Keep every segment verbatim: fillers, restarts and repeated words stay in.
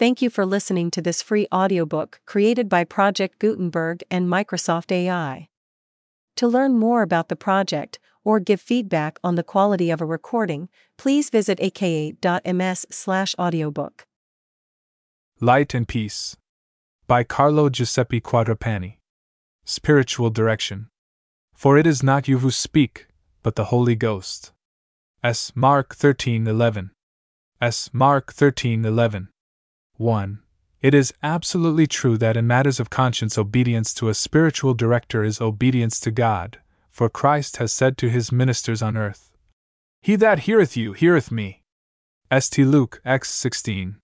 Thank you for listening to this free audiobook created by Project Gutenberg and Microsoft A I. To learn more about the project, or give feedback on the quality of a recording, please visit a k a dot m s slash audiobook. Light and Peace by Carlo Giuseppe Quadrupani. Spiritual Direction. For it is not you who speak, but the Holy Ghost. S. Mark thirteen eleven. S. Mark thirteen eleven. one. It is absolutely true that in matters of conscience obedience to a spiritual director is obedience to God, for Christ has said to his ministers on earth, "He that heareth you heareth me." Saint Luke chapter sixteen.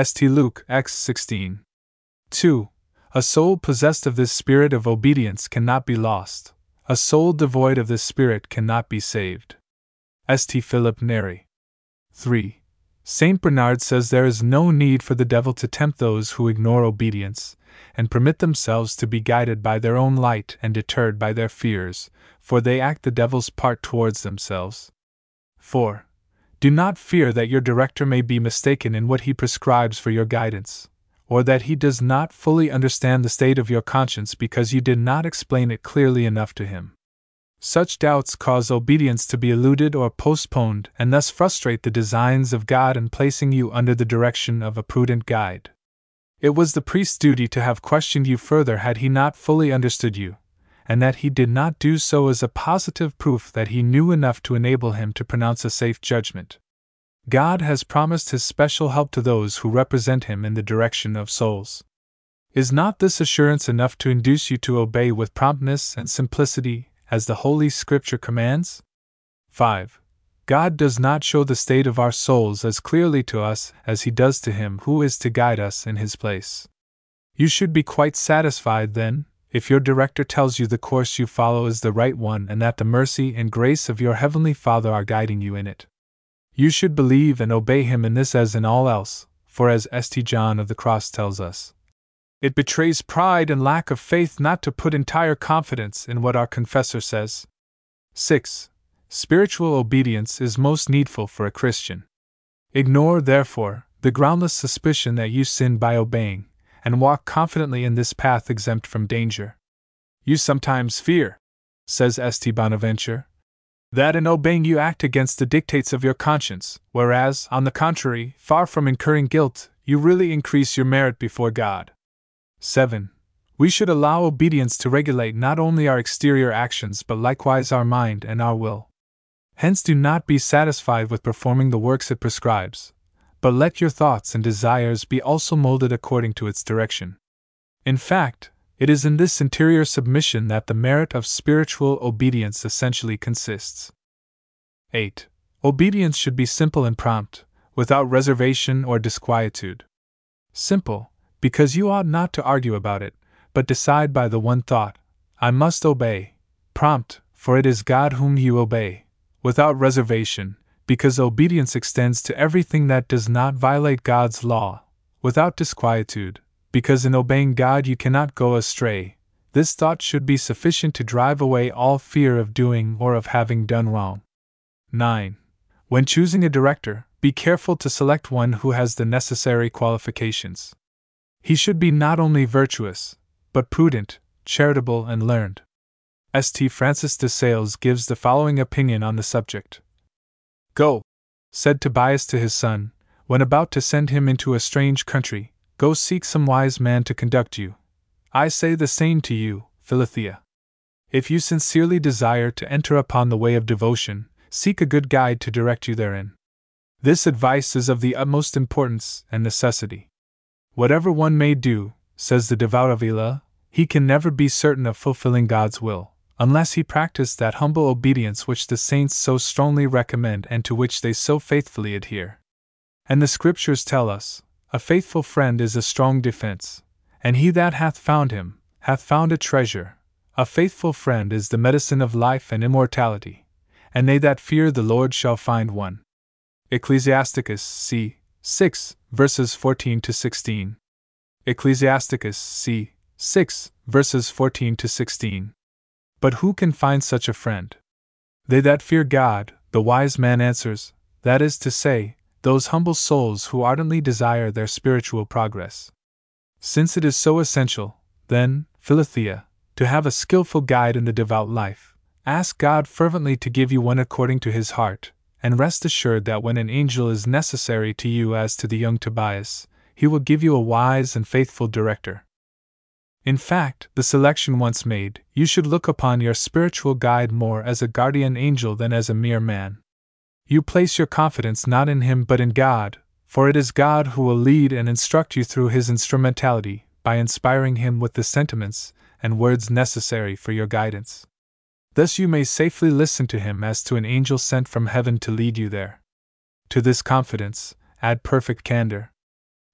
Saint Luke chapter sixteen. two. A soul possessed of this spirit of obedience cannot be lost. A soul devoid of this spirit cannot be saved. Saint Philip Neri. three. Saint Bernard says there is no need for the devil to tempt those who ignore obedience, and permit themselves to be guided by their own light and deterred by their fears, for they act the devil's part towards themselves. four. Do not fear that your director may be mistaken in what he prescribes for your guidance, or that he does not fully understand the state of your conscience because you did not explain it clearly enough to him. Such doubts cause obedience to be eluded or postponed and thus frustrate the designs of God in placing you under the direction of a prudent guide. It was the priest's duty to have questioned you further had he not fully understood you, and that he did not do so is a positive proof that he knew enough to enable him to pronounce a safe judgment. God has promised his special help to those who represent him in the direction of souls. Is not this assurance enough to induce you to obey with promptness and simplicity, as the Holy Scripture commands? five. God does not show the state of our souls as clearly to us as he does to him who is to guide us in his place. You should be quite satisfied, then, if your director tells you the course you follow is the right one and that the mercy and grace of your Heavenly Father are guiding you in it. You should believe and obey him in this as in all else, for as Saint John of the Cross tells us, it betrays pride and lack of faith not to put entire confidence in what our confessor says. six. Spiritual obedience is most needful for a Christian. Ignore, therefore, the groundless suspicion that you sin by obeying, and walk confidently in this path exempt from danger. You sometimes fear, says Saint Bonaventure, that in obeying you act against the dictates of your conscience, whereas, on the contrary, far from incurring guilt, you really increase your merit before God. seven. We should allow obedience to regulate not only our exterior actions but likewise our mind and our will. Hence do not be satisfied with performing the works it prescribes, but let your thoughts and desires be also molded according to its direction. In fact, it is in this interior submission that the merit of spiritual obedience essentially consists. eight. Obedience should be simple and prompt, without reservation or disquietude. Simple, because you ought not to argue about it, but decide by the one thought, I must obey. Prompt, for it is God whom you obey. Without reservation, because obedience extends to everything that does not violate God's law. Without disquietude, because in obeying God you cannot go astray. This thought should be sufficient to drive away all fear of doing or of having done wrong. nine. When choosing a director, be careful to select one who has the necessary qualifications. He should be not only virtuous, but prudent, charitable, and learned. Saint Francis de Sales gives the following opinion on the subject. "Go," said Tobias to his son, when about to send him into a strange country, "go seek some wise man to conduct you. I say the same to you, Philothea. If you sincerely desire to enter upon the way of devotion, seek a good guide to direct you therein. This advice is of the utmost importance and necessity. Whatever one may do," says the devout Avila, "he can never be certain of fulfilling God's will, unless he practice that humble obedience which the saints so strongly recommend and to which they so faithfully adhere. And the Scriptures tell us, a faithful friend is a strong defense, and he that hath found him, hath found a treasure. A faithful friend is the medicine of life and immortality, and they that fear the Lord shall find one." Ecclesiasticus c. six, verses fourteen to sixteen. Ecclesiasticus c. six, verses fourteen to sixteen. But who can find such a friend? "They that fear God," the wise man answers, that is to say, those humble souls who ardently desire their spiritual progress. Since it is so essential, then, Philothea, to have a skillful guide in the devout life, ask God fervently to give you one according to his heart, and rest assured that when an angel is necessary to you as to the young Tobias, he will give you a wise and faithful director. In fact, the selection once made, you should look upon your spiritual guide more as a guardian angel than as a mere man. You place your confidence not in him but in God, for it is God who will lead and instruct you through his instrumentality, by inspiring him with the sentiments and words necessary for your guidance. Thus you may safely listen to him as to an angel sent from heaven to lead you there. To this confidence, add perfect candor.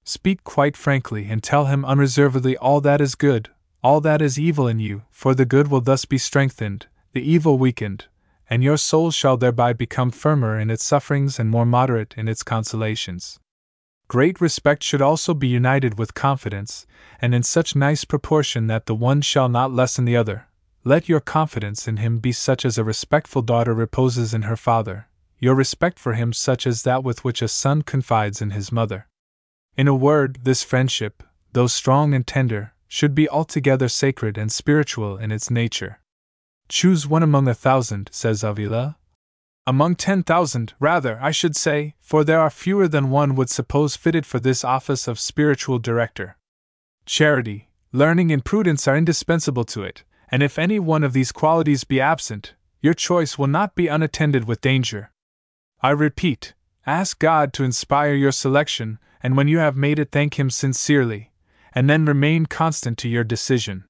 Speak quite frankly and tell him unreservedly all that is good, all that is evil in you, for the good will thus be strengthened, the evil weakened, and your soul shall thereby become firmer in its sufferings and more moderate in its consolations. Great respect should also be united with confidence, and in such nice proportion that the one shall not lessen the other. Let your confidence in him be such as a respectful daughter reposes in her father, your respect for him such as that with which a son confides in his mother. In a word, this friendship, though strong and tender, should be altogether sacred and spiritual in its nature. Choose one among a thousand, says Avila. Among ten thousand, rather, I should say, for there are fewer than one would suppose fitted for this office of spiritual director. Charity, learning, and prudence are indispensable to it, and if any one of these qualities be absent, your choice will not be unattended with danger. I repeat, ask God to inspire your selection, and when you have made it, thank him sincerely, and then remain constant to your decision.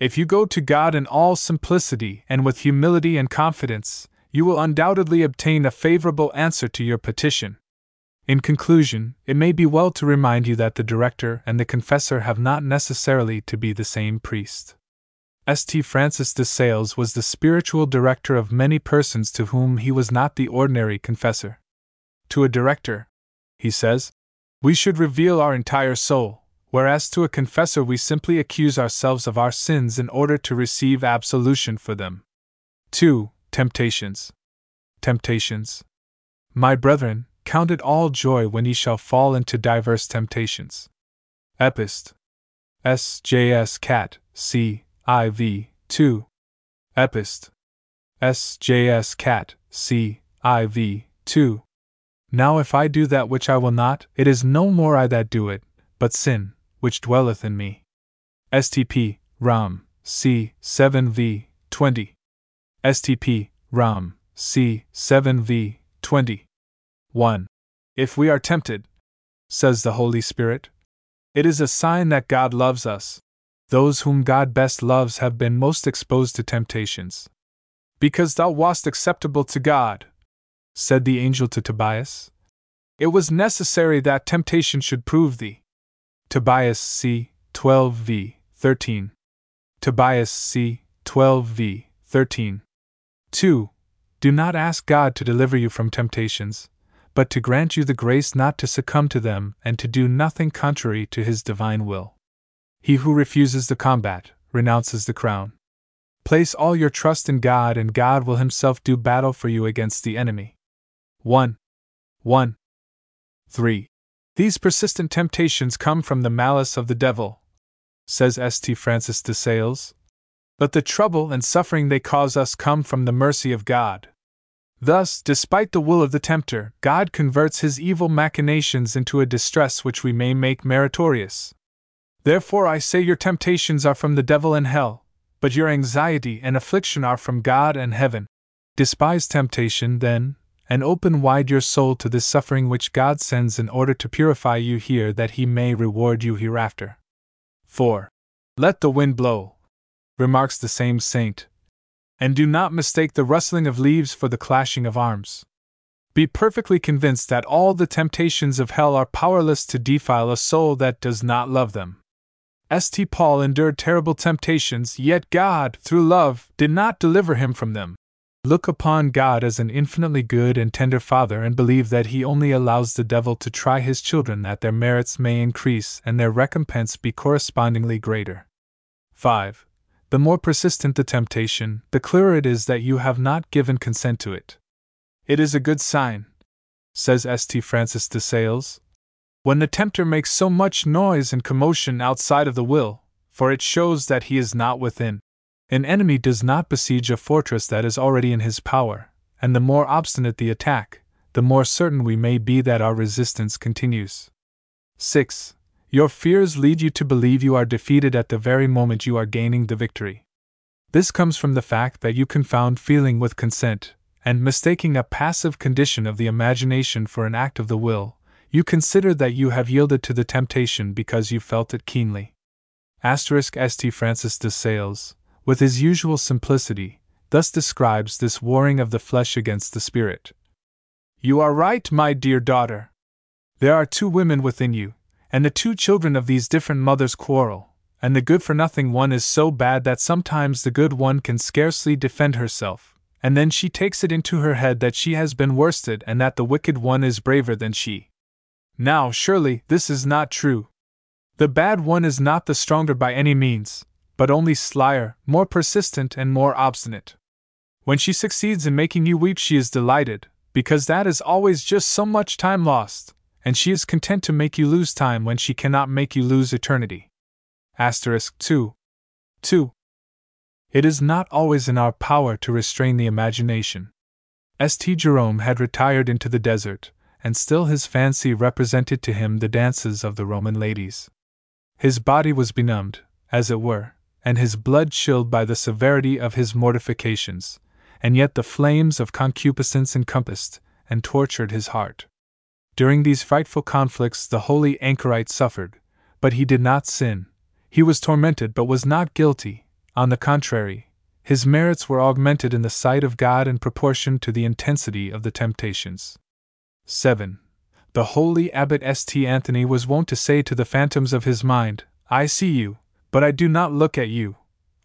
If you go to God in all simplicity and with humility and confidence, you will undoubtedly obtain a favorable answer to your petition. In conclusion, it may be well to remind you that the director and the confessor have not necessarily to be the same priest. Saint Francis de Sales was the spiritual director of many persons to whom he was not the ordinary confessor. To a director, he says, we should reveal our entire soul, whereas to a confessor we simply accuse ourselves of our sins in order to receive absolution for them. two. Temptations. Temptations. My brethren, count it all joy when ye shall fall into diverse temptations. Epist. S J S Cat. C I V. two. Epist. S J S Cat. C I V. two. Now if I do that which I will not, it is no more I that do it, but sin, which dwelleth in me. S T P. Rom. C. seven v. twenty. S T P. Rom. C. seven v. twenty. one. If we are tempted, says the Holy Spirit, it is a sign that God loves us. Those whom God best loves have been most exposed to temptations. Because thou wast acceptable to God, said the angel to Tobias, it was necessary that temptation should prove thee. Tobias c. twelve v. thirteen. Tobias c. twelve v. thirteen. two. Do not ask God to deliver you from temptations, but to grant you the grace not to succumb to them and to do nothing contrary to his divine will. He who refuses the combat renounces the crown. Place all your trust in God, and God will himself do battle for you against the enemy. one. one. three. These persistent temptations come from the malice of the devil, says Saint Francis de Sales, but the trouble and suffering they cause us come from the mercy of God. Thus, despite the will of the tempter, God converts his evil machinations into a distress which we may make meritorious. Therefore I say your temptations are from the devil and hell, but your anxiety and affliction are from God and heaven. Despise temptation, then, and open wide your soul to this suffering which God sends in order to purify you here, that he may reward you hereafter. four. Let the wind blow, remarks the same saint, and do not mistake the rustling of leaves for the clashing of arms. Be perfectly convinced that all the temptations of hell are powerless to defile a soul that does not love them. Saint Paul endured terrible temptations, yet God, through love, did not deliver him from them. Look upon God as an infinitely good and tender Father, and believe that He only allows the devil to try His children that their merits may increase and their recompense be correspondingly greater. five. The more persistent the temptation, the clearer it is that you have not given consent to it. It is a good sign, says Saint Francis de Sales, when the tempter makes so much noise and commotion outside of the will, for it shows that he is not within. An enemy does not besiege a fortress that is already in his power, and the more obstinate the attack, the more certain we may be that our resistance continues. six. Your fears lead you to believe you are defeated at the very moment you are gaining the victory. This comes from the fact that you confound feeling with consent, and mistaking a passive condition of the imagination for an act of the will, you consider that you have yielded to the temptation because you felt it keenly. Asterisk Saint Francis de Sales, with his usual simplicity, thus describes this warring of the flesh against the spirit. You are right, my dear daughter. There are two women within you, and the two children of these different mothers quarrel, and the good-for-nothing one is so bad that sometimes the good one can scarcely defend herself, and then she takes it into her head that she has been worsted and that the wicked one is braver than she. Now, surely, this is not true. The bad one is not the stronger by any means, but only slyer, more persistent, and more obstinate. When she succeeds in making you weep, she is delighted, because that is always just so much time lost, and she is content to make you lose time when she cannot make you lose eternity. Asterisk two. two. It is not always in our power to restrain the imagination. Saint Jerome had retired into the desert, and still his fancy represented to him the dances of the Roman ladies. His body was benumbed, as it were, and his blood chilled by the severity of his mortifications, and yet the flames of concupiscence encompassed and tortured his heart. During these frightful conflicts the holy anchorite suffered, but he did not sin. He was tormented but was not guilty. On the contrary, his merits were augmented in the sight of God in proportion to the intensity of the temptations. seven. The holy abbot Saint Anthony was wont to say to the phantoms of his mind, I see you, but I do not look at you.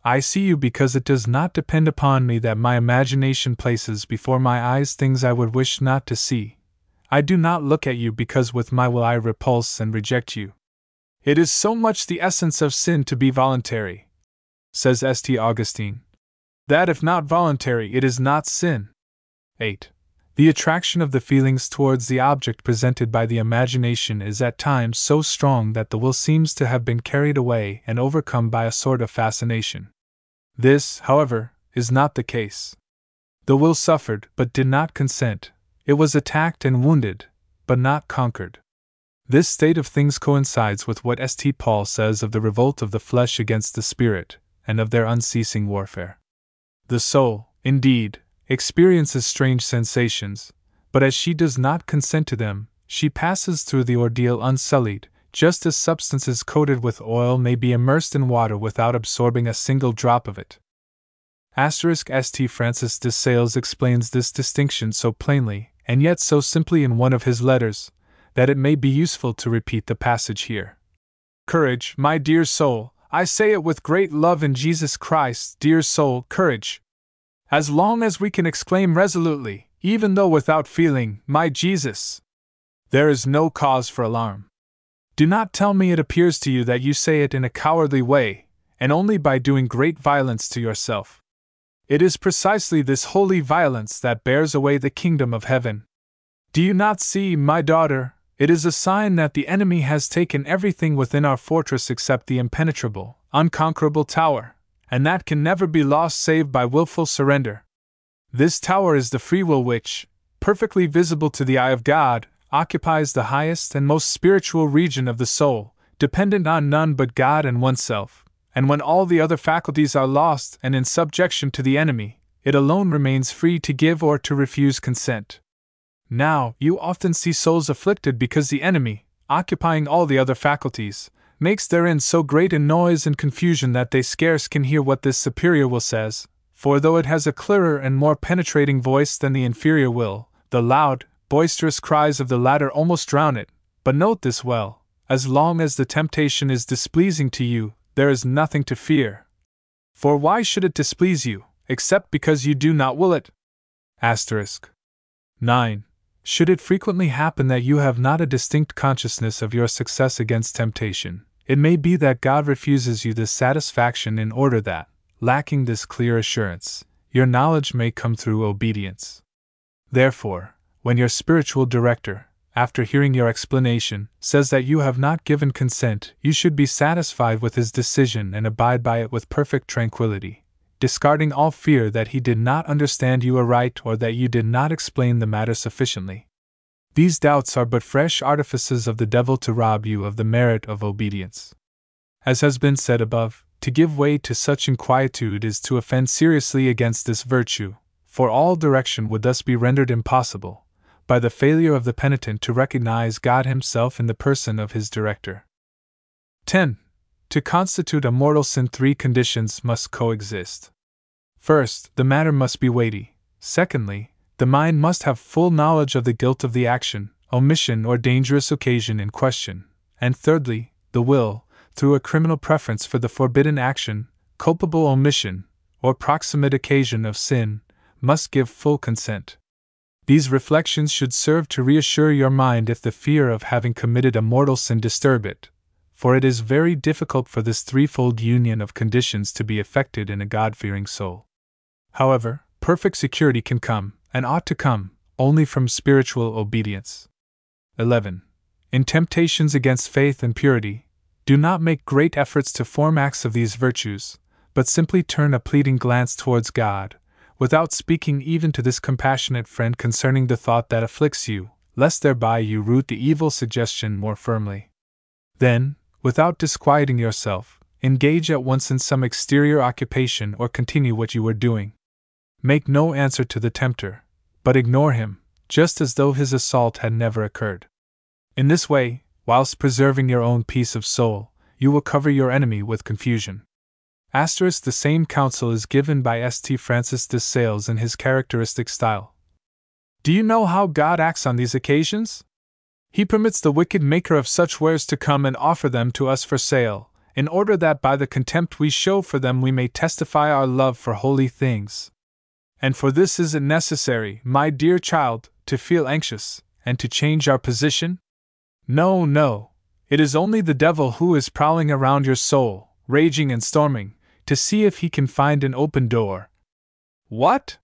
I see you because it does not depend upon me that my imagination places before my eyes things I would wish not to see. I do not look at you because with my will I repulse and reject you. It is so much the essence of sin to be voluntary, says Saint Augustine, that if not voluntary it is not sin. eight. The attraction of the feelings towards the object presented by the imagination is at times so strong that the will seems to have been carried away and overcome by a sort of fascination. This, however, is not the case. The will suffered but did not consent. It was attacked and wounded, but not conquered. This state of things coincides with what Saint Paul says of the revolt of the flesh against the spirit, and of their unceasing warfare. The soul, indeed, experiences strange sensations, but as she does not consent to them, she passes through the ordeal unsullied, just as substances coated with oil may be immersed in water without absorbing a single drop of it. Asterisk Saint Francis de Sales explains this distinction so plainly, and yet so simply in one of his letters, that it may be useful to repeat the passage here. Courage, my dear soul, I say it with great love in Jesus Christ, dear soul, courage. As long as we can exclaim resolutely, even though without feeling, my Jesus, there is no cause for alarm. Do not tell me it appears to you that you say it in a cowardly way, and only by doing great violence to yourself. It is precisely this holy violence that bears away the kingdom of heaven. Do you not see, my daughter, it is a sign that the enemy has taken everything within our fortress except the impenetrable, unconquerable tower, and that can never be lost save by willful surrender. This tower is the free will which, perfectly visible to the eye of God, occupies the highest and most spiritual region of the soul, dependent on none but God and oneself, and when all the other faculties are lost and in subjection to the enemy, it alone remains free to give or to refuse consent. Now, you often see souls afflicted because the enemy, occupying all the other faculties, makes therein so great a noise and confusion that they scarce can hear what this superior will says, for though it has a clearer and more penetrating voice than the inferior will, the loud, boisterous cries of the latter almost drown it. But note this well, as long as the temptation is displeasing to you, there is nothing to fear. For why should it displease you, except because you do not will it? Asterisk. nine. Should it frequently happen that you have not a distinct consciousness of your success against temptation, it may be that God refuses you this satisfaction in order that, lacking this clear assurance, your knowledge may come through obedience. Therefore, when your spiritual director, after hearing your explanation, says that you have not given consent, you should be satisfied with his decision and abide by it with perfect tranquility, discarding all fear that he did not understand you aright or that you did not explain the matter sufficiently. These doubts are but fresh artifices of the devil to rob you of the merit of obedience. As has been said above, to give way to such inquietude is to offend seriously against this virtue, for all direction would thus be rendered impossible, by the failure of the penitent to recognize God himself in the person of his director. ten. To constitute a mortal sin, three conditions must coexist. First, the matter must be weighty. Secondly, the mind must have full knowledge of the guilt of the action, omission, or dangerous occasion in question. And thirdly, the will, through a criminal preference for the forbidden action, culpable omission, or proximate occasion of sin, must give full consent. These reflections should serve to reassure your mind if the fear of having committed a mortal sin disturb it, for it is very difficult for this threefold union of conditions to be effected in a God-fearing soul. However, perfect security can come, and ought to come, only from spiritual obedience. eleven. In temptations against faith and purity, do not make great efforts to form acts of these virtues, but simply turn a pleading glance towards God, without speaking even to this compassionate friend concerning the thought that afflicts you, lest thereby you root the evil suggestion more firmly. Then, without disquieting yourself, engage at once in some exterior occupation or continue what you were doing. Make no answer to the tempter, but ignore him, just as though his assault had never occurred. In this way, whilst preserving your own peace of soul, you will cover your enemy with confusion. Asterisk the same counsel is given by Saint Francis de Sales in his characteristic style. Do you know how God acts on these occasions? He permits the wicked maker of such wares to come and offer them to us for sale, in order that by the contempt we show for them we may testify our love for holy things. And for this is it necessary, my dear child, to feel anxious, and to change our position? No, no, it is only the devil who is prowling around your soul, raging and storming, to see if he can find an open door. What?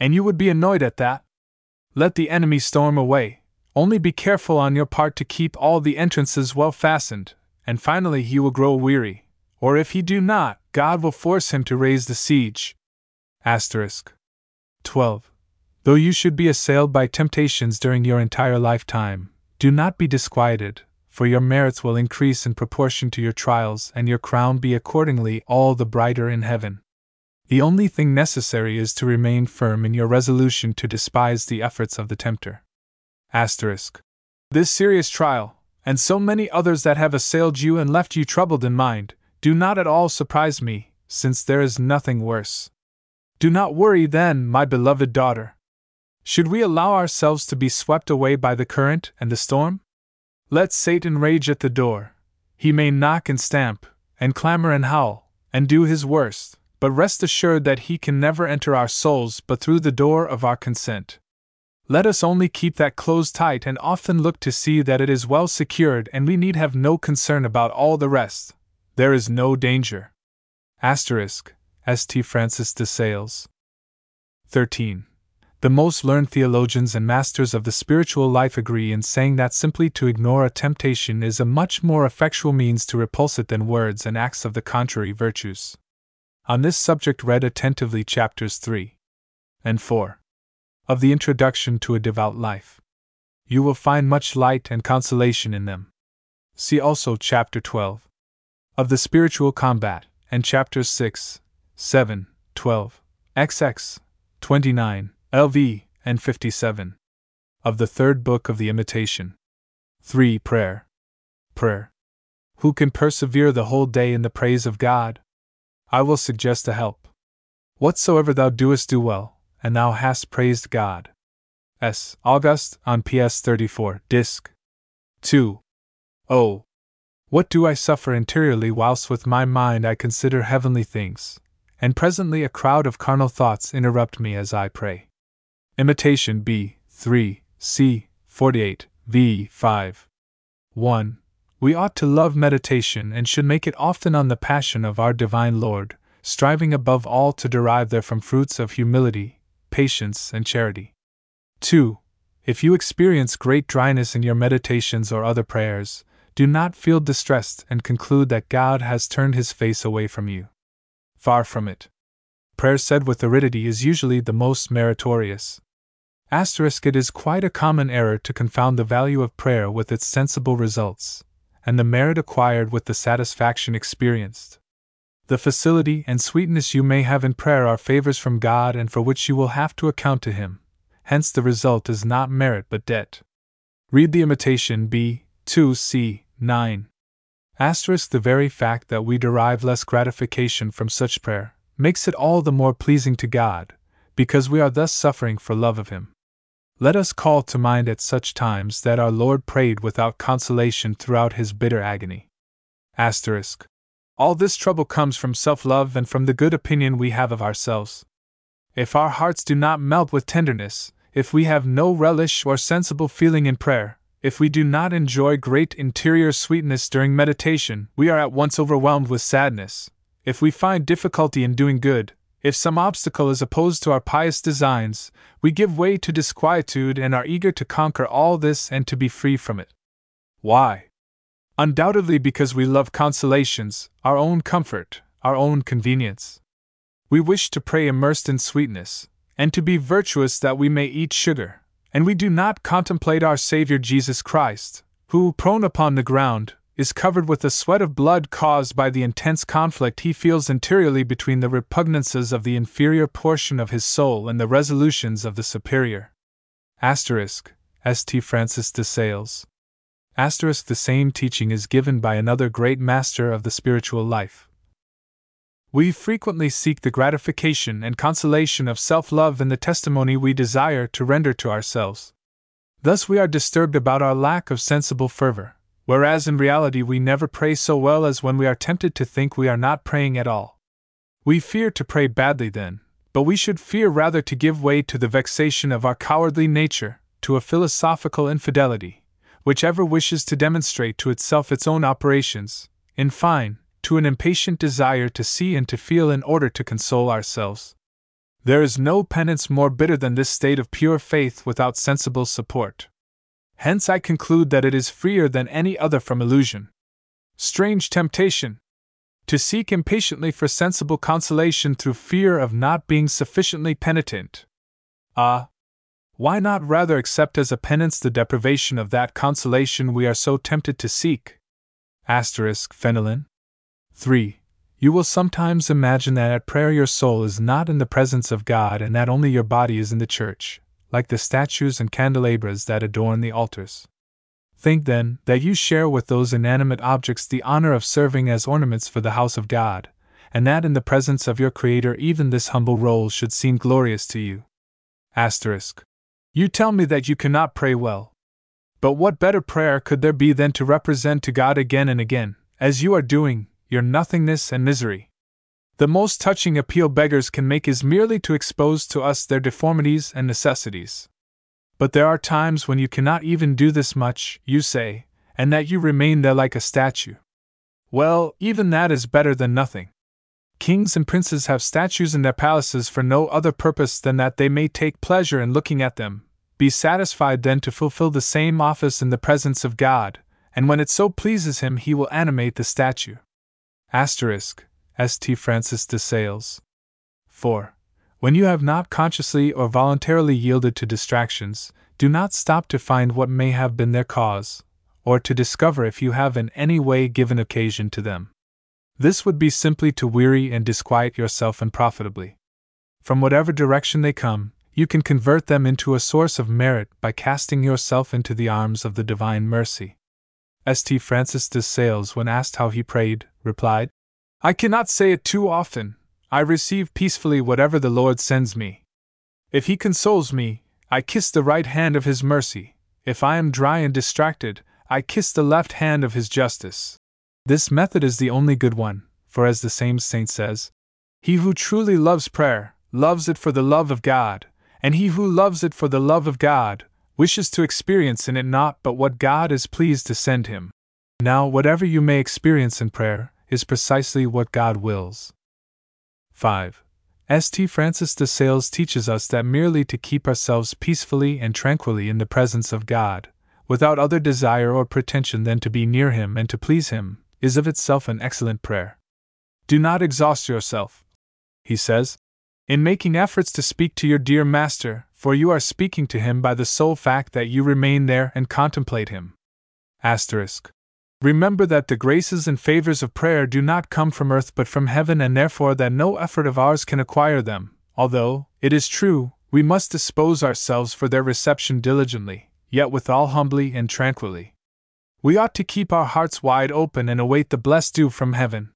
And you would be annoyed at that? Let the enemy storm away, only be careful on your part to keep all the entrances well fastened, and finally he will grow weary, or if he do not, God will force him to raise the siege. Asterisk. twelve. Though you should be assailed by temptations during your entire lifetime, do not be disquieted, for your merits will increase in proportion to your trials, and your crown be accordingly all the brighter in heaven. The only thing necessary is to remain firm in your resolution to despise the efforts of the tempter. Asterisk. This serious trial, and so many others that have assailed you and left you troubled in mind, do not at all surprise me, since there is nothing worse. Do not worry then, my beloved daughter. Should we allow ourselves to be swept away by the current and the storm? Let Satan rage at the door. He may knock and stamp, and clamor and howl, and do his worst, but rest assured that he can never enter our souls but through the door of our consent. Let us only keep that closed tight and often look to see that it is well secured, and we need have no concern about all the rest. There is no danger. Asterisk. Saint Francis de Sales. thirteen. The most learned theologians and masters of the spiritual life agree in saying that simply to ignore a temptation is a much more effectual means to repulse it than words and acts of the contrary virtues. On this subject read attentively chapters three and four of the Introduction to a Devout Life. You will find much light and consolation in them. See also chapter twelve of the Spiritual Combat, and chapters six, seven, twelve, twenty-nine, L V, and fifty-seven of the third book of the Imitation. three. Prayer. Prayer. Who can persevere the whole day in the praise of God? I will suggest a help. Whatsoever thou doest, do well, and thou hast praised God. S. August on P S thirty-four, Disc. two. Oh, what do I suffer interiorly whilst with my mind I consider heavenly things, and presently a crowd of carnal thoughts interrupt me as I pray. Imitation B. three, C. forty-eight, V. five. one. We ought to love meditation, and should make it often on the passion of our Divine Lord, striving above all to derive therefrom fruits of humility, patience, and charity. two. If you experience great dryness in your meditations or other prayers, do not feel distressed and conclude that God has turned his face away from you. Far from it. Prayer said with aridity is usually the most meritorious. Asterisk It is quite a common error to confound the value of prayer with its sensible results, and the merit acquired with the satisfaction experienced. The facility and sweetness you may have in prayer are favors from God and for which you will have to account to Him, hence the result is not merit but debt. Read the Imitation B two C nine. Asterisk The very fact that we derive less gratification from such prayer makes it all the more pleasing to God, because we are thus suffering for love of Him. Let us call to mind at such times that our Lord prayed without consolation throughout His bitter agony. Asterisk. All this trouble comes from self-love and from the good opinion we have of ourselves. If our hearts do not melt with tenderness, if we have no relish or sensible feeling in prayer, if we do not enjoy great interior sweetness during meditation, we are at once overwhelmed with sadness. If we find difficulty in doing good, if some obstacle is opposed to our pious designs, we give way to disquietude and are eager to conquer all this and to be free from it. Why? Undoubtedly because we love consolations, our own comfort, our own convenience. We wish to pray immersed in sweetness, and to be virtuous that we may eat sugar, and we do not contemplate our Savior Jesus Christ, who, prone upon the ground, is covered with the sweat of blood caused by the intense conflict he feels interiorly between the repugnances of the inferior portion of his soul and the resolutions of the superior. Asterisk, Saint Francis de Sales. Asterisk The same teaching is given by another great master of the spiritual life. We frequently seek the gratification and consolation of self-love in the testimony we desire to render to ourselves. Thus we are disturbed about our lack of sensible fervor, whereas in reality we never pray so well as when we are tempted to think we are not praying at all. We fear to pray badly then, but we should fear rather to give way to the vexation of our cowardly nature, to a philosophical infidelity, whichever wishes to demonstrate to itself its own operations, in fine, to an impatient desire to see and to feel in order to console ourselves. There is no penance more bitter than this state of pure faith without sensible support. Hence I conclude that it is freer than any other from illusion. Strange temptation! To seek impatiently for sensible consolation through fear of not being sufficiently penitent. Ah! Why not rather accept as a penance the deprivation of that consolation we are so tempted to seek? Asterisk Fenelon. three. You will sometimes imagine that at prayer your soul is not in the presence of God and that only your body is in the church, like the statues and candelabras that adorn the altars. Think, then, that you share with those inanimate objects the honor of serving as ornaments for the house of God, and that in the presence of your Creator even this humble role should seem glorious to you. Asterisk. You tell me that you cannot pray well. But what better prayer could there be than to represent to God again and again, as you are doing, your nothingness and misery? The most touching appeal beggars can make is merely to expose to us their deformities and necessities. But there are times when you cannot even do this much, you say, and that you remain there like a statue. Well, even that is better than nothing. Kings and princes have statues in their palaces for no other purpose than that they may take pleasure in looking at them. Be satisfied then to fulfill the same office in the presence of God, and when it so pleases him he will animate the statue. Asterisk, Saint Francis de Sales. four. When you have not consciously or voluntarily yielded to distractions, do not stop to find what may have been their cause, or to discover if you have in any way given occasion to them. This would be simply to weary and disquiet yourself unprofitably. From whatever direction they come, you can convert them into a source of merit by casting yourself into the arms of the divine mercy. Saint Francis de Sales, when asked how he prayed, replied, "I cannot say it too often. I receive peacefully whatever the Lord sends me. If he consoles me, I kiss the right hand of his mercy. If I am dry and distracted, I kiss the left hand of his justice." This method is the only good one, for as the same saint says, "He who truly loves prayer, loves it for the love of God, and he who loves it for the love of God, wishes to experience in it naught but what God is pleased to send him." Now whatever you may experience in prayer, is precisely what God wills. five. Saint Francis de Sales teaches us that merely to keep ourselves peacefully and tranquilly in the presence of God, without other desire or pretension than to be near Him and to please Him, is of itself an excellent prayer. Do not exhaust yourself, he says, in making efforts to speak to your dear Master, for you are speaking to Him by the sole fact that you remain there and contemplate Him. Asterisk. Remember that the graces and favors of prayer do not come from earth but from heaven, and therefore that no effort of ours can acquire them, although, it is true, we must dispose ourselves for their reception diligently, yet withal humbly and tranquilly. We ought to keep our hearts wide open and await the blessed dew from heaven.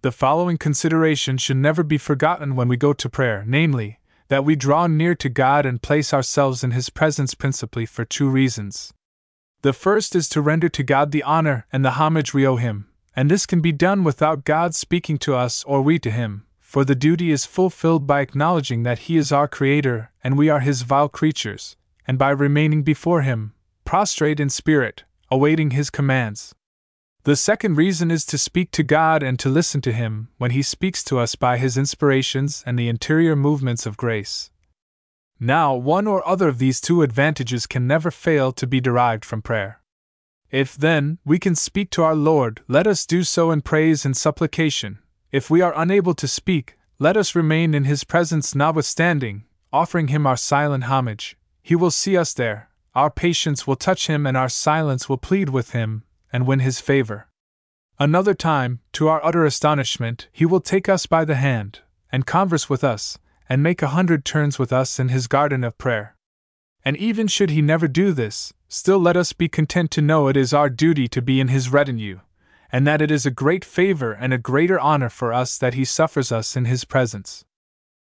The following consideration should never be forgotten when we go to prayer, namely, that we draw near to God and place ourselves in His presence principally for two reasons. The first is to render to God the honor and the homage we owe Him, and this can be done without God speaking to us or we to Him, for the duty is fulfilled by acknowledging that He is our Creator and we are His vile creatures, and by remaining before Him, prostrate in spirit, awaiting His commands. The second reason is to speak to God and to listen to Him when He speaks to us by His inspirations and the interior movements of grace. Now, one or other of these two advantages can never fail to be derived from prayer. If, then, we can speak to our Lord, let us do so in praise and supplication. If we are unable to speak, let us remain in His presence notwithstanding, offering Him our silent homage. He will see us there, our patience will touch Him, and our silence will plead with Him, and win His favor. Another time, to our utter astonishment, He will take us by the hand, and converse with us, and make a hundred turns with us in His garden of prayer. And even should He never do this, still let us be content to know it is our duty to be in His retinue, and that it is a great favor and a greater honor for us that He suffers us in His presence.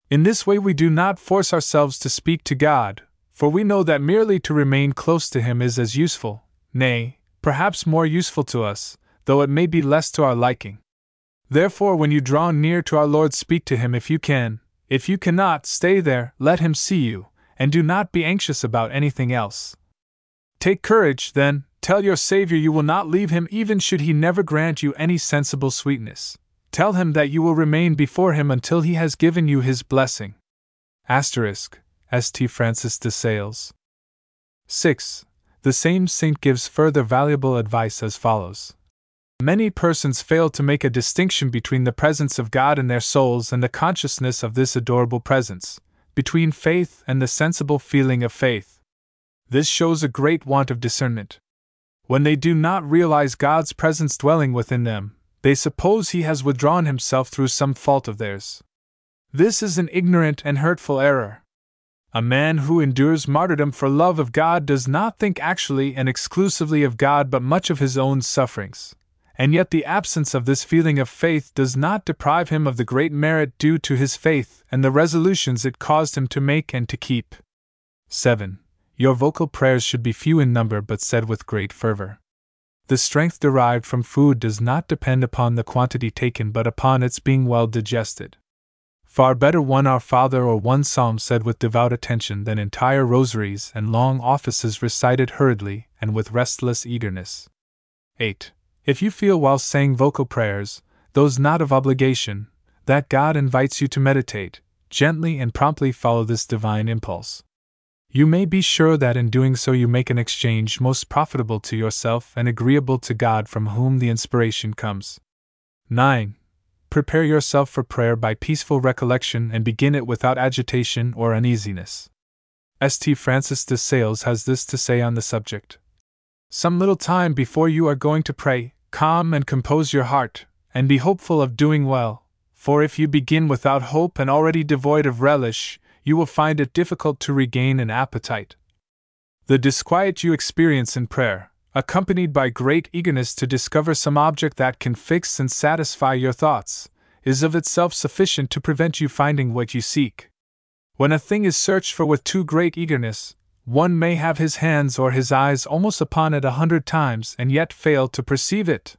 In this way we do not force ourselves to speak to God, for we know that merely to remain close to Him is as useful, nay, perhaps more useful to us, though it may be less to our liking. Therefore, when you draw near to our Lord, speak to Him if you can. If you cannot, stay there, let Him see you, and do not be anxious about anything else. Take courage, then, tell your Savior you will not leave Him even should He never grant you any sensible sweetness. Tell Him that you will remain before Him until He has given you His blessing. Asterisk. Saint Francis de Sales. six. The same saint gives further valuable advice as follows. Many persons fail to make a distinction between the presence of God in their souls and the consciousness of this adorable presence, between faith and the sensible feeling of faith. This shows a great want of discernment. When they do not realize God's presence dwelling within them, they suppose He has withdrawn Himself through some fault of theirs. This is an ignorant and hurtful error. A man who endures martyrdom for love of God does not think actually and exclusively of God but much of his own sufferings. And yet the absence of this feeling of faith does not deprive him of the great merit due to his faith and the resolutions it caused him to make and to keep. seven. Your vocal prayers should be few in number but said with great fervor. The strength derived from food does not depend upon the quantity taken but upon its being well digested. Far better one Our Father or one Psalm said with devout attention than entire rosaries and long offices recited hurriedly and with restless eagerness. eight. If you feel while saying vocal prayers, those not of obligation, that God invites you to meditate, gently and promptly follow this divine impulse. You may be sure that in doing so you make an exchange most profitable to yourself and agreeable to God, from whom the inspiration comes. nine. Prepare yourself for prayer by peaceful recollection and begin it without agitation or uneasiness. Saint Francis de Sales has this to say on the subject. Some little time before you are going to pray, calm and compose your heart, and be hopeful of doing well, for if you begin without hope and already devoid of relish, you will find it difficult to regain an appetite. The disquiet you experience in prayer, accompanied by great eagerness to discover some object that can fix and satisfy your thoughts, is of itself sufficient to prevent you finding what you seek. When a thing is searched for with too great eagerness, one may have his hands or his eyes almost upon it a hundred times and yet fail to perceive it.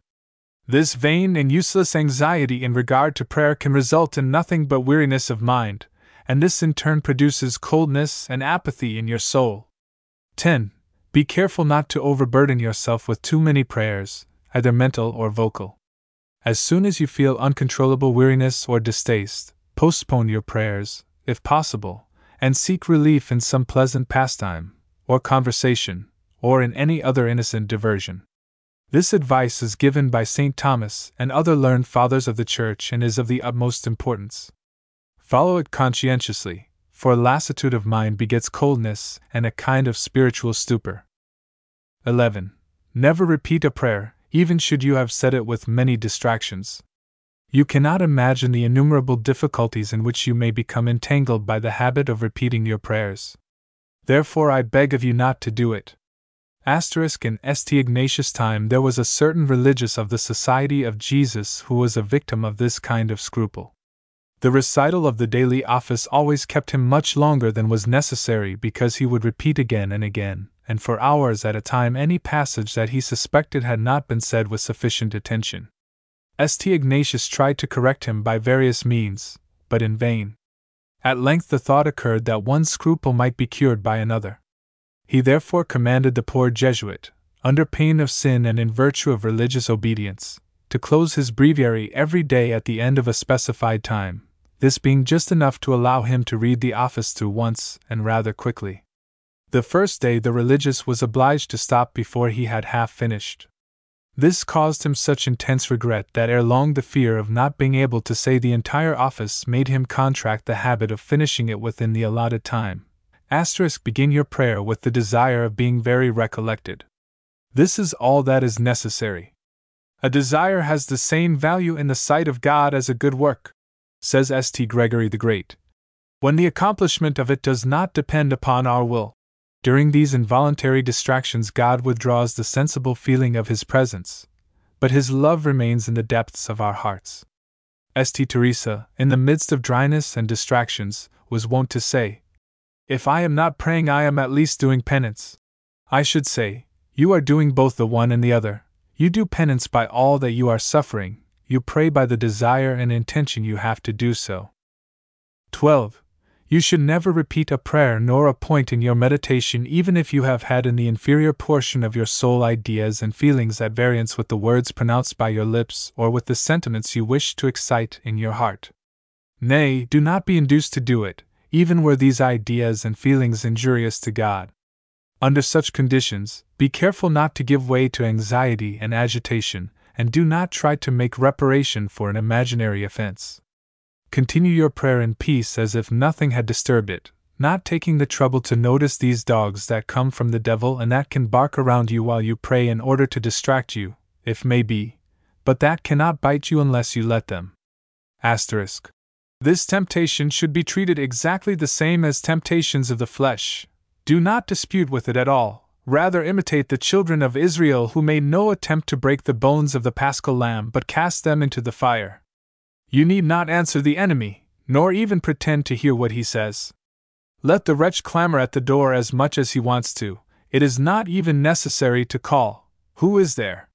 This vain and useless anxiety in regard to prayer can result in nothing but weariness of mind, and this in turn produces coldness and apathy in your soul. ten. Be careful not to overburden yourself with too many prayers, either mental or vocal. As soon as you feel uncontrollable weariness or distaste, Postpone your prayers, if possible, and seek relief in some pleasant pastime, or conversation, or in any other innocent diversion. This advice is given by Saint Thomas and other learned fathers of the Church and is of the utmost importance. Follow it conscientiously, for lassitude of mind begets coldness and a kind of spiritual stupor. eleven. Never repeat a prayer, even should you have said it with many distractions. You cannot imagine the innumerable difficulties in which you may become entangled by the habit of repeating your prayers. Therefore I beg of you not to do it. Asterisk in Saint Ignatius' time there was a certain religious of the Society of Jesus who was a victim of this kind of scruple. The recital of the daily office always kept him much longer than was necessary because he would repeat again and again, and for hours at a time any passage that he suspected had not been said with sufficient attention. Saint Ignatius tried to correct him by various means, but in vain. At length the thought occurred that one scruple might be cured by another. He therefore commanded the poor Jesuit, under pain of sin and in virtue of religious obedience, to close his breviary every day at the end of a specified time, this being just enough to allow him to read the office through once and rather quickly. The first day the religious was obliged to stop before he had half finished. This caused him such intense regret that ere long the fear of not being able to say the entire office made him contract the habit of finishing it within the allotted time. Asterisk begin your prayer with the desire of being very recollected. This is all that is necessary. A desire has the same value in the sight of God as a good work, says Saint Gregory the Great, when the accomplishment of it does not depend upon our will. During these involuntary distractions God withdraws the sensible feeling of His presence, but His love remains in the depths of our hearts. Saint Teresa, in the midst of dryness and distractions, was wont to say, "If I am not praying I am at least doing penance." I should say, you are doing both the one and the other. You do penance by all that you are suffering, you pray by the desire and intention you have to do so. twelve. You should never repeat a prayer nor a point in your meditation even if you have had in the inferior portion of your soul ideas and feelings at variance with the words pronounced by your lips or with the sentiments you wish to excite in your heart. Nay, do not be induced to do it, even were these ideas and feelings injurious to God. Under such conditions, be careful not to give way to anxiety and agitation, and do not try to make reparation for an imaginary offense. Continue your prayer in peace as if nothing had disturbed it, not taking the trouble to notice these dogs that come from the devil and that can bark around you while you pray in order to distract you, if may be, but that cannot bite you unless you let them. Asterisk. This temptation should be treated exactly the same as temptations of the flesh. Do not dispute with it at all, rather imitate the children of Israel who made no attempt to break the bones of the paschal lamb but cast them into the fire. You need not answer the enemy, nor even pretend to hear what he says. Let the wretch clamor at the door as much as he wants to, it is not even necessary to call, "Who is there?"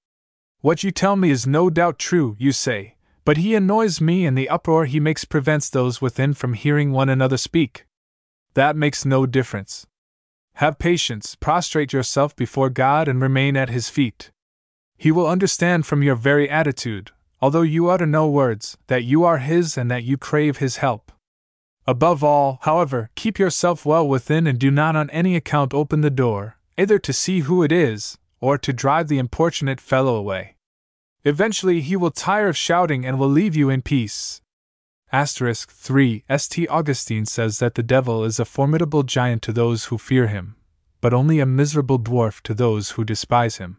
What you tell me is no doubt true, you say, but he annoys me and the uproar he makes prevents those within from hearing one another speak. That makes no difference. Have patience, prostrate yourself before God and remain at His feet. He will understand from your very attitude, although you utter no words, that you are His and that you crave His help. Above all, however, keep yourself well within and do not on any account open the door, either to see who it is, or to drive the importunate fellow away. Eventually he will tire of shouting and will leave you in peace. Asterisk three. Saint Augustine says that the devil is a formidable giant to those who fear him, but only a miserable dwarf to those who despise him.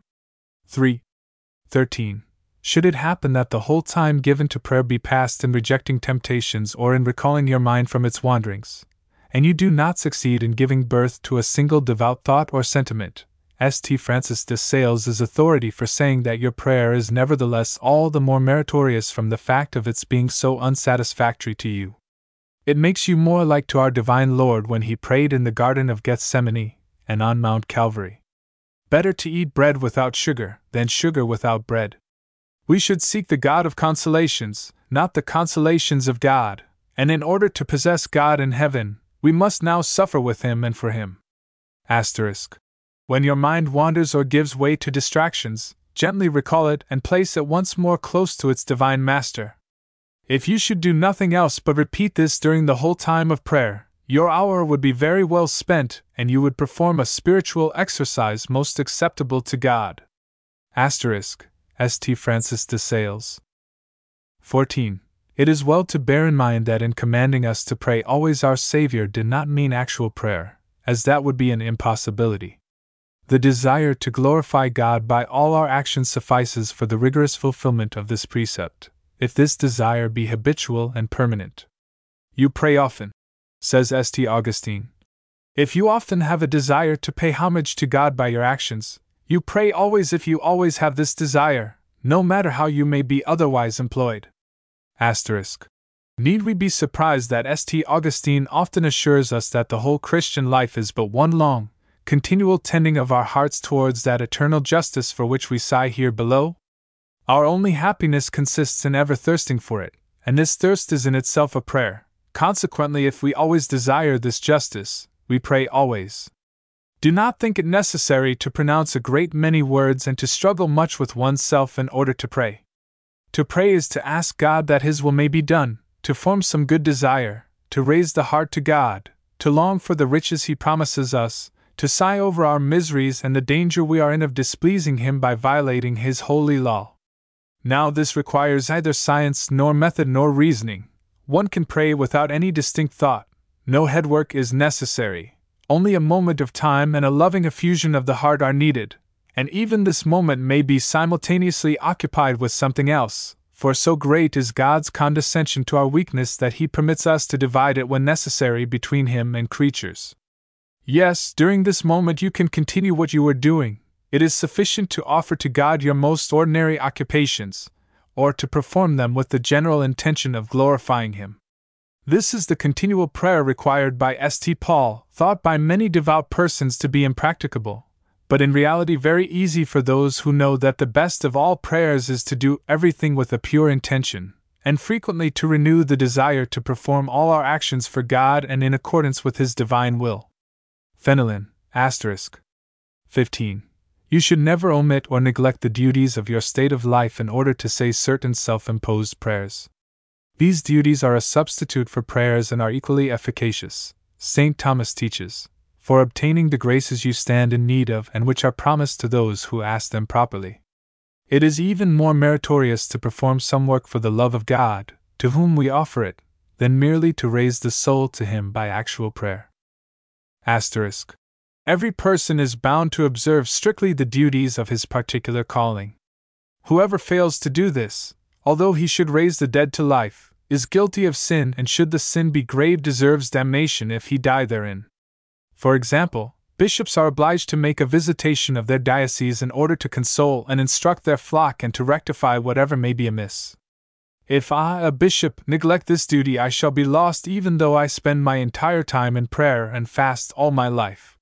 three thirteen. Should it happen that the whole time given to prayer be passed in rejecting temptations or in recalling your mind from its wanderings, and you do not succeed in giving birth to a single devout thought or sentiment, Saint Francis de Sales is authority for saying that your prayer is nevertheless all the more meritorious from the fact of its being so unsatisfactory to you. It makes you more like to our Divine Lord when He prayed in the Garden of Gethsemane and on Mount Calvary. Better to eat bread without sugar than sugar without bread. We should seek the God of consolations, not the consolations of God, and in order to possess God in heaven, we must now suffer with Him and for Him. Asterisk. When your mind wanders or gives way to distractions, gently recall it and place it once more close to its divine master. If you should do nothing else but repeat this during the whole time of prayer, your hour would be very well spent, and you would perform a spiritual exercise most acceptable to God. Asterisk. Saint Francis de Sales. fourteen. It is well to bear in mind that in commanding us to pray always our Savior did not mean actual prayer, as that would be an impossibility. The desire to glorify God by all our actions suffices for the rigorous fulfillment of this precept, if this desire be habitual and permanent. You pray often, says Saint Augustine. If you often have a desire to pay homage to God by your actions, you pray always if you always have this desire, no matter how you may be otherwise employed. Asterisk. Need we be surprised that Saint Augustine often assures us that the whole Christian life is but one long, continual tending of our hearts towards that eternal justice for which we sigh here below? Our only happiness consists in ever thirsting for it, and this thirst is in itself a prayer. Consequently, if we always desire this justice, we pray always. Do not think it necessary to pronounce a great many words and to struggle much with oneself in order to pray. To pray is to ask God that His will may be done, to form some good desire, to raise the heart to God, to long for the riches He promises us, to sigh over our miseries and the danger we are in of displeasing Him by violating His holy law. Now this requires neither science nor method nor reasoning. One can pray without any distinct thought. No headwork is necessary. Only a moment of time and a loving effusion of the heart are needed, and even this moment may be simultaneously occupied with something else, for so great is God's condescension to our weakness that He permits us to divide it when necessary between Him and creatures. Yes, during this moment you can continue what you are doing. It is sufficient to offer to God your most ordinary occupations, or to perform them with the general intention of glorifying Him. This is the continual prayer required by Saint Paul, thought by many devout persons to be impracticable, but in reality very easy for those who know that the best of all prayers is to do everything with a pure intention, and frequently to renew the desire to perform all our actions for God and in accordance with His divine will. Fenelon, asterisk. fifteen. You should never omit or neglect the duties of your state of life in order to say certain self-imposed prayers. These duties are a substitute for prayers and are equally efficacious, Saint Thomas teaches, for obtaining the graces you stand in need of and which are promised to those who ask them properly. It is even more meritorious to perform some work for the love of God, to whom we offer it, than merely to raise the soul to Him by actual prayer. Asterisk. Every person is bound to observe strictly the duties of his particular calling. Whoever fails to do this, although he should raise the dead to life, is guilty of sin, and should the sin be grave deserves damnation if he die therein. For example, bishops are obliged to make a visitation of their diocese in order to console and instruct their flock and to rectify whatever may be amiss. If I, a bishop, neglect this duty, I shall be lost even though I spend my entire time in prayer and fast all my life.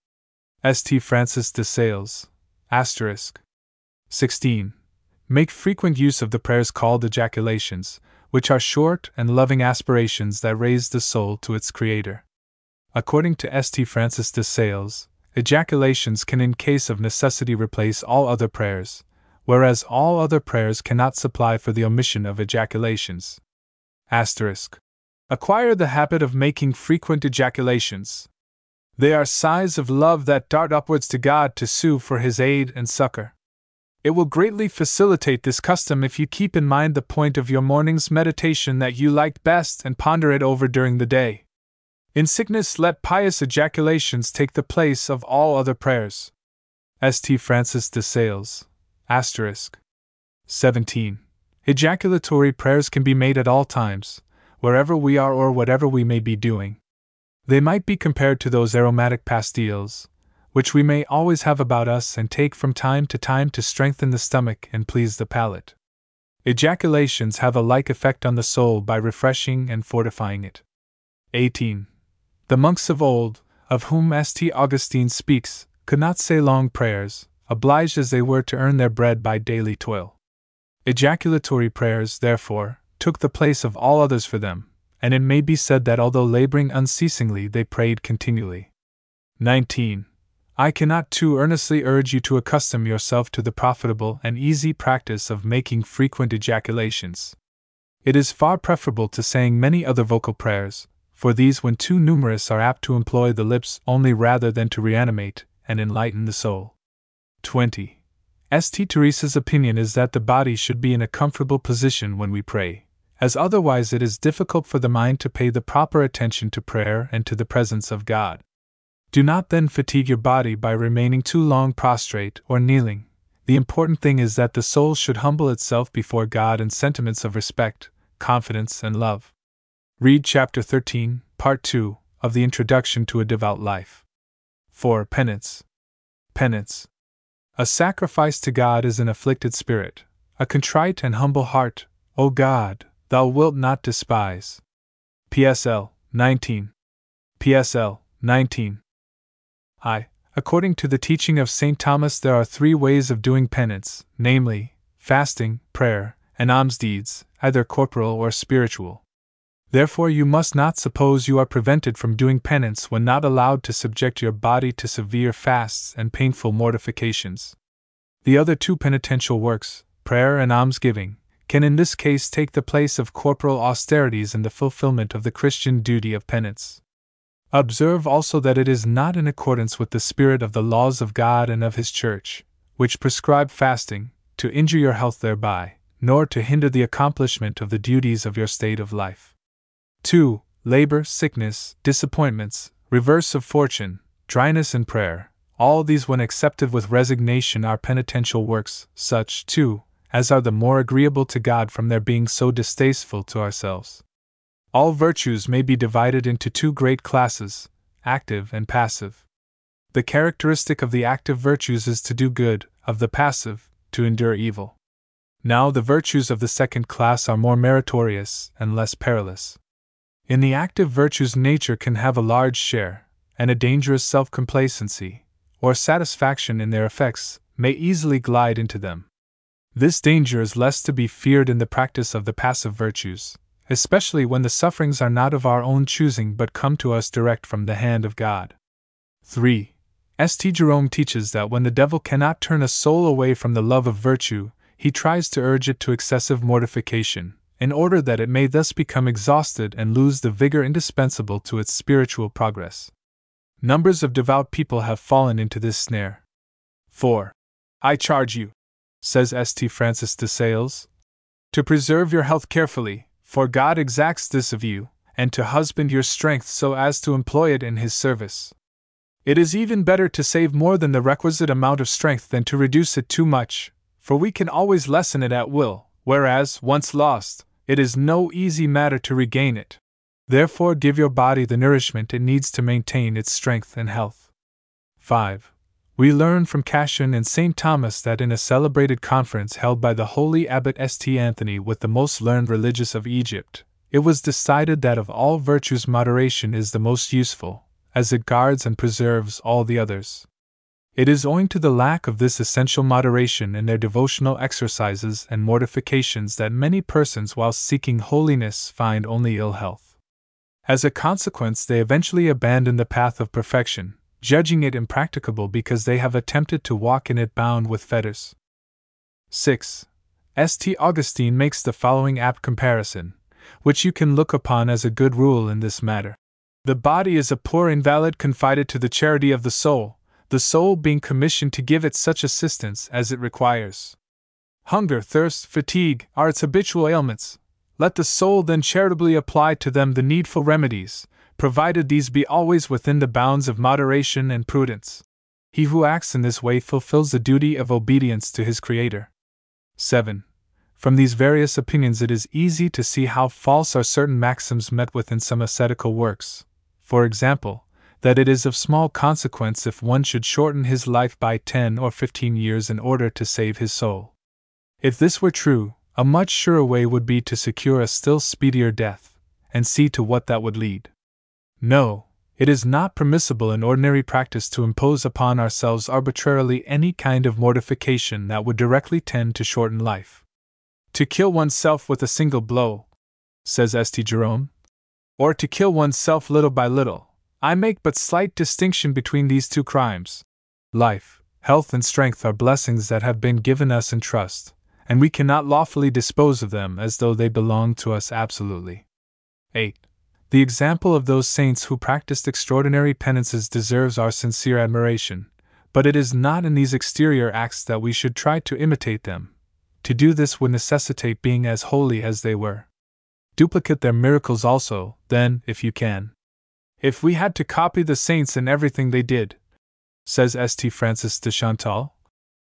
Saint Francis de Sales. Asterisk. sixteen. Make frequent use of the prayers called ejaculations, which are short and loving aspirations that raise the soul to its Creator. According to Saint Francis de Sales, ejaculations can in case of necessity replace all other prayers, whereas all other prayers cannot supply for the omission of ejaculations. Asterisk. Acquire the habit of making frequent ejaculations. They are sighs of love that dart upwards to God to sue for His aid and succor. It will greatly facilitate this custom if you keep in mind the point of your morning's meditation that you like best and ponder it over during the day. In sickness, let pious ejaculations take the place of all other prayers. Saint Francis de Sales. Asterisk. seventeen. Ejaculatory prayers can be made at all times, wherever we are or whatever we may be doing. They might be compared to those aromatic pastilles, which we may always have about us and take from time to time to strengthen the stomach and please the palate. Ejaculations have a like effect on the soul by refreshing and fortifying it. eighteen. The monks of old, of whom Saint Augustine speaks, could not say long prayers, obliged as they were to earn their bread by daily toil. Ejaculatory prayers, therefore, took the place of all others for them, and it may be said that although laboring unceasingly they prayed continually. nineteen. I cannot too earnestly urge you to accustom yourself to the profitable and easy practice of making frequent ejaculations. It is far preferable to saying many other vocal prayers, for these, when too numerous, are apt to employ the lips only rather than to reanimate and enlighten the soul. twenty. Saint Teresa's opinion is that the body should be in a comfortable position when we pray, as otherwise it is difficult for the mind to pay the proper attention to prayer and to the presence of God. Do not then fatigue your body by remaining too long prostrate or kneeling. The important thing is that the soul should humble itself before God in sentiments of respect, confidence, and love. Read Chapter thirteen, Part two, of the Introduction to a Devout Life. four. Penance. Penance. A sacrifice to God is an afflicted spirit, a contrite and humble heart, O God, thou wilt not despise. P S L nineteen. P S L nineteen. I. According to the teaching of Saint Thomas, there are three ways of doing penance, namely, fasting, prayer, and almsdeeds, either corporal or spiritual. Therefore you must not suppose you are prevented from doing penance when not allowed to subject your body to severe fasts and painful mortifications. The other two penitential works, prayer and almsgiving, can in this case take the place of corporal austerities in the fulfillment of the Christian duty of penance. Observe also that it is not in accordance with the spirit of the laws of God and of His Church, which prescribe fasting, to injure your health thereby, nor to hinder the accomplishment of the duties of your state of life. two. Labor, sickness, disappointments, reverse of fortune, dryness and prayer, all these when accepted with resignation are penitential works, such, too, as are the more agreeable to God from their being so distasteful to ourselves. All virtues may be divided into two great classes, active and passive. The characteristic of the active virtues is to do good, of the passive, to endure evil. Now the virtues of the second class are more meritorious and less perilous. In the active virtues nature can have a large share, and a dangerous self-complacency, or satisfaction in their effects, may easily glide into them. This danger is less to be feared in the practice of the passive virtues, especially when the sufferings are not of our own choosing but come to us direct from the hand of God. three. Saint Jerome teaches that when the devil cannot turn a soul away from the love of virtue, he tries to urge it to excessive mortification, in order that it may thus become exhausted and lose the vigor indispensable to its spiritual progress. Numbers of devout people have fallen into this snare. four. I charge you, says Saint Francis de Sales, to preserve your health carefully, for God exacts this of you, and to husband your strength so as to employ it in His service. It is even better to save more than the requisite amount of strength than to reduce it too much, for we can always lessen it at will, whereas, once lost, it is no easy matter to regain it. Therefore give your body the nourishment it needs to maintain its strength and health. five. We learn from Cassian and Saint Thomas that in a celebrated conference held by the holy abbot Saint Anthony with the most learned religious of Egypt, it was decided that of all virtues moderation is the most useful, as it guards and preserves all the others. It is owing to the lack of this essential moderation in their devotional exercises and mortifications that many persons, while seeking holiness, find only ill health. As a consequence, they eventually abandon the path of perfection, judging it impracticable because they have attempted to walk in it bound with fetters. six. Saint Augustine makes the following apt comparison, which you can look upon as a good rule in this matter. The body is a poor invalid confided to the charity of the soul, the soul being commissioned to give it such assistance as it requires. Hunger, thirst, fatigue are its habitual ailments. Let the soul then charitably apply to them the needful remedies, provided these be always within the bounds of moderation and prudence. He who acts in this way fulfills the duty of obedience to his Creator. seven. From these various opinions it is easy to see how false are certain maxims met with in some ascetical works. For example, that it is of small consequence if one should shorten his life by ten or fifteen years in order to save his soul. If this were true, a much surer way would be to secure a still speedier death, and see to what that would lead. No, it is not permissible in ordinary practice to impose upon ourselves arbitrarily any kind of mortification that would directly tend to shorten life. To kill oneself with a single blow, says Saint Jerome, or to kill oneself little by little, I make but slight distinction between these two crimes. Life, health, and strength are blessings that have been given us in trust, and we cannot lawfully dispose of them as though they belonged to us absolutely. eight. The example of those saints who practiced extraordinary penances deserves our sincere admiration, but it is not in these exterior acts that we should try to imitate them. To do this would necessitate being as holy as they were. Duplicate their miracles also, then, if you can. If we had to copy the saints in everything they did, says Saint Francis de Chantal,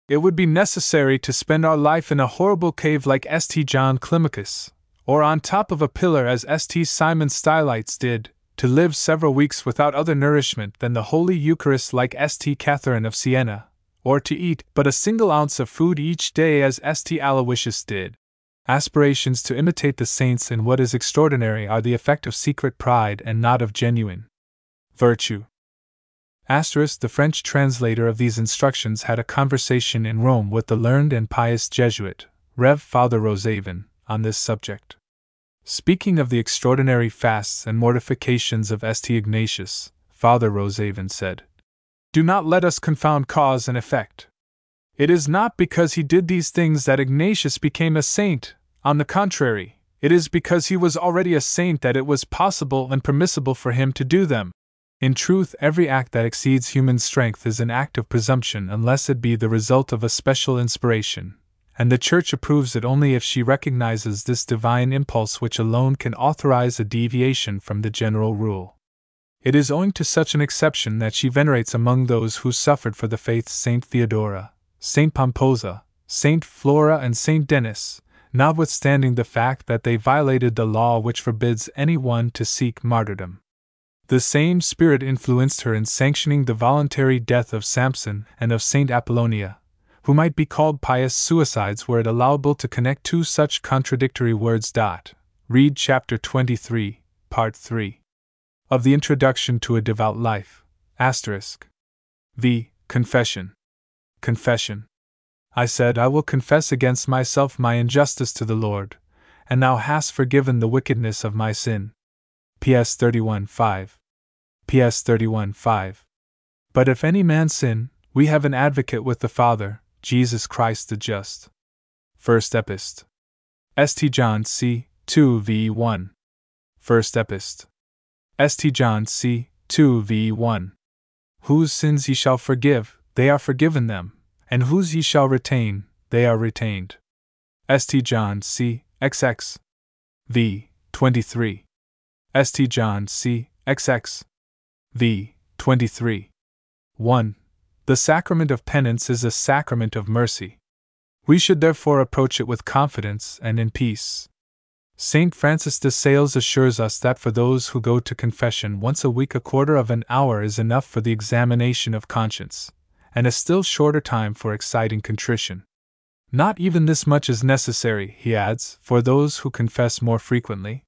it would be necessary to spend our life in a horrible cave like Saint John Climacus, or on top of a pillar as Saint Simon Stylites did, to live several weeks without other nourishment than the Holy Eucharist like Saint Catherine of Siena, or to eat but a single ounce of food each day as Saint Aloysius did. Aspirations to imitate the saints in what is extraordinary are the effect of secret pride and not of genuine virtue. Asterisk, the French translator of these instructions had a conversation in Rome with the learned and pious Jesuit, Rev. Father Rozaven, on this subject. Speaking of the extraordinary fasts and mortifications of Saint Ignatius, Father Rozaven said, "Do not let us confound cause and effect. It is not because he did these things that Ignatius became a saint; on the contrary, it is because he was already a saint that it was possible and permissible for him to do them. In truth, every act that exceeds human strength is an act of presumption unless it be the result of a special inspiration, and the Church approves it only if she recognizes this divine impulse which alone can authorize a deviation from the general rule. It is owing to such an exception that she venerates among those who suffered for the faith Saint Theodora, Saint Pomposa, Saint Flora and Saint Denis, notwithstanding the fact that they violated the law which forbids anyone to seek martyrdom. The same spirit influenced her in sanctioning the voluntary death of Samson and of Saint Apollonia, who might be called pious suicides were it allowable to connect two such contradictory words. Read Chapter twenty-three, Part three, of the Introduction to a Devout Life, asterisk. V. Confession. Confession. I said, I will confess against myself my injustice to the Lord, and thou hast forgiven the wickedness of my sin. P S thirty-one five. P S thirty-one five. But if any man sin, we have an advocate with the Father, Jesus Christ the just. First Epist. Saint John c. two v one. First Epist. Saint John c. two v one. Whose sins ye shall forgive, they are forgiven them, and whose ye shall retain, they are retained. Saint John c. xx. v. twenty-three. Saint John c. xx. v. twenty-three. one. The sacrament of penance is a sacrament of mercy. We should therefore approach it with confidence and in peace. Saint Francis de Sales assures us that for those who go to confession once a week, a quarter of an hour is enough for the examination of conscience, and a still shorter time for exciting contrition. Not even this much is necessary, he adds, for those who confess more frequently.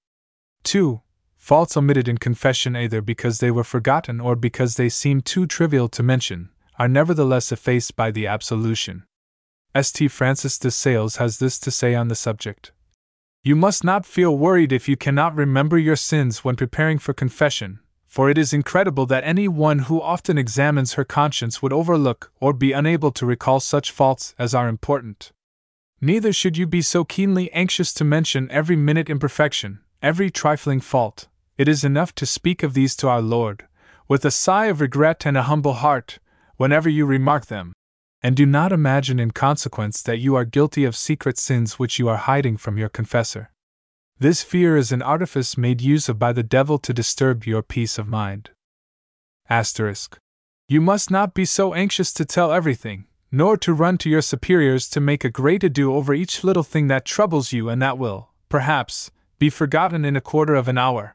two. Faults omitted in confession, either because they were forgotten or because they seemed too trivial to mention, are nevertheless effaced by the absolution. Saint Francis de Sales has this to say on the subject. You must not feel worried if you cannot remember your sins when preparing for confession, for it is incredible that any one who often examines her conscience would overlook or be unable to recall such faults as are important. Neither should you be so keenly anxious to mention every minute imperfection, every trifling fault. It is enough to speak of these to our Lord, with a sigh of regret and a humble heart, whenever you remark them, and do not imagine in consequence that you are guilty of secret sins which you are hiding from your confessor. This fear is an artifice made use of by the devil to disturb your peace of mind. Asterisk. You must not be so anxious to tell everything, nor to run to your superiors to make a great ado over each little thing that troubles you and that will, perhaps, be forgotten in a quarter of an hour.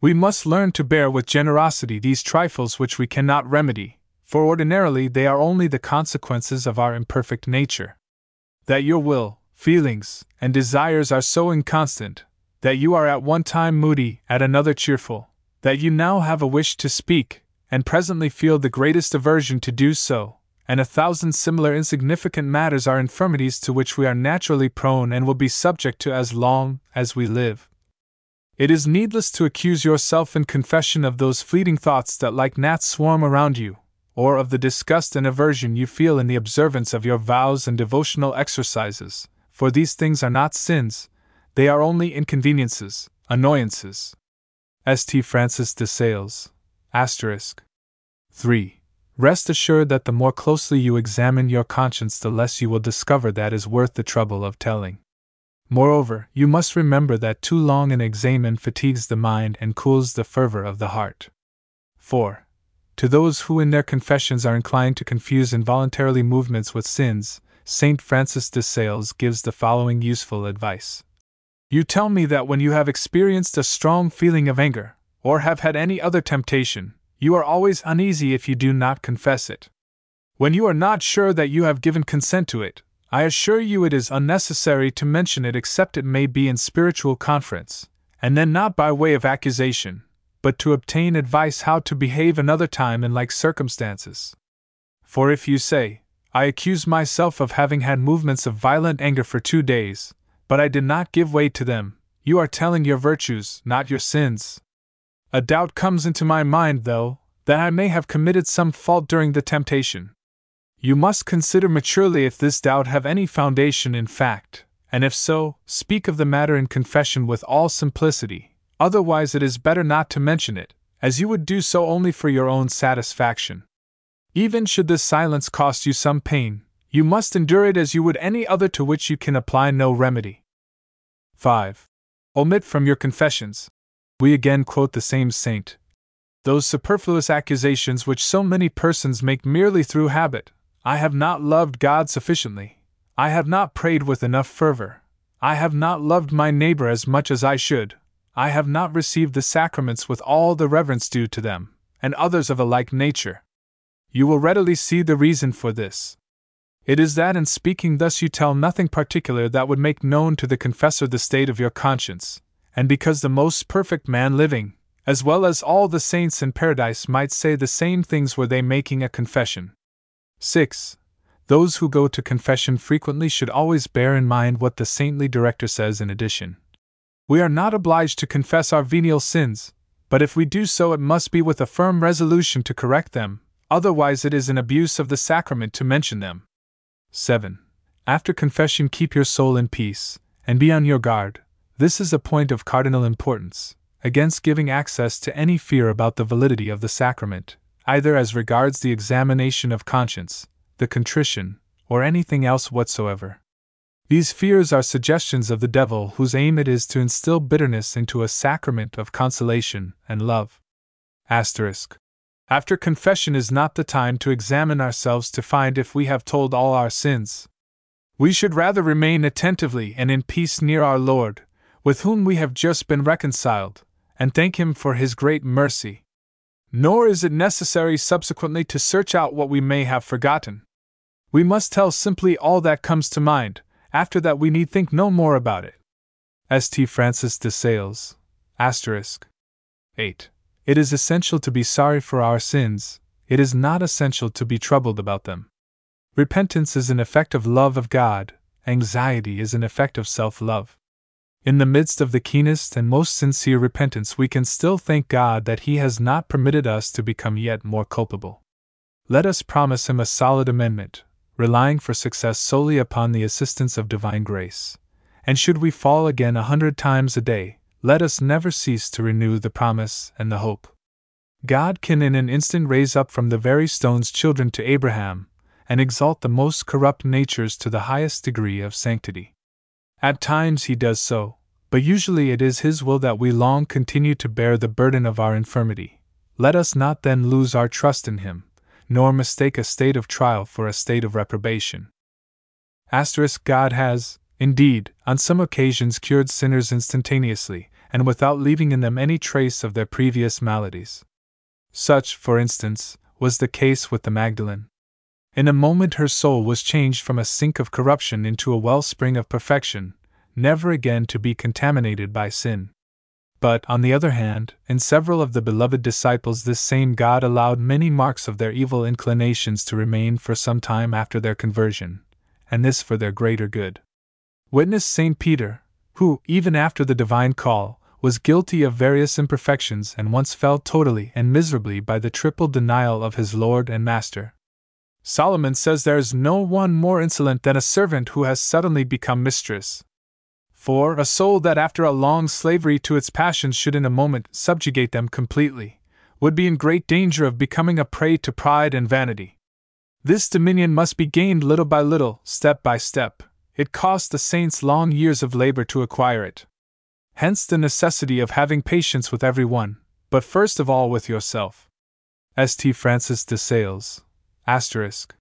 We must learn to bear with generosity these trifles which we cannot remedy, for ordinarily they are only the consequences of our imperfect nature. That your will, feelings, and desires are so inconstant, that you are at one time moody, at another cheerful, that you now have a wish to speak, and presently feel the greatest aversion to do so, and a thousand similar insignificant matters are infirmities to which we are naturally prone and will be subject to as long as we live. It is needless to accuse yourself in confession of those fleeting thoughts that like gnats swarm around you, or of the disgust and aversion you feel in the observance of your vows and devotional exercises, for these things are not sins, they are only inconveniences, annoyances. Saint Francis de Sales. Asterisk. three. Rest assured that the more closely you examine your conscience, the less you will discover that is worth the trouble of telling. Moreover, you must remember that too long an examen fatigues the mind and cools the fervor of the heart. four. To those who in their confessions are inclined to confuse involuntary movements with sins, Saint Francis de Sales gives the following useful advice. You tell me that when you have experienced a strong feeling of anger, or have had any other temptation, you are always uneasy if you do not confess it. When you are not sure that you have given consent to it, I assure you it is unnecessary to mention it except it may be in spiritual conference, and then not by way of accusation, but to obtain advice how to behave another time in like circumstances. For if you say, I accuse myself of having had movements of violent anger for two days, but I did not give way to them, you are telling your virtues, not your sins. A doubt comes into my mind, though, that I may have committed some fault during the temptation. You must consider maturely if this doubt have any foundation in fact, and if so, speak of the matter in confession with all simplicity, otherwise it is better not to mention it, as you would do so only for your own satisfaction. Even should this silence cost you some pain, you must endure it as you would any other to which you can apply no remedy. five. Omit from your confessions. We again quote the same saint. Those superfluous accusations which so many persons make merely through habit. I have not loved God sufficiently. I have not prayed with enough fervor. I have not loved my neighbor as much as I should. I have not received the sacraments with all the reverence due to them, and others of a like nature. You will readily see the reason for this. It is that in speaking thus you tell nothing particular that would make known to the confessor the state of your conscience. And because the most perfect man living, as well as all the saints in paradise, might say the same things were they making a confession. six. Those who go to confession frequently should always bear in mind what the saintly director says in addition. We are not obliged to confess our venial sins, but if we do so it must be with a firm resolution to correct them, otherwise it is an abuse of the sacrament to mention them. seven. After confession keep your soul in peace, and be on your guard. This is a point of cardinal importance, against giving access to any fear about the validity of the sacrament, either as regards the examination of conscience, the contrition, or anything else whatsoever. These fears are suggestions of the devil whose aim it is to instill bitterness into a sacrament of consolation and love. Asterisk. After confession is not the time to examine ourselves to find if we have told all our sins. We should rather remain attentively and in peace near our Lord, with whom we have just been reconciled, and thank Him for His great mercy. Nor is it necessary subsequently to search out what we may have forgotten. We must tell simply all that comes to mind, after that we need think no more about it. Saint Francis de Sales. Asterisk. eight. It is essential to be sorry for our sins, it is not essential to be troubled about them. Repentance is an effect of love of God, anxiety is an effect of self-love. In the midst of the keenest and most sincere repentance we can still thank God that He has not permitted us to become yet more culpable. Let us promise Him a solid amendment, relying for success solely upon the assistance of divine grace. And should we fall again a hundred times a day, let us never cease to renew the promise and the hope. God can in an instant raise up from the very stones children to Abraham, and exalt the most corrupt natures to the highest degree of sanctity. At times He does so, but usually it is His will that we long continue to bear the burden of our infirmity. Let us not then lose our trust in Him, nor mistake a state of trial for a state of reprobation. Asterisk. God has, indeed, on some occasions cured sinners instantaneously, and without leaving in them any trace of their previous maladies. Such, for instance, was the case with the Magdalene. In a moment her soul was changed from a sink of corruption into a wellspring of perfection, never again to be contaminated by sin. But, on the other hand, in several of the beloved disciples this same God allowed many marks of their evil inclinations to remain for some time after their conversion, and this for their greater good. Witness Saint Peter, who, even after the divine call, was guilty of various imperfections and once fell totally and miserably by the triple denial of his Lord and Master. Solomon says there is no one more insolent than a servant who has suddenly become mistress. For a soul that after a long slavery to its passions should in a moment subjugate them completely, would be in great danger of becoming a prey to pride and vanity. This dominion must be gained little by little, step by step. It cost the saints long years of labor to acquire it. Hence the necessity of having patience with everyone, but first of all with yourself. Saint Francis de Sales. Asterisk.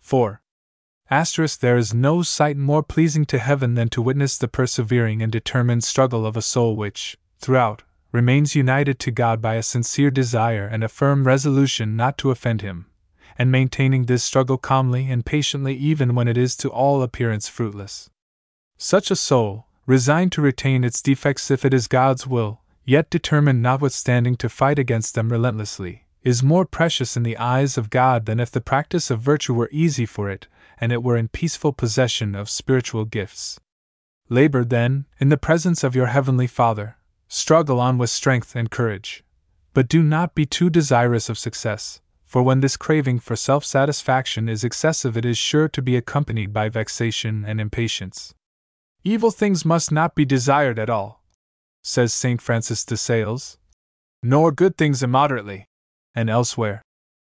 four. Asterisk. There is no sight more pleasing to heaven than to witness the persevering and determined struggle of a soul which, throughout, remains united to God by a sincere desire and a firm resolution not to offend Him, and maintaining this struggle calmly and patiently even when it is to all appearance fruitless. Such a soul, resigned to retain its defects if it is God's will, yet determined notwithstanding to fight against them relentlessly, is more precious in the eyes of God than if the practice of virtue were easy for it, and it were in peaceful possession of spiritual gifts. Labor, then, in the presence of your Heavenly Father. Struggle on with strength and courage. But do not be too desirous of success, for when this craving for self-satisfaction is excessive, it is sure to be accompanied by vexation and impatience. Evil things must not be desired at all, says Saint Francis de Sales, nor good things immoderately. And elsewhere,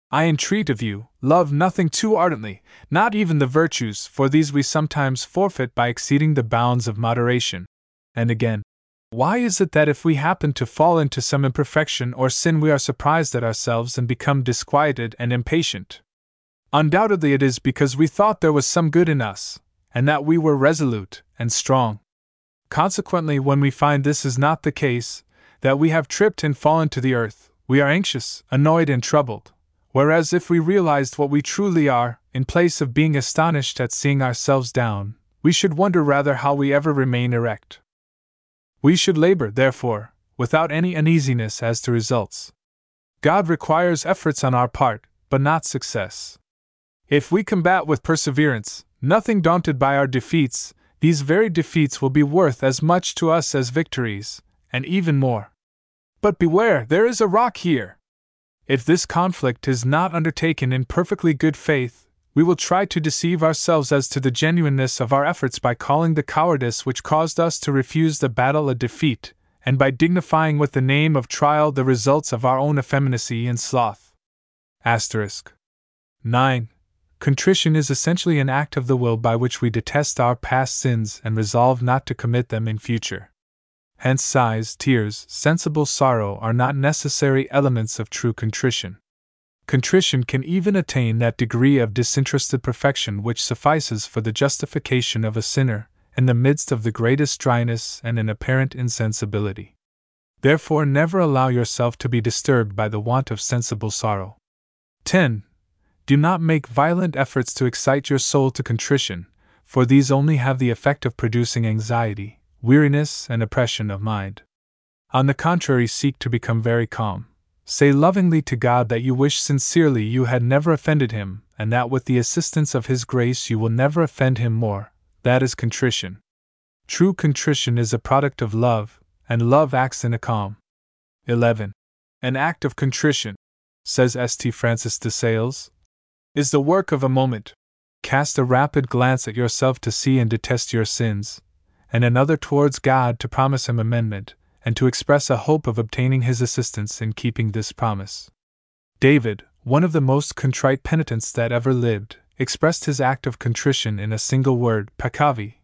I entreat of you, love nothing too ardently, not even the virtues, for these we sometimes forfeit by exceeding the bounds of moderation. And again, why is it that if we happen to fall into some imperfection or sin, we are surprised at ourselves and become disquieted and impatient? Undoubtedly it is because we thought there was some good in us, and that we were resolute and strong. Consequently, when we find this is not the case, that we have tripped and fallen to the earth, we are anxious, annoyed, and troubled. Whereas if we realized what we truly are, in place of being astonished at seeing ourselves down, we should wonder rather how we ever remain erect. We should labor, therefore, without any uneasiness as to results. God requires efforts on our part, but not success. If we combat with perseverance, nothing daunted by our defeats, these very defeats will be worth as much to us as victories, and even more. But beware, there is a rock here! If this conflict is not undertaken in perfectly good faith, we will try to deceive ourselves as to the genuineness of our efforts by calling the cowardice which caused us to refuse the battle a defeat, and by dignifying with the name of trial the results of our own effeminacy and sloth. Asterisk. nine. Contrition is essentially an act of the will by which we detest our past sins and resolve not to commit them in future. Hence sighs, tears, sensible sorrow are not necessary elements of true contrition. Contrition can even attain that degree of disinterested perfection which suffices for the justification of a sinner, in the midst of the greatest dryness and an apparent insensibility. Therefore never allow yourself to be disturbed by the want of sensible sorrow. ten. Do not make violent efforts to excite your soul to contrition, for these only have the effect of producing anxiety, weariness, and oppression of mind. On the contrary, seek to become very calm. Say lovingly to God that you wish sincerely you had never offended Him, and that with the assistance of His grace you will never offend Him more. That is contrition. True contrition is a product of love, and love acts in a calm. eleven. An act of contrition, says Saint Francis de Sales, is the work of a moment. Cast a rapid glance at yourself to see and detest your sins, and another towards God to promise Him amendment, and to express a hope of obtaining His assistance in keeping this promise. David, one of the most contrite penitents that ever lived, expressed his act of contrition in a single word, peccavi,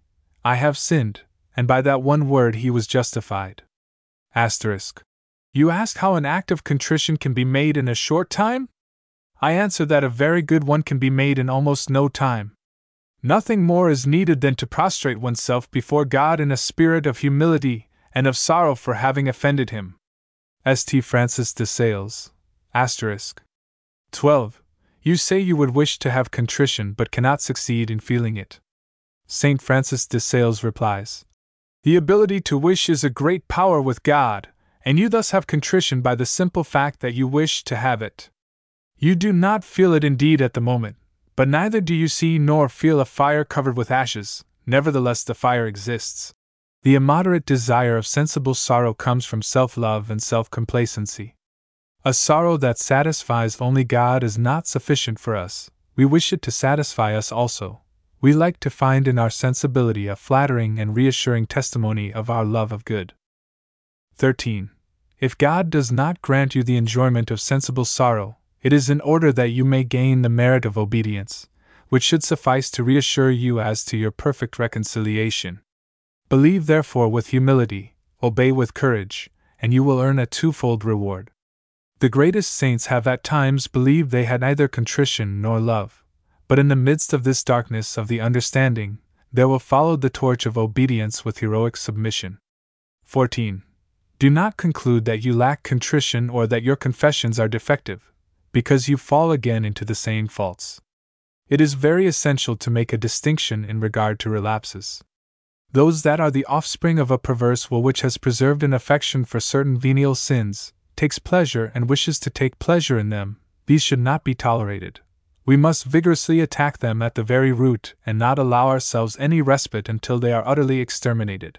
I have sinned, and by that one word he was justified. Asterisk. You ask how an act of contrition can be made in a short time? I answer that a very good one can be made in almost no time. Nothing more is needed than to prostrate oneself before God in a spirit of humility and of sorrow for having offended Him. Saint Francis de Sales. Asterisk. twelve. You say you would wish to have contrition but cannot succeed in feeling it. Saint Francis de Sales replies, the ability to wish is a great power with God, and you thus have contrition by the simple fact that you wish to have it. You do not feel it indeed at the moment, but neither do you see nor feel a fire covered with ashes. Nevertheless, the fire exists. The immoderate desire of sensible sorrow comes from self-love and self-complacency. A sorrow that satisfies only God is not sufficient for us, we wish it to satisfy us also. We like to find in our sensibility a flattering and reassuring testimony of our love of good. thirteen. If God does not grant you the enjoyment of sensible sorrow, it is in order that you may gain the merit of obedience, which should suffice to reassure you as to your perfect reconciliation. Believe therefore with humility, obey with courage, and you will earn a twofold reward. The greatest saints have at times believed they had neither contrition nor love, but in the midst of this darkness of the understanding, there will follow the torch of obedience with heroic submission. fourteen. Do not conclude that you lack contrition or that your confessions are defective, because you fall again into the same faults. It is very essential to make a distinction in regard to relapses. Those that are the offspring of a perverse will which has preserved an affection for certain venial sins, takes pleasure and wishes to take pleasure in them, these should not be tolerated. We must vigorously attack them at the very root and not allow ourselves any respite until they are utterly exterminated.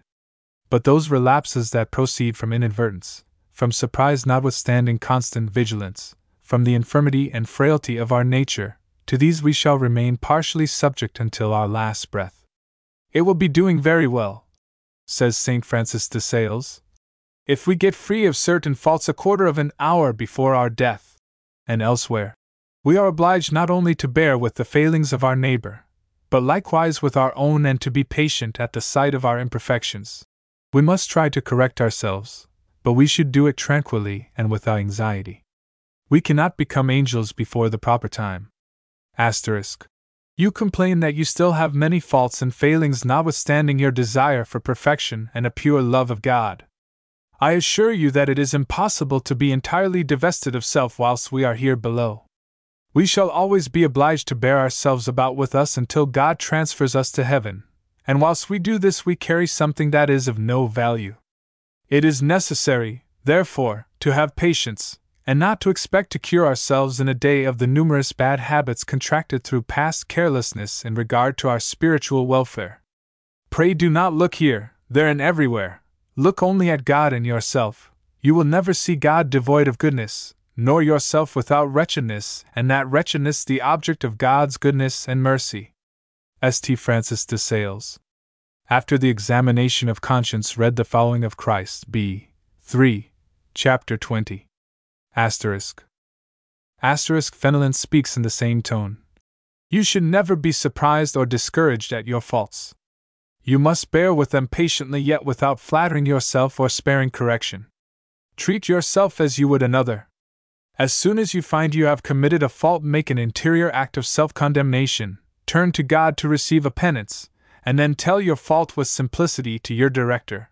But those relapses that proceed from inadvertence, from surprise notwithstanding constant vigilance, from the infirmity and frailty of our nature, to these we shall remain partially subject until our last breath. It will be doing very well, says Saint Francis de Sales, if we get free of certain faults a quarter of an hour before our death. And elsewhere, we are obliged not only to bear with the failings of our neighbor, but likewise with our own, and to be patient at the sight of our imperfections. We must try to correct ourselves, but we should do it tranquilly and without anxiety. We cannot become angels before the proper time. Asterisk. You complain that you still have many faults and failings notwithstanding your desire for perfection and a pure love of God. I assure you that it is impossible to be entirely divested of self whilst we are here below. We shall always be obliged to bear ourselves about with us until God transfers us to heaven, and whilst we do this we carry something that is of no value. It is necessary, therefore, to have patience, and not to expect to cure ourselves in a day of the numerous bad habits contracted through past carelessness in regard to our spiritual welfare. Pray do not look here, there, and everywhere. Look only at God and yourself. You will never see God devoid of goodness, nor yourself without wretchedness, and that wretchedness the object of God's goodness and mercy. Saint Francis de Sales, after the examination of conscience, read the following of Christ B three, chapter twenty. Asterisk. Asterisk. Fenelon speaks in the same tone. You should never be surprised or discouraged at your faults. You must bear with them patiently, yet without flattering yourself or sparing correction. Treat yourself as you would another. As soon as you find you have committed a fault, make an interior act of self-condemnation, turn to God to receive a penance, and then tell your fault with simplicity to your director.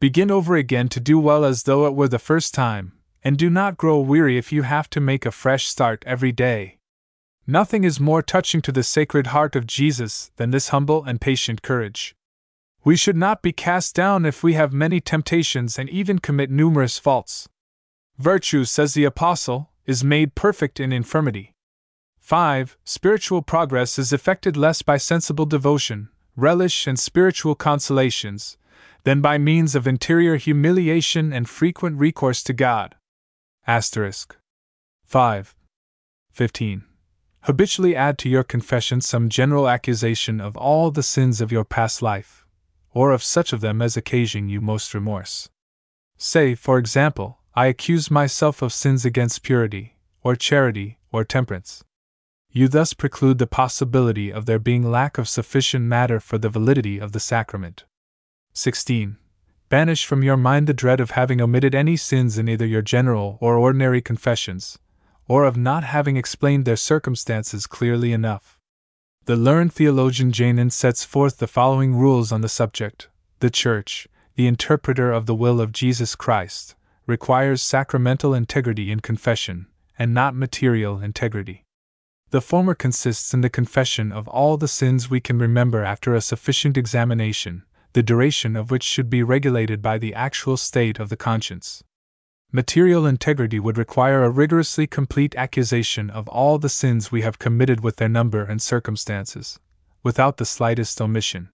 Begin over again to do well as though it were the first time, and do not grow weary if you have to make a fresh start every day. Nothing is more touching to the Sacred Heart of Jesus than this humble and patient courage. We should not be cast down if we have many temptations and even commit numerous faults. Virtue, says the Apostle, is made perfect in infirmity. five. Spiritual progress is effected less by sensible devotion, relish, and spiritual consolations, than by means of interior humiliation and frequent recourse to God. Asterisk. five. fifteen. Habitually add to your confession some general accusation of all the sins of your past life, or of such of them as occasion you most remorse. Say, for example, I accuse myself of sins against purity, or charity, or temperance. You thus preclude the possibility of there being lack of sufficient matter for the validity of the sacrament. sixteen. Banish from your mind the dread of having omitted any sins in either your general or ordinary confessions, or of not having explained their circumstances clearly enough. The learned theologian Janin sets forth the following rules on the subject. The Church, the interpreter of the will of Jesus Christ, requires sacramental integrity in confession, and not material integrity. The former consists in the confession of all the sins we can remember after a sufficient examination, the duration of which should be regulated by the actual state of the conscience. Material integrity would require a rigorously complete accusation of all the sins we have committed with their number and circumstances, without the slightest omission.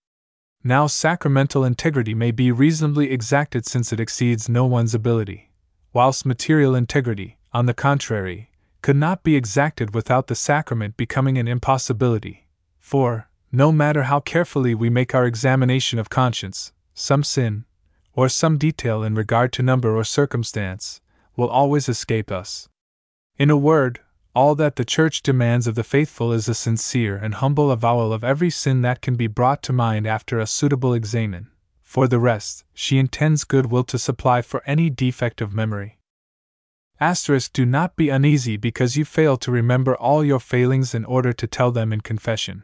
Now sacramental integrity may be reasonably exacted since it exceeds no one's ability, whilst material integrity, on the contrary, could not be exacted without the sacrament becoming an impossibility, for, no matter how carefully we make our examination of conscience, some sin, or some detail in regard to number or circumstance, will always escape us. In a word, all that the Church demands of the faithful is a sincere and humble avowal of every sin that can be brought to mind after a suitable examen. For the rest, she intends goodwill to supply for any defect of memory. Asterisk, do not be uneasy because you fail to remember all your failings in order to tell them in confession.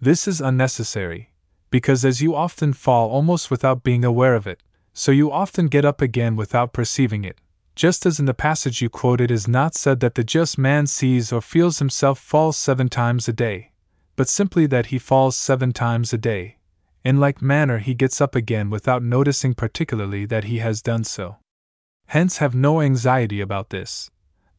This is unnecessary, because as you often fall almost without being aware of it, so you often get up again without perceiving it. Just as in the passage you quote, it is not said that the just man sees or feels himself fall seven times a day, but simply that he falls seven times a day. In like manner he gets up again without noticing particularly that he has done so. Hence have no anxiety about this,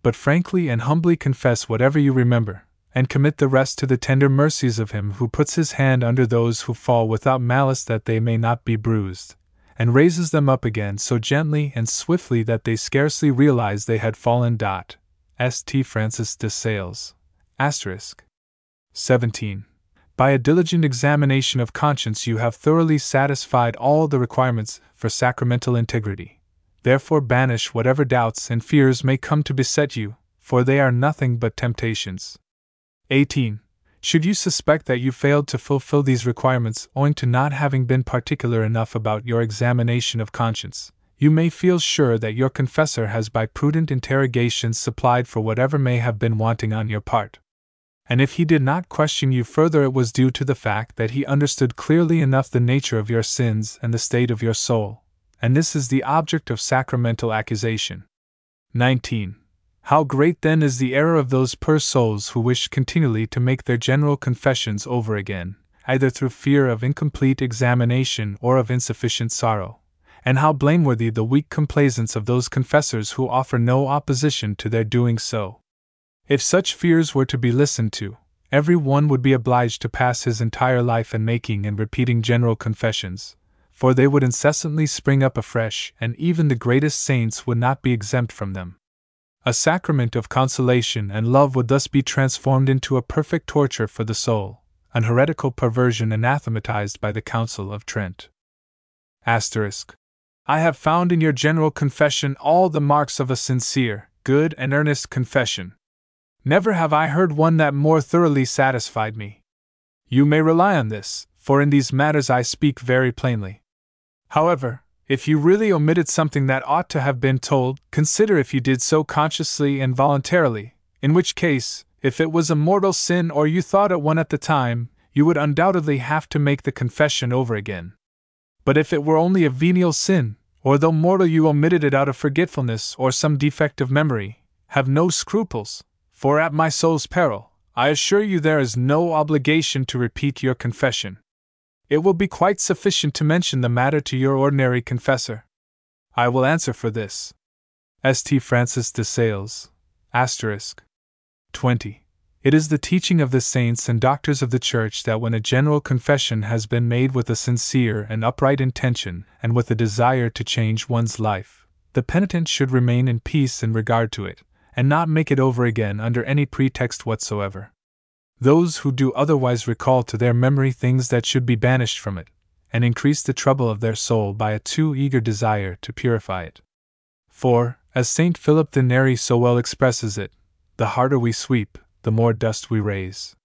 but frankly and humbly confess whatever you remember, and commit the rest to the tender mercies of him who puts his hand under those who fall without malice that they may not be bruised, and raises them up again so gently and swiftly that they scarcely realize they had fallen. Dot. Saint Francis de Sales. Asterisk. seventeen. By a diligent examination of conscience you have thoroughly satisfied all the requirements for sacramental integrity. Therefore banish whatever doubts and fears may come to beset you, for they are nothing but temptations. eighteen. Should you suspect that you failed to fulfill these requirements owing to not having been particular enough about your examination of conscience, you may feel sure that your confessor has by prudent interrogations supplied for whatever may have been wanting on your part. And if he did not question you further, it was due to the fact that he understood clearly enough the nature of your sins and the state of your soul, and this is the object of sacramental accusation. nineteen. How great then is the error of those poor souls who wish continually to make their general confessions over again, either through fear of incomplete examination or of insufficient sorrow, and how blameworthy the weak complaisance of those confessors who offer no opposition to their doing so. If such fears were to be listened to, every one would be obliged to pass his entire life in making and repeating general confessions, for they would incessantly spring up afresh, and even the greatest saints would not be exempt from them. A sacrament of consolation and love would thus be transformed into a perfect torture for the soul, an heretical perversion anathematized by the Council of Trent. Asterisk. I have found in your general confession all the marks of a sincere, good, and earnest confession. Never have I heard one that more thoroughly satisfied me. You may rely on this, for in these matters I speak very plainly. However, if you really omitted something that ought to have been told, consider if you did so consciously and voluntarily, in which case, if it was a mortal sin or you thought it one at the time, you would undoubtedly have to make the confession over again. But if it were only a venial sin, or though mortal you omitted it out of forgetfulness or some defect of memory, have no scruples, for at my soul's peril, I assure you there is no obligation to repeat your confession. It will be quite sufficient to mention the matter to your ordinary confessor. I will answer for this. Saint Francis de Sales. Asterisk. twenty. It is the teaching of the saints and doctors of the Church that when a general confession has been made with a sincere and upright intention and with a desire to change one's life, the penitent should remain in peace in regard to it, and not make it over again under any pretext whatsoever. Those who do otherwise recall to their memory things that should be banished from it, and increase the trouble of their soul by a too eager desire to purify it. For, as Saint Philip Neri so well expresses it, the harder we sweep, the more dust we raise.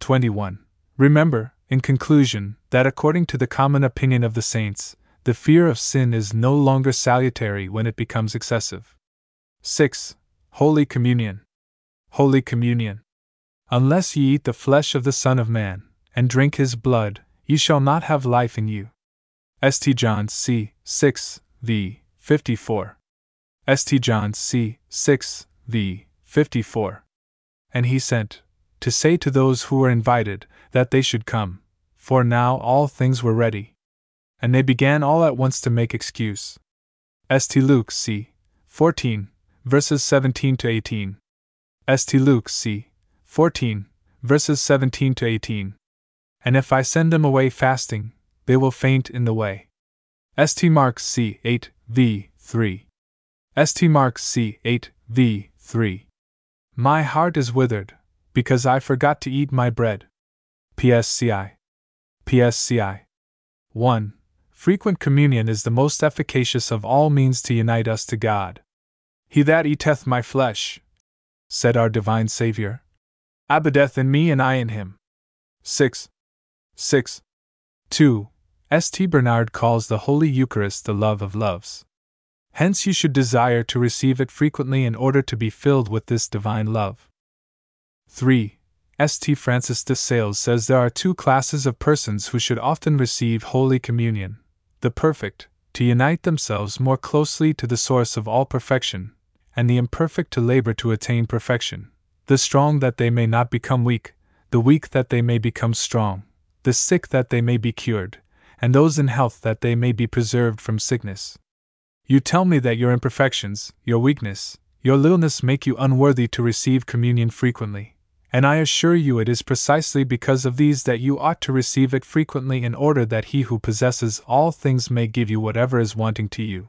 twenty-one. Remember, in conclusion, that according to the common opinion of the saints, the fear of sin is no longer salutary when it becomes excessive. six. Holy Communion. Holy Communion. Unless ye eat the flesh of the Son of Man, and drink his blood, ye shall not have life in you. Saint John c. six, v. fifty-four. Saint John c. six, v. fifty-four. And he sent, to say to those who were invited, that they should come, for now all things were ready. And they began all at once to make excuse. Saint Luke c. fourteen, verses seventeen to eighteen. Saint Luke c. fourteen, verses seventeen to eighteen. And if I send them away fasting, they will faint in the way. Saint Mark c. eight, v. three. Saint Mark c. eight, v. three. My heart is withered, because I forgot to eat my bread. P S C I. P S C I. one. Frequent communion is the most efficacious of all means to unite us to God. He that eateth my flesh, said our divine Saviour, abideth in me and I in him. six. six. two. Saint Bernard calls the Holy Eucharist the love of loves. Hence you should desire to receive it frequently in order to be filled with this divine love. three. Saint Francis de Sales says there are two classes of persons who should often receive Holy Communion: the perfect, to unite themselves more closely to the source of all perfection, and the imperfect to labor to attain perfection, the strong that they may not become weak, the weak that they may become strong, the sick that they may be cured, and those in health that they may be preserved from sickness. You tell me that your imperfections, your weakness, your littleness make you unworthy to receive communion frequently, and I assure you it is precisely because of these that you ought to receive it frequently in order that he who possesses all things may give you whatever is wanting to you.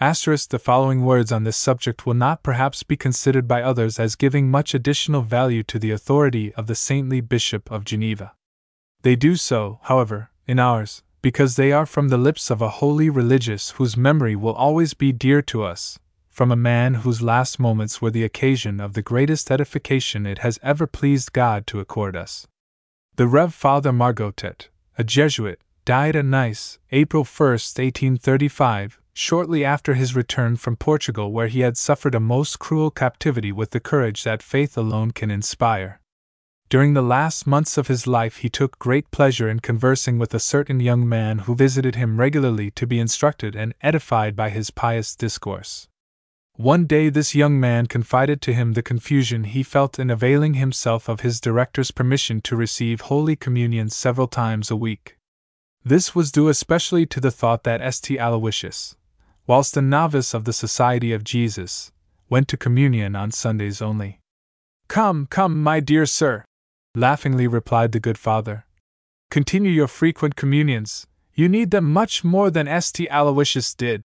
Asterisk. The following words on this subject will not perhaps be considered by others as giving much additional value to the authority of the saintly Bishop of Geneva. They do so, however, in ours, because they are from the lips of a holy religious whose memory will always be dear to us, from a man whose last moments were the occasion of the greatest edification it has ever pleased God to accord us. The Rev. Father Margotet, a Jesuit, died at Nice, April first, eighteen thirty-five, shortly after his return from Portugal, where he had suffered a most cruel captivity with the courage that faith alone can inspire. During the last months of his life he took great pleasure in conversing with a certain young man who visited him regularly to be instructed and edified by his pious discourse. One day this young man confided to him the confusion he felt in availing himself of his director's permission to receive Holy Communion several times a week. This was due especially to the thought that Saint Aloysius, whilst a novice of the Society of Jesus, went to communion on Sundays only. "Come, come, my dear sir," laughingly replied the good father. "Continue your frequent communions, you need them much more than Saint Aloysius did."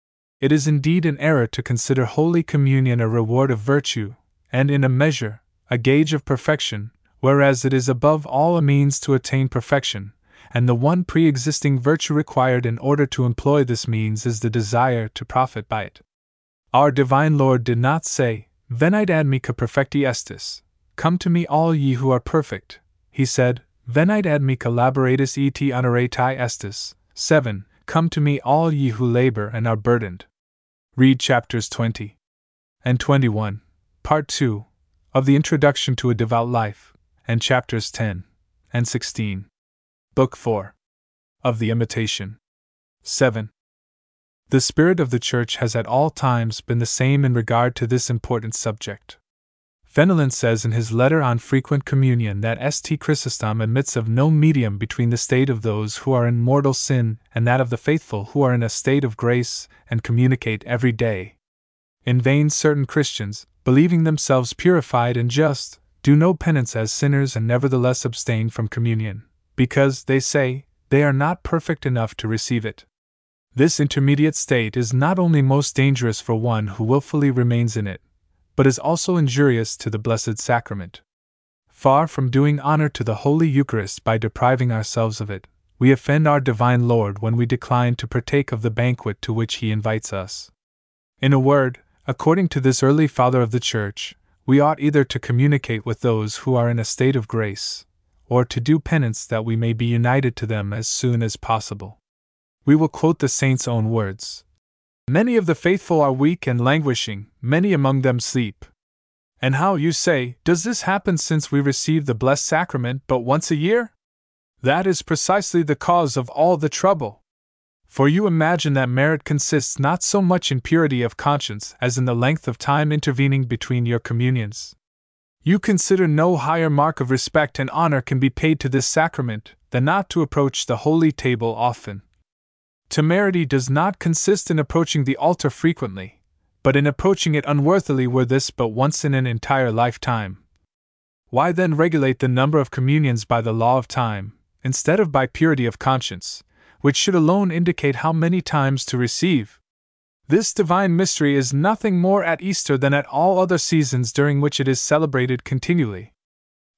It is indeed an error to consider Holy Communion a reward of virtue, and in a measure, a gauge of perfection, whereas it is above all a means to attain perfection, and the one pre-existing virtue required in order to employ this means is the desire to profit by it. Our Divine Lord did not say, "Venite ad me que perfecti estis, come to me all ye who are perfect." He said, "Venite ad me collaboratis et honorati estis." seven. Come to me all ye who labor and are burdened. Read chapters twenty and twenty-one, part two, of the Introduction to a Devout Life, and chapters ten and sixteen. Book four. Of the Imitation. seven. The spirit of the Church has at all times been the same in regard to this important subject. Fenelon says in his letter on frequent communion that Saint Chrysostom admits of no medium between the state of those who are in mortal sin and that of the faithful who are in a state of grace and communicate every day. In vain certain Christians, believing themselves purified and just, do no penance as sinners and nevertheless abstain from communion, because, they say, they are not perfect enough to receive it. This intermediate state is not only most dangerous for one who willfully remains in it, but is also injurious to the Blessed Sacrament. Far from doing honor to the Holy Eucharist by depriving ourselves of it, we offend our Divine Lord when we decline to partake of the banquet to which He invites us. In a word, according to this early Father of the Church, we ought either to communicate with those who are in a state of grace, or to do penance that we may be united to them as soon as possible. We will quote the Saint's own words. "Many of the faithful are weak and languishing, many among them sleep. And how, you say, does this happen since we receive the Blessed Sacrament but once a year? That is precisely the cause of all the trouble. For you imagine that merit consists not so much in purity of conscience as in the length of time intervening between your communions. You consider no higher mark of respect and honor can be paid to this sacrament than not to approach the holy table often. Temerity does not consist in approaching the altar frequently, but in approaching it unworthily, were this but once in an entire lifetime. Why then regulate the number of communions by the law of time, instead of by purity of conscience, which should alone indicate how many times to receive? This divine mystery is nothing more at Easter than at all other seasons during which it is celebrated continually.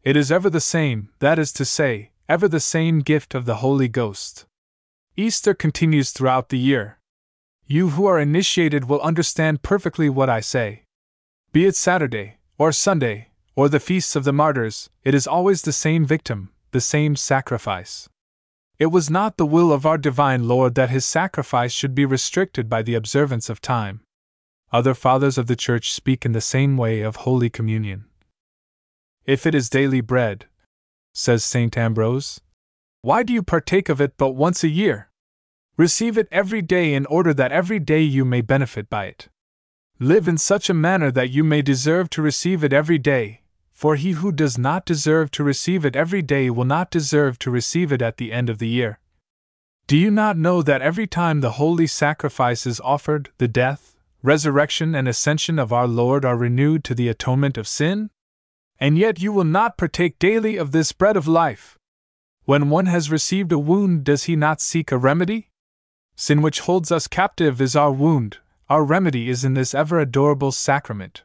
It is ever the same, that is to say, ever the same gift of the Holy Ghost. Easter continues throughout the year. You who are initiated will understand perfectly what I say. Be it Saturday, or Sunday, or the feasts of the martyrs, it is always the same victim, the same sacrifice. It was not the will of our divine Lord that his sacrifice should be restricted by the observance of time. Other fathers of the Church speak in the same way of Holy Communion. If it is daily bread, says Saint Ambrose, why do you partake of it but once a year? Receive it every day in order that every day you may benefit by it. Live in such a manner that you may deserve to receive it every day, for he who does not deserve to receive it every day will not deserve to receive it at the end of the year. Do you not know that every time the holy sacrifice is offered, the death, resurrection, and ascension of our Lord are renewed to the atonement of sin? And yet you will not partake daily of this bread of life. When one has received a wound, does he not seek a remedy? Sin which holds us captive is our wound, our remedy is in this ever-adorable sacrament.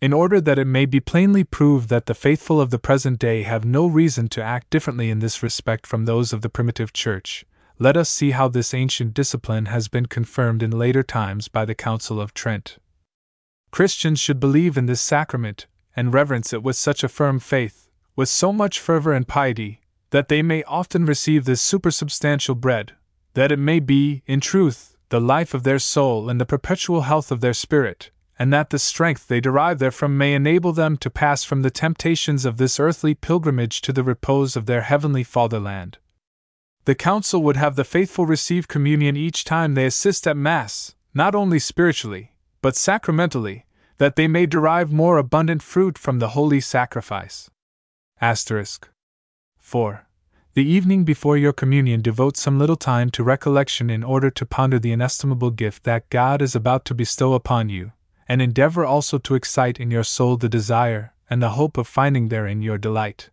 In order that it may be plainly proved that the faithful of the present day have no reason to act differently in this respect from those of the primitive Church, let us see how this ancient discipline has been confirmed in later times by the Council of Trent. Christians should believe in this sacrament, and reverence it with such a firm faith, with so much fervor and piety, that they may often receive this supersubstantial bread, that it may be, in truth, the life of their soul and the perpetual health of their spirit, and that the strength they derive therefrom may enable them to pass from the temptations of this earthly pilgrimage to the repose of their heavenly fatherland. The Council would have the faithful receive communion each time they assist at Mass, not only spiritually, but sacramentally, that they may derive more abundant fruit from the holy sacrifice. Asterisk. four. The evening before your communion devote some little time to recollection in order to ponder the inestimable gift that God is about to bestow upon you, and endeavor also to excite in your soul the desire and the hope of finding therein your delight.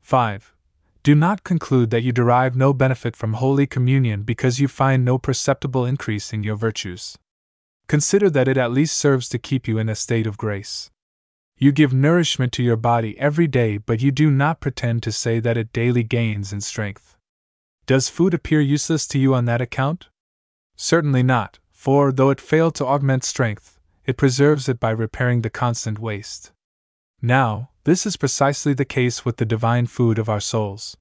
five. Do not conclude that you derive no benefit from Holy Communion because you find no perceptible increase in your virtues. Consider that it at least serves to keep you in a state of grace. You give nourishment to your body every day, but you do not pretend to say that it daily gains in strength. Does food appear useless to you on that account? Certainly not, for though it failed to augment strength, it preserves it by repairing the constant waste. Now, this is precisely the case with the divine food of our souls.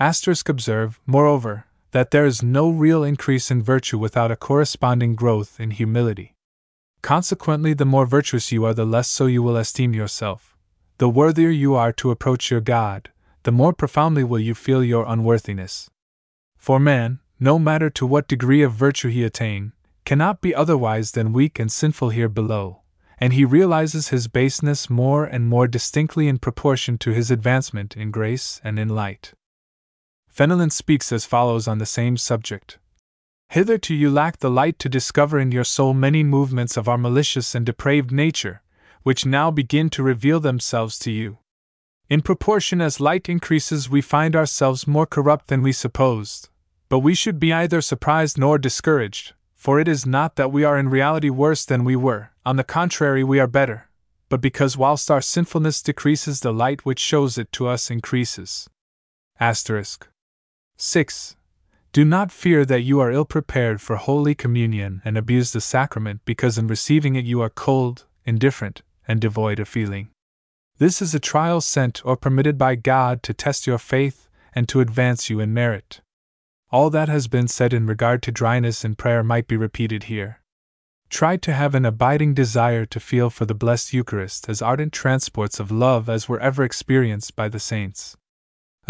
Asterisk. Observe, moreover, that there is no real increase in virtue without a corresponding growth in humility. Consequently, the more virtuous you are, the less so you will esteem yourself. The worthier you are to approach your God, the more profoundly will you feel your unworthiness. For man, no matter to what degree of virtue he attain, cannot be otherwise than weak and sinful here below, and he realizes his baseness more and more distinctly in proportion to his advancement in grace and in light. Fenelon speaks as follows on the same subject. Hitherto you lacked the light to discover in your soul many movements of our malicious and depraved nature, which now begin to reveal themselves to you. In proportion as light increases, we find ourselves more corrupt than we supposed, but we should be neither surprised nor discouraged, for it is not that we are in reality worse than we were, on the contrary we are better, but because whilst our sinfulness decreases, the light which shows it to us increases. Asterisk. six. Do not fear that you are ill-prepared for Holy Communion and abuse the sacrament because in receiving it you are cold, indifferent, and devoid of feeling. This is a trial sent or permitted by God to test your faith and to advance you in merit. All that has been said in regard to dryness in prayer might be repeated here. Try to have an abiding desire to feel for the blessed Eucharist as ardent transports of love as were ever experienced by the saints.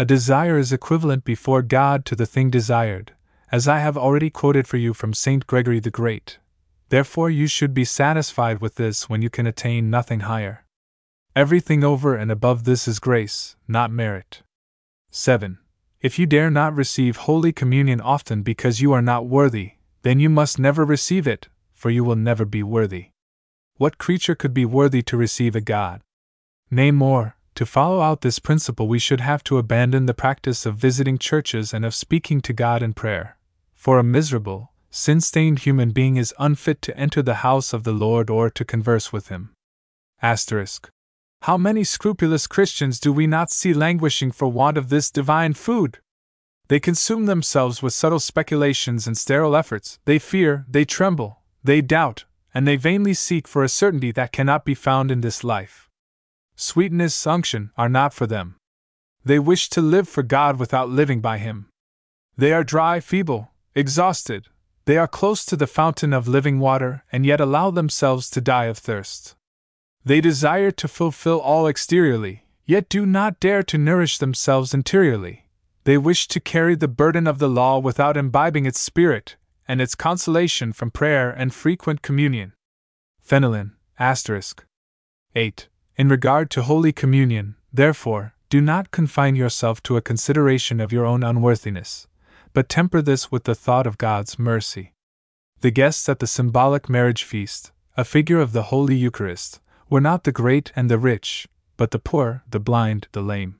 A desire is equivalent before God to the thing desired, as I have already quoted for you from Saint Gregory the Great. Therefore you should be satisfied with this when you can attain nothing higher. Everything over and above this is grace, not merit. seven. If you dare not receive Holy Communion often because you are not worthy, then you must never receive it, for you will never be worthy. What creature could be worthy to receive a God? Nay more, to follow out this principle we should have to abandon the practice of visiting churches and of speaking to God in prayer, for a miserable, sin-stained human being is unfit to enter the house of the Lord or to converse with him. Asterisk. How many scrupulous Christians do we not see languishing for want of this divine food? They consume themselves with subtle speculations and sterile efforts. They fear, they tremble, they doubt, and they vainly seek for a certainty that cannot be found in this life. Sweetness, unction, are not for them. They wish to live for God without living by Him. They are dry, feeble, exhausted. They are close to the fountain of living water, and yet allow themselves to die of thirst. They desire to fulfill all exteriorly, yet do not dare to nourish themselves interiorly. They wish to carry the burden of the law without imbibing its spirit, and its consolation from prayer and frequent communion. Fenelon, asterisk. eight. In regard to Holy Communion, therefore, do not confine yourself to a consideration of your own unworthiness, but temper this with the thought of God's mercy. The guests at the symbolic marriage feast, a figure of the Holy Eucharist, were not the great and the rich, but the poor, the blind, the lame.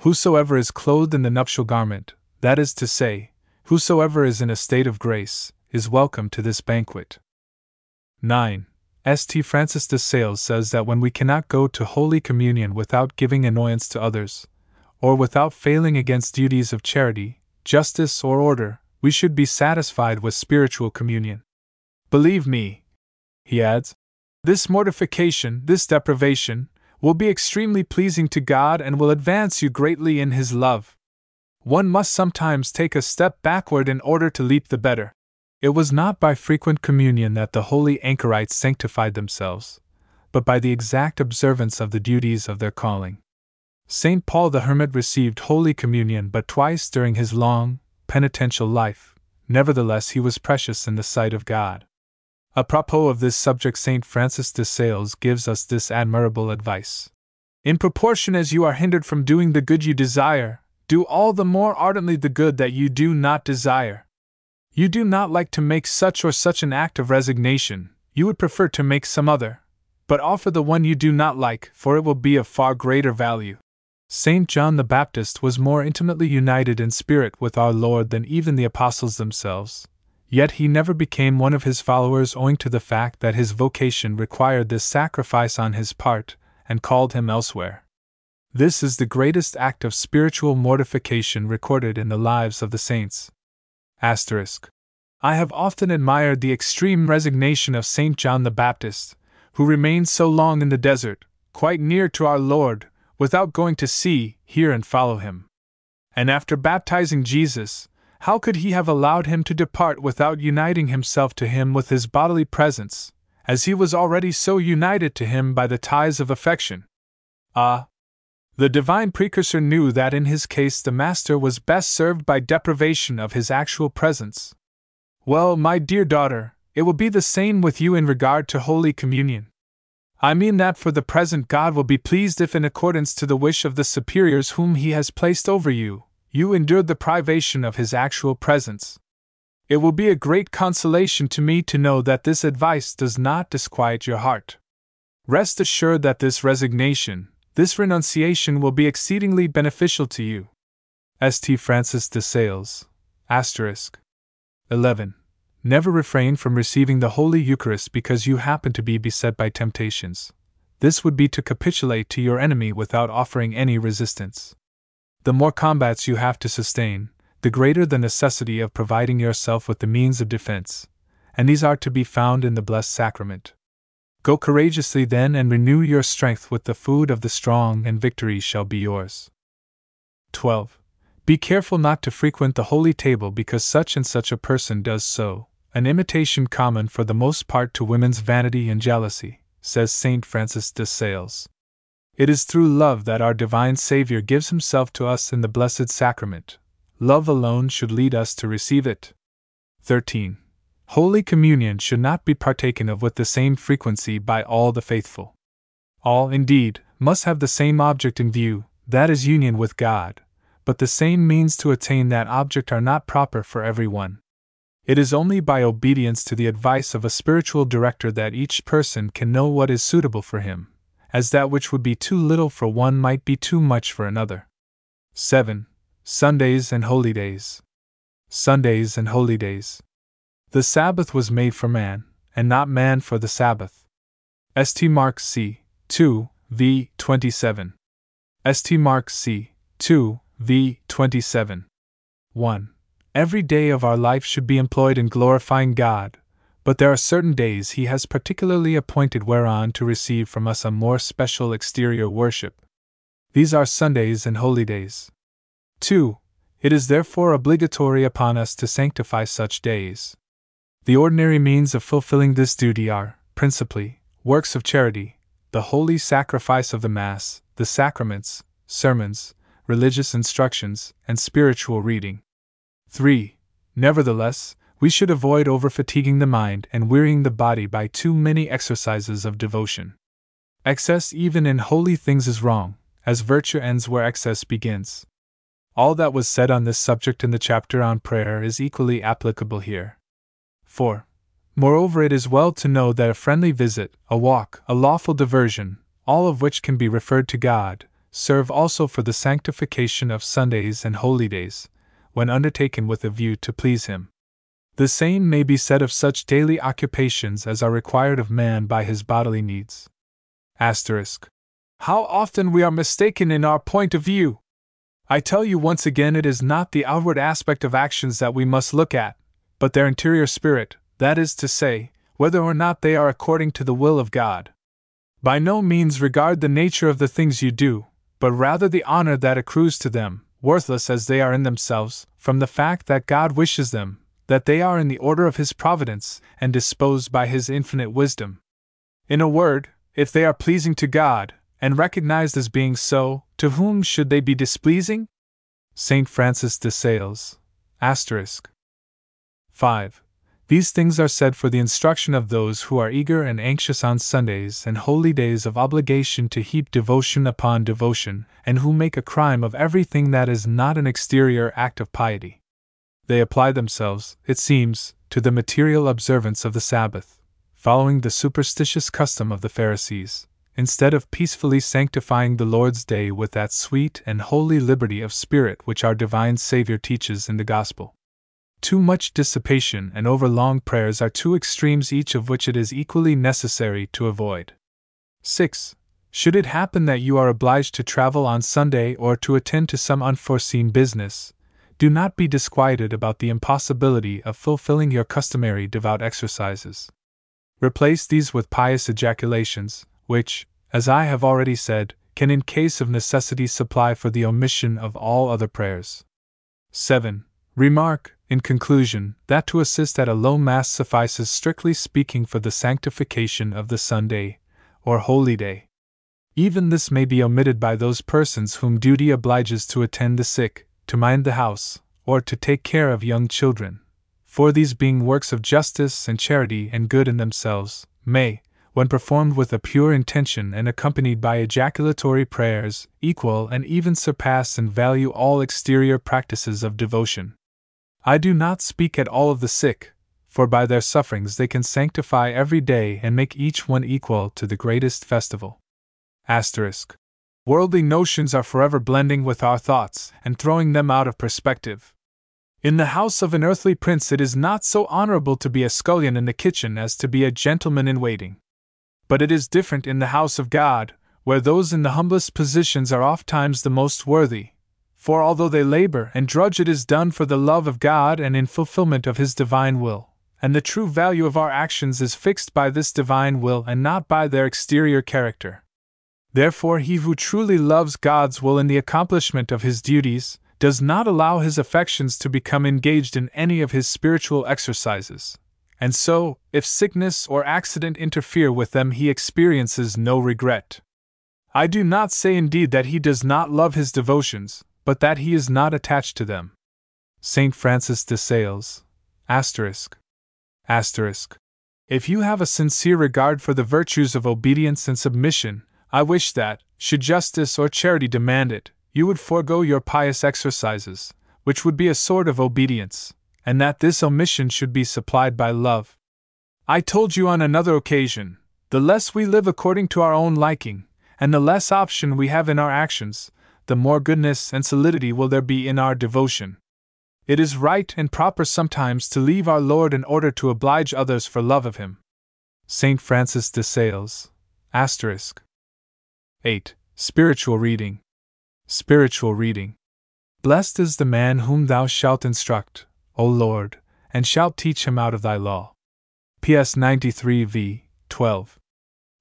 Whosoever is clothed in the nuptial garment, that is to say, whosoever is in a state of grace, is welcome to this banquet. nine. Saint Francis de Sales says that when we cannot go to Holy Communion without giving annoyance to others, or without failing against duties of charity, justice, or order, we should be satisfied with spiritual communion. Believe me, he adds, this mortification, this deprivation, will be extremely pleasing to God and will advance you greatly in His love. One must sometimes take a step backward in order to leap the better. It was not by frequent communion that the holy anchorites sanctified themselves, but by the exact observance of the duties of their calling. Saint Paul the Hermit received Holy Communion but twice during his long, penitential life. Nevertheless, he was precious in the sight of God. Apropos of this subject, Saint Francis de Sales gives us this admirable advice. In proportion as you are hindered from doing the good you desire, do all the more ardently the good that you do not desire. You do not like to make such or such an act of resignation, you would prefer to make some other, but offer the one you do not like, for it will be of far greater value. Saint John the Baptist was more intimately united in spirit with our Lord than even the apostles themselves. Yet he never became one of his followers owing to the fact that his vocation required this sacrifice on his part, and called him elsewhere. This is the greatest act of spiritual mortification recorded in the lives of the saints. Asterisk. I have often admired the extreme resignation of Saint John the Baptist, who remained so long in the desert, quite near to our Lord, without going to see, hear, and follow him. And after baptizing Jesus, how could he have allowed him to depart without uniting himself to him with his bodily presence, as he was already so united to him by the ties of affection? Ah! The divine precursor knew that in his case the Master was best served by deprivation of his actual presence. Well, my dear daughter, it will be the same with you in regard to Holy Communion. I mean that for the present God will be pleased if, in accordance to the wish of the superiors whom He has placed over you, you endured the privation of His actual presence. It will be a great consolation to me to know that this advice does not disquiet your heart. Rest assured that this resignation, this renunciation will be exceedingly beneficial to you. Saint Francis de Sales. Asterisk. eleven. Never refrain from receiving the Holy Eucharist because you happen to be beset by temptations. This would be to capitulate to your enemy without offering any resistance. The more combats you have to sustain, the greater the necessity of providing yourself with the means of defense, and these are to be found in the Blessed Sacrament. Go courageously then and renew your strength with the food of the strong, and victory shall be yours. twelve. Be careful not to frequent the holy table because such and such a person does so, an imitation common for the most part to women's vanity and jealousy, says Saint Francis de Sales. It is through love that our divine Savior gives himself to us in the Blessed Sacrament. Love alone should lead us to receive it. thirteen. Holy Communion should not be partaken of with the same frequency by all the faithful. All, indeed, must have the same object in view, that is union with God, but the same means to attain that object are not proper for everyone. It is only by obedience to the advice of a spiritual director that each person can know what is suitable for him, as that which would be too little for one might be too much for another. seven. Sundays and Holydays. Sundays and Holydays. The Sabbath was made for man, and not man for the Sabbath. Saint Mark c. two, v. twenty-seven. Saint Mark c. two, v. twenty-seven. one. Every day of our life should be employed in glorifying God, but there are certain days He has particularly appointed whereon to receive from us a more special exterior worship. These are Sundays and holy days. two. It is therefore obligatory upon us to sanctify such days. The ordinary means of fulfilling this duty are, principally, works of charity, the holy sacrifice of the Mass, the sacraments, sermons, religious instructions, and spiritual reading. three. Nevertheless, we should avoid over-fatiguing the mind and wearying the body by too many exercises of devotion. Excess even in holy things is wrong, as virtue ends where excess begins. All that was said on this subject in the chapter on prayer is equally applicable here. four. Moreover, it is well to know that a friendly visit, a walk, a lawful diversion, all of which can be referred to God, serve also for the sanctification of Sundays and holy days, when undertaken with a view to please Him. The same may be said of such daily occupations as are required of man by his bodily needs. Asterisk. How often we are mistaken in our point of view! I tell you once again, it is not the outward aspect of actions that we must look at, but their interior spirit, that is to say, whether or not they are according to the will of God. By no means regard the nature of the things you do, but rather the honor that accrues to them, worthless as they are in themselves, from the fact that God wishes them, that they are in the order of His providence and disposed by His infinite wisdom. In a word, if they are pleasing to God, and recognized as being so, to whom should they be displeasing? Saint Francis de Sales. Asterisk. five. These things are said for the instruction of those who are eager and anxious on Sundays and holy days of obligation to heap devotion upon devotion, and who make a crime of everything that is not an exterior act of piety. They apply themselves, it seems, to the material observance of the Sabbath, following the superstitious custom of the Pharisees, instead of peacefully sanctifying the Lord's Day with that sweet and holy liberty of spirit which our divine Savior teaches in the Gospel. Too much dissipation and overlong prayers are two extremes, each of which it is equally necessary to avoid. six. Should it happen that you are obliged to travel on Sunday or to attend to some unforeseen business, do not be disquieted about the impossibility of fulfilling your customary devout exercises. Replace these with pious ejaculations, which, as I have already said, can in case of necessity supply for the omission of all other prayers. seven. Remark, in conclusion, that to assist at a low Mass suffices strictly speaking for the sanctification of the Sunday, or holy day. Even this may be omitted by those persons whom duty obliges to attend the sick, to mind the house, or to take care of young children, for these, being works of justice and charity and good in themselves, may, when performed with a pure intention and accompanied by ejaculatory prayers, equal and even surpass in value all exterior practices of devotion. I do not speak at all of the sick, for by their sufferings they can sanctify every day and make each one equal to the greatest festival. Asterisk. Worldly notions are forever blending with our thoughts and throwing them out of perspective. In the house of an earthly prince it is not so honorable to be a scullion in the kitchen as to be a gentleman in waiting. But it is different in the house of God, where those in the humblest positions are ofttimes the most worthy. For although they labor and drudge, it is done for the love of God and in fulfillment of His divine will, and the true value of our actions is fixed by this divine will and not by their exterior character. Therefore, he who truly loves God's will in the accomplishment of his duties does not allow his affections to become engaged in any of his spiritual exercises. And so, if sickness or accident interfere with them, he experiences no regret. I do not say indeed that he does not love his devotions, but that he is not attached to them. Saint Francis de Sales. Asterisk. Asterisk. If you have a sincere regard for the virtues of obedience and submission, I wish that, should justice or charity demand it, you would forego your pious exercises, which would be a sort of obedience, and that this omission should be supplied by love. I told you on another occasion, the less we live according to our own liking, and the less option we have in our actions, the more goodness and solidity will there be in our devotion. It is right and proper sometimes to leave our Lord in order to oblige others for love of him. Saint Francis de Sales. Asterisk. eight. Spiritual reading. Spiritual reading. Blessed is the man whom thou shalt instruct, O Lord, and shalt teach him out of thy law. P S ninety-three v twelve.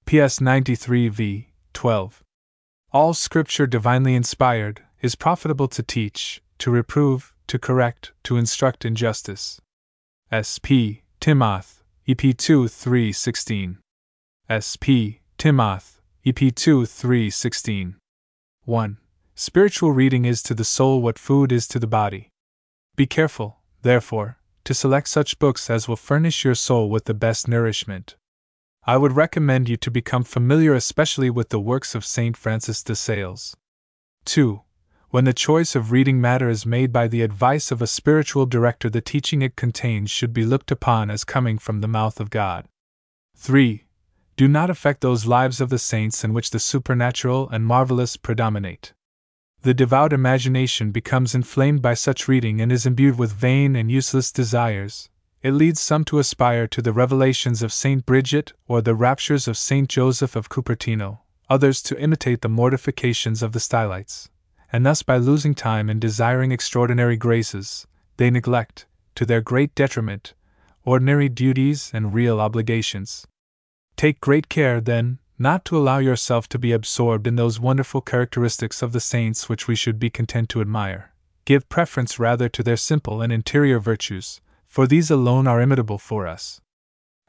P S ninety-three v twelve. All scripture divinely inspired is profitable to teach, to reprove, to correct, to instruct in justice. S P. Timoth, E P two three sixteen. S P. Timoth, E P two three sixteen. one. Spiritual reading is to the soul what food is to the body. Be careful, therefore, to select such books as will furnish your soul with the best nourishment. I would recommend you to become familiar especially with the works of Saint Francis de Sales. two. When the choice of reading matter is made by the advice of a spiritual director, the teaching it contains should be looked upon as coming from the mouth of God. three. Do not affect those lives of the saints in which the supernatural and marvelous predominate. The devout imagination becomes inflamed by such reading and is imbued with vain and useless desires. It leads some to aspire to the revelations of Saint Bridget or the raptures of Saint Joseph of Cupertino, others to imitate the mortifications of the Stylites, and thus by losing time in desiring extraordinary graces, they neglect, to their great detriment, ordinary duties and real obligations. Take great care, then, not to allow yourself to be absorbed in those wonderful characteristics of the saints which we should be content to admire. Give preference rather to their simple and interior virtues, for these alone are imitable for us.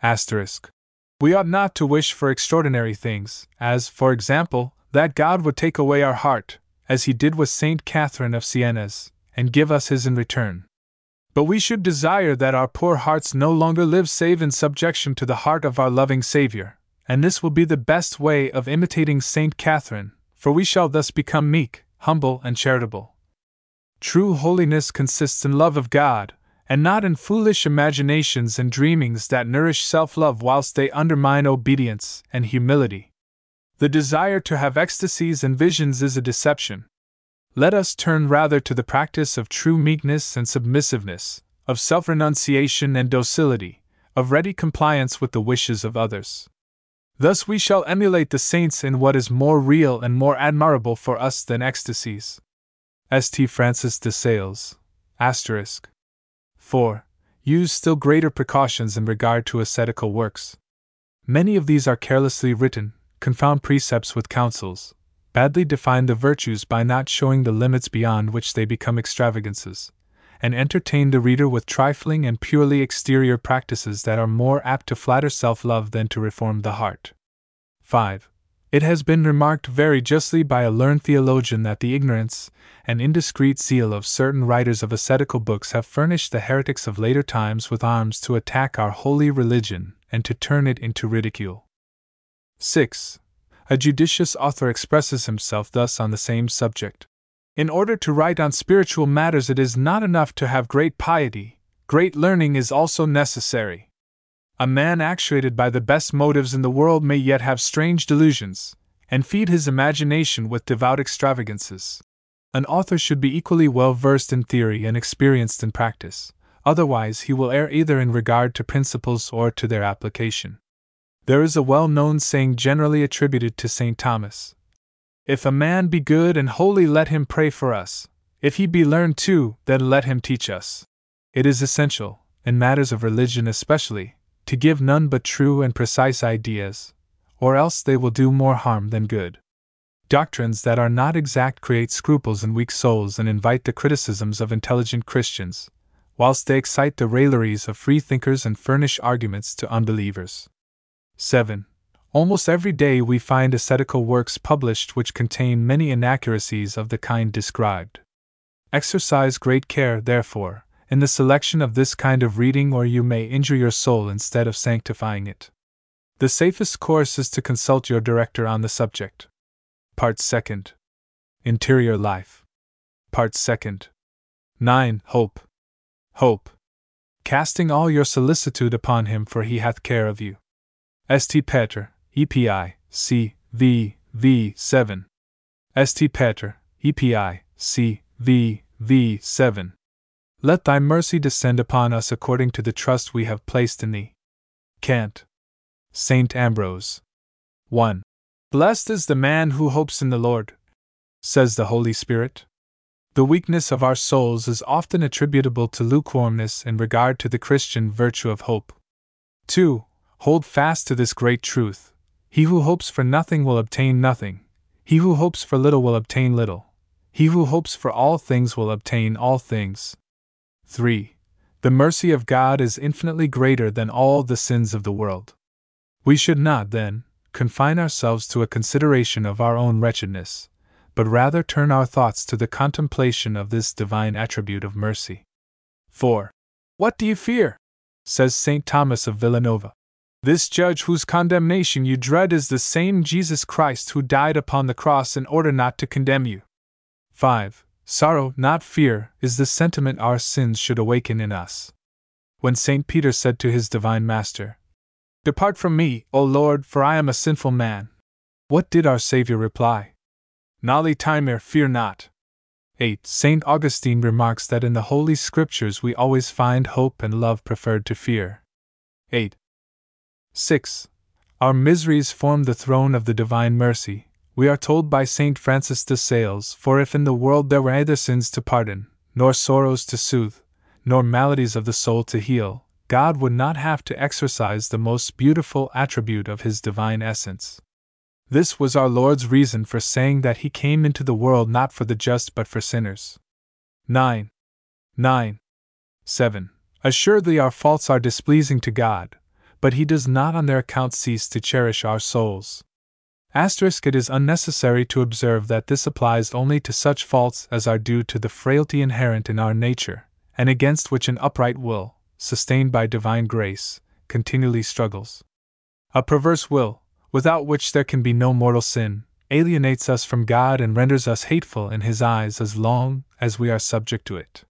Asterisk. We ought not to wish for extraordinary things, as, for example, that God would take away our heart, as he did with Saint Catherine of Siena's, and give us his in return. But we should desire that our poor hearts no longer live save in subjection to the heart of our loving Saviour, and this will be the best way of imitating Saint Catherine, for we shall thus become meek, humble, and charitable. True holiness consists in love of God, and not in foolish imaginations and dreamings that nourish self-love whilst they undermine obedience and humility. The desire to have ecstasies and visions is a deception. Let us turn rather to the practice of true meekness and submissiveness, of self-renunciation and docility, of ready compliance with the wishes of others. Thus we shall emulate the saints in what is more real and more admirable for us than ecstasies. Saint Francis de Sales. Asterisk. four. Use still greater precautions in regard to ascetical works. Many of these are carelessly written, confound precepts with counsels, badly define the virtues by not showing the limits beyond which they become extravagances, and entertain the reader with trifling and purely exterior practices that are more apt to flatter self-love than to reform the heart. five. It has been remarked very justly by a learned theologian that the ignorance and indiscreet zeal of certain writers of ascetical books have furnished the heretics of later times with arms to attack our holy religion and to turn it into ridicule. six. A judicious author expresses himself thus on the same subject. In order to write on spiritual matters, it is not enough to have great piety, great learning is also necessary. A man actuated by the best motives in the world may yet have strange delusions, and feed his imagination with devout extravagances. An author should be equally well versed in theory and experienced in practice, otherwise he will err either in regard to principles or to their application. There is a well-known saying generally attributed to Saint Thomas. If a man be good and holy, let him pray for us. If he be learned too, then let him teach us. It is essential, in matters of religion especially, to give none but true and precise ideas, or else they will do more harm than good. Doctrines that are not exact create scruples in weak souls and invite the criticisms of intelligent Christians, whilst they excite the railleries of freethinkers and furnish arguments to unbelievers. seven. Almost every day we find ascetical works published which contain many inaccuracies of the kind described. Exercise great care, therefore, in the selection of this kind of reading, or you may injure your soul instead of sanctifying it. The safest course is to consult your director on the subject. Part Second. Interior Life. Part Second. nine. Hope. Hope. Casting all your solicitude upon him, for he hath care of you. Saint Peter, E P I, C, V, V, seven. Saint Peter, E P I, C, V, V, seven. Let thy mercy descend upon us according to the trust we have placed in thee. Cant. Saint Ambrose. one. Blessed is the man who hopes in the Lord, says the Holy Spirit. The weakness of our souls is often attributable to lukewarmness in regard to the Christian virtue of hope. two. Hold fast to this great truth. He who hopes for nothing will obtain nothing. He who hopes for little will obtain little. He who hopes for all things will obtain all things. three. The mercy of God is infinitely greater than all the sins of the world. We should not, then, confine ourselves to a consideration of our own wretchedness, but rather turn our thoughts to the contemplation of this divine attribute of mercy. four. What do you fear? Says Saint Thomas of Villanova. This judge whose condemnation you dread is the same Jesus Christ who died upon the cross in order not to condemn you. five. Sorrow, not fear, is the sentiment our sins should awaken in us. When Saint Peter said to his divine Master, "Depart from me, O Lord, for I am a sinful man," what did our Savior reply? Noli timor, fear not. eight. Saint Augustine remarks that in the Holy Scriptures we always find hope and love preferred to fear. eight. six. Our miseries form the throne of the divine mercy. We are told by Saint Francis de Sales, "For if in the world there were neither sins to pardon, nor sorrows to soothe, nor maladies of the soul to heal, God would not have to exercise the most beautiful attribute of His divine essence." This was our Lord's reason for saying that He came into the world not for the just but for sinners. nine. nine. seven. Assuredly our faults are displeasing to God, but He does not on their account cease to cherish our souls. Asterisk, it is unnecessary to observe that this applies only to such faults as are due to the frailty inherent in our nature, and against which an upright will, sustained by divine grace, continually struggles. A perverse will, without which there can be no mortal sin, alienates us from God and renders us hateful in His eyes as long as we are subject to it.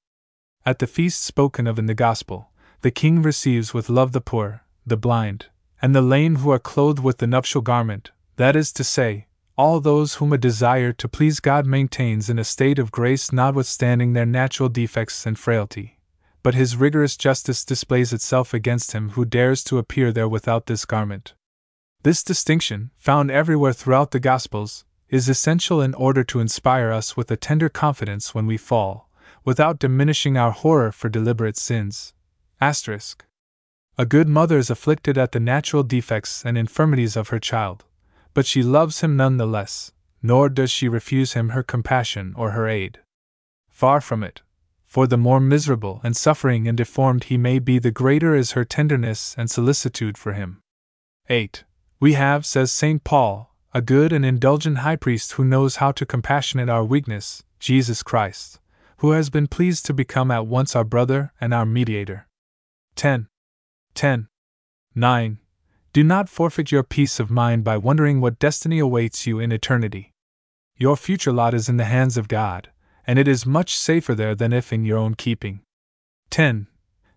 At the feast spoken of in the Gospel, the King receives with love the poor, the blind, and the lame who are clothed with the nuptial garment, that is to say, all those whom a desire to please God maintains in a state of grace notwithstanding their natural defects and frailty, but His rigorous justice displays itself against him who dares to appear there without this garment. This distinction, found everywhere throughout the Gospels, is essential in order to inspire us with a tender confidence when we fall, without diminishing our horror for deliberate sins. Asterisk. A good mother is afflicted at the natural defects and infirmities of her child, but she loves him none the less, nor does she refuse him her compassion or her aid. Far from it, for the more miserable and suffering and deformed he may be, the greater is her tenderness and solicitude for him. eight. We have, says Saint Paul, a good and indulgent high priest who knows how to compassionate our weakness, Jesus Christ, who has been pleased to become at once our brother and our mediator. ten. ten. nine. Do not forfeit your peace of mind by wondering what destiny awaits you in eternity. Your future lot is in the hands of God, and it is much safer there than if in your own keeping. ten.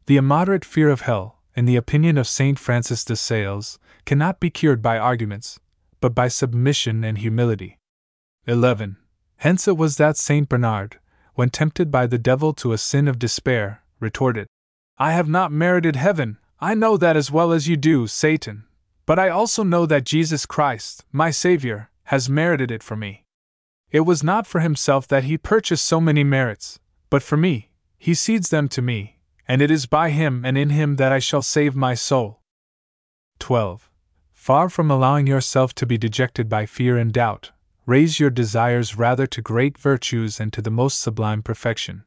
The immoderate fear of hell, in the opinion of Saint Francis de Sales, cannot be cured by arguments, but by submission and humility. eleven. Hence it was that Saint Bernard, when tempted by the devil to a sin of despair, retorted, "I have not merited heaven, I know that as well as you do, Satan, but I also know that Jesus Christ, my Savior, has merited it for me. It was not for himself that he purchased so many merits, but for me. He cedes them to me, and it is by him and in him that I shall save my soul." twelve. Far from allowing yourself to be dejected by fear and doubt, raise your desires rather to great virtues and to the most sublime perfection.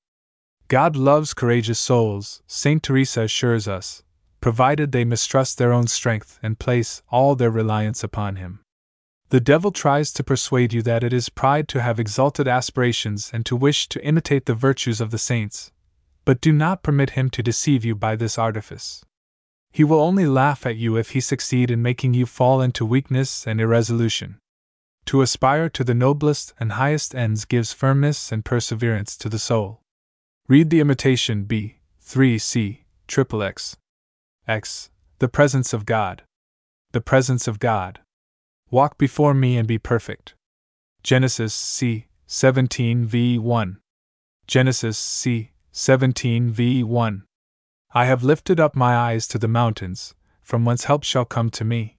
God loves courageous souls, Saint Teresa assures us, provided they mistrust their own strength and place all their reliance upon Him. The devil tries to persuade you that it is pride to have exalted aspirations and to wish to imitate the virtues of the saints, but do not permit him to deceive you by this artifice. He will only laugh at you if he succeed in making you fall into weakness and irresolution. To aspire to the noblest and highest ends gives firmness and perseverance to the soul. Read the Imitation B. three C, triple X. X. The presence of God. The presence of God. Walk before me and be perfect. Genesis C. seventeen v one. Genesis C. seventeen verse one. I have lifted up my eyes to the mountains, from whence help shall come to me.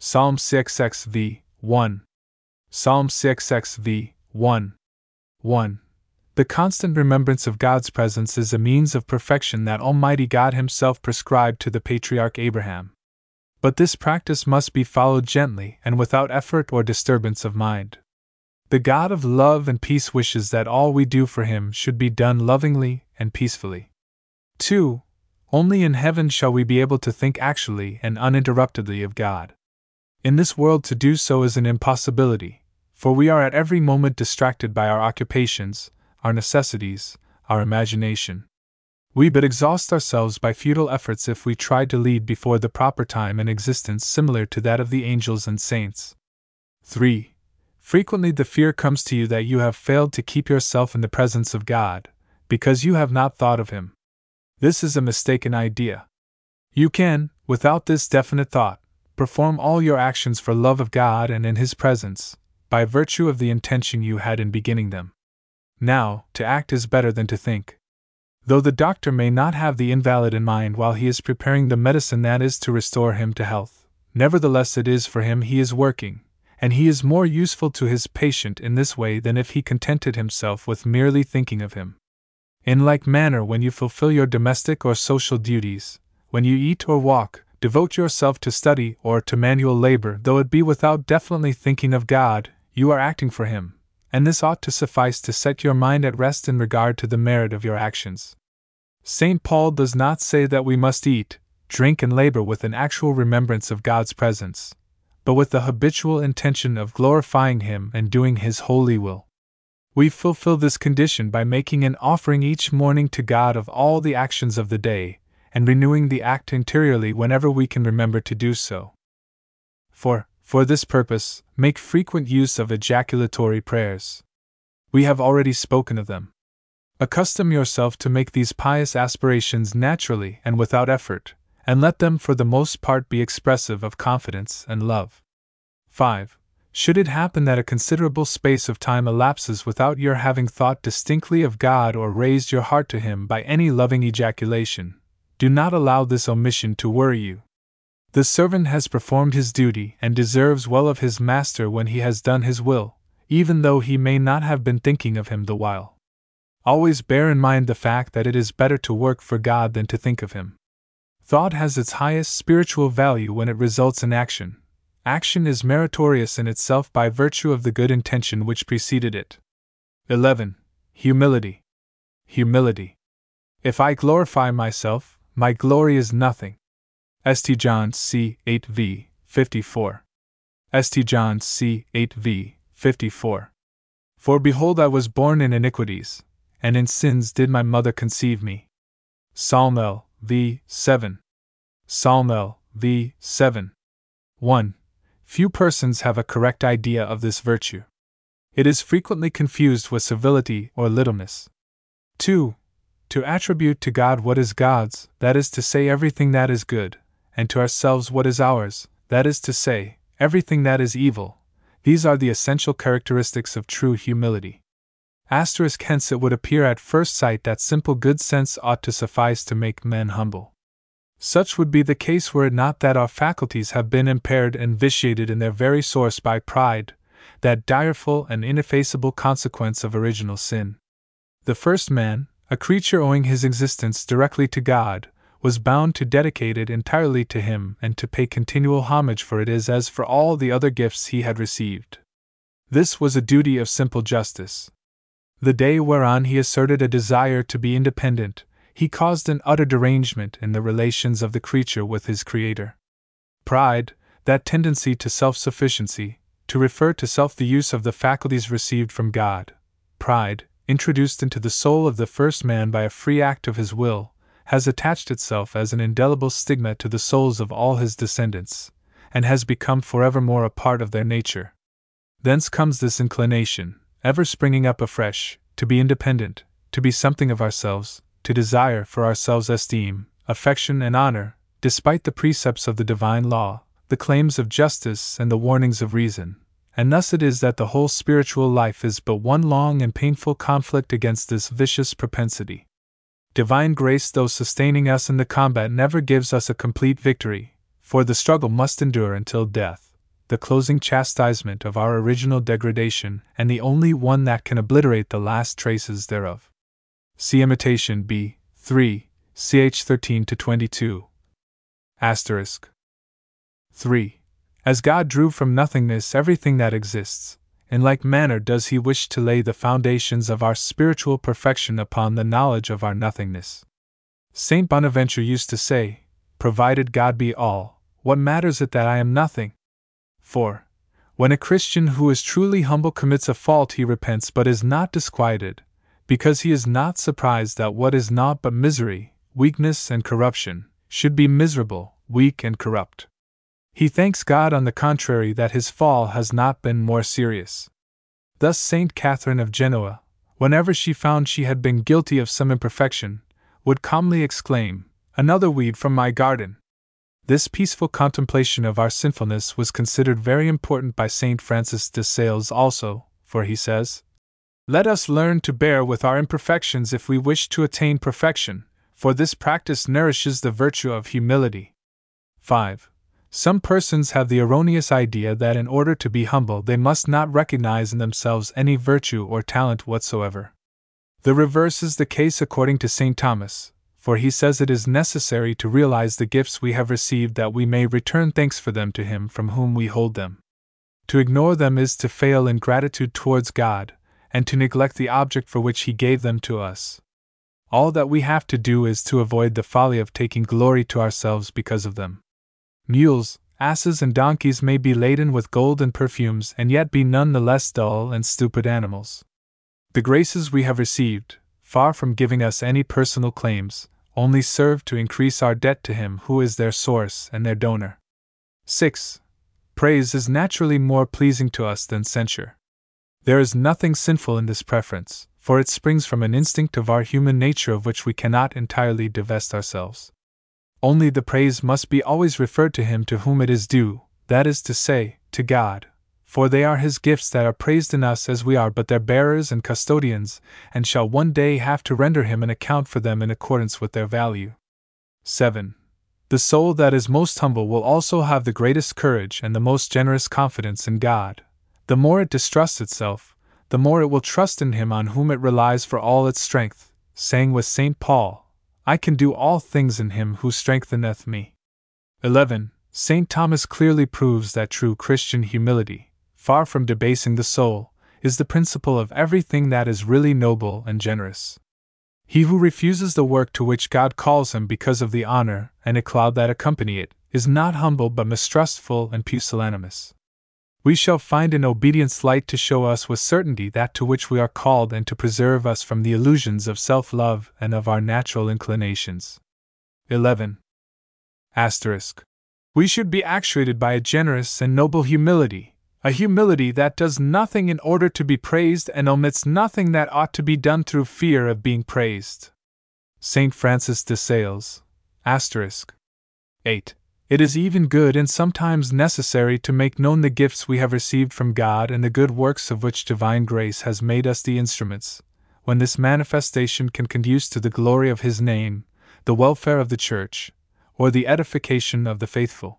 Psalm six verse one. Psalm six verse one. one. The constant remembrance of God's presence is a means of perfection that Almighty God Himself prescribed to the patriarch Abraham. But this practice must be followed gently and without effort or disturbance of mind. The God of love and peace wishes that all we do for Him should be done lovingly and peacefully. two. Only in heaven shall we be able to think actually and uninterruptedly of God. In this world to do so is an impossibility, for we are at every moment distracted by our occupations, our necessities, our imagination. We but exhaust ourselves by futile efforts if we try to lead before the proper time an existence similar to that of the angels and saints. three. Frequently the fear comes to you that you have failed to keep yourself in the presence of God, because you have not thought of Him. This is a mistaken idea. You can, without this definite thought, perform all your actions for love of God and in His presence, by virtue of the intention you had in beginning them. Now, to act is better than to think. Though the doctor may not have the invalid in mind while he is preparing the medicine that is to restore him to health, nevertheless it is for him he is working, and he is more useful to his patient in this way than if he contented himself with merely thinking of him. In like manner, when you fulfill your domestic or social duties, when you eat or walk, devote yourself to study or to manual labor, though it be without definitely thinking of God, you are acting for Him, and this ought to suffice to set your mind at rest in regard to the merit of your actions. Saint Paul does not say that we must eat, drink, and labor with an actual remembrance of God's presence, but with the habitual intention of glorifying Him and doing His holy will. We fulfill this condition by making an offering each morning to God of all the actions of the day, and renewing the act interiorly whenever we can remember to do so. four. For this purpose, make frequent use of ejaculatory prayers. We have already spoken of them. Accustom yourself to make these pious aspirations naturally and without effort, and let them for the most part be expressive of confidence and love. five. Should it happen that a considerable space of time elapses without your having thought distinctly of God or raised your heart to Him by any loving ejaculation, do not allow this omission to worry you. The servant has performed his duty and deserves well of his master when he has done his will, even though he may not have been thinking of Him the while. Always bear in mind the fact that it is better to work for God than to think of Him. Thought has its highest spiritual value when it results in action. Action is meritorious in itself by virtue of the good intention which preceded it. eleven. Humility. Humility. If I glorify myself, my glory is nothing. Saint John chapter eight verse fifty-four. Saint John chapter eight verse fifty-four. For behold, I was born in iniquities, and in sins did my mother conceive me. Psalm seven verse seven. Psalm seven verse seven. one. Few persons have a correct idea of this virtue. It is frequently confused with civility or littleness. two. To attribute to God what is God's, that is to say, everything that is good, and to ourselves what is ours, that is to say, everything that is evil. These are the essential characteristics of true humility. Asterisk hence it would appear at first sight that simple good sense ought to suffice to make men humble. Such would be the case were it not that our faculties have been impaired and vitiated in their very source by pride, that direful and ineffaceable consequence of original sin. The first man, a creature owing his existence directly to God, was bound to dedicate it entirely to Him and to pay continual homage for it as for all the other gifts he had received. This was a duty of simple justice. The day whereon he asserted a desire to be independent, he caused an utter derangement in the relations of the creature with his Creator. Pride, that tendency to self-sufficiency, to refer to self the use of the faculties received from God, pride, introduced into the soul of the first man by a free act of his will, has attached itself as an indelible stigma to the souls of all his descendants, and has become forevermore a part of their nature. Thence comes this inclination, ever springing up afresh, to be independent, to be something of ourselves, to desire for ourselves esteem, affection, and honor, despite the precepts of the divine law, the claims of justice, and the warnings of reason. And thus it is that the whole spiritual life is but one long and painful conflict against this vicious propensity. divine grace, though sustaining us in the combat, never gives us a complete victory, for the struggle must endure until death, the closing chastisement of our original degradation, and the only one that can obliterate the last traces thereof. See Imitation B. three, ch thirteen to twenty-two. Asterisk. three. As God drew from nothingness everything that exists, in like manner does He wish to lay the foundations of our spiritual perfection upon the knowledge of our nothingness. Saint Bonaventure used to say, "Provided God be all, what matters it that I am nothing?" four. When a Christian who is truly humble commits a fault, he repents but is not disquieted, because he is not surprised that what is naught but misery, weakness, and corruption should be miserable, weak, and corrupt. He thanks God, on the contrary, that his fall has not been more serious. Thus Saint Catherine of Genoa, whenever she found she had been guilty of some imperfection, would calmly exclaim, "Another weed from my garden." This peaceful contemplation of our sinfulness was considered very important by Saint Francis de Sales also, for he says, "Let us learn to bear with our imperfections if we wish to attain perfection, for this practice nourishes the virtue of humility." five. Some persons have the erroneous idea that in order to be humble they must not recognize in themselves any virtue or talent whatsoever. The reverse is the case according to Saint Thomas, for he says it is necessary to realize the gifts we have received that we may return thanks for them to Him from whom we hold them. To ignore them is to fail in gratitude towards God, and to neglect the object for which He gave them to us. All that we have to do is to avoid the folly of taking glory to ourselves because of them. Mules, asses, and donkeys may be laden with gold and perfumes and yet be none the less dull and stupid animals. The graces we have received, far from giving us any personal claims, only serve to increase our debt to Him who is their source and their donor. six. Praise is naturally more pleasing to us than censure. There is nothing sinful in this preference, for it springs from an instinct of our human nature of which we cannot entirely divest ourselves. Only the praise must be always referred to Him to whom it is due, that is to say, to God, for they are His gifts that are praised in us, as we are but their bearers and custodians, and shall one day have to render Him an account for them in accordance with their value. seven. The soul that is most humble will also have the greatest courage and the most generous confidence in God. The more it distrusts itself, the more it will trust in Him on whom it relies for all its strength, saying with Saint Paul, "I can do all things in Him who strengtheneth me." eleven. Saint Thomas clearly proves that true Christian humility, far from debasing the soul, is the principle of everything that is really noble and generous. He who refuses the work to which God calls him because of the honor and eclat that accompany it is not humble but mistrustful and pusillanimous. We shall find in obedience light to show us with certainty that to which we are called and to preserve us from the illusions of self-love and of our natural inclinations. eleven. Asterisk. We should be actuated by a generous and noble humility, a humility that does nothing in order to be praised and omits nothing that ought to be done through fear of being praised. Saint Francis de Sales. Asterisk. eight. It is even good and sometimes necessary to make known the gifts we have received from God and the good works of which divine grace has made us the instruments, when this manifestation can conduce to the glory of His name, the welfare of the Church, or the edification of the faithful.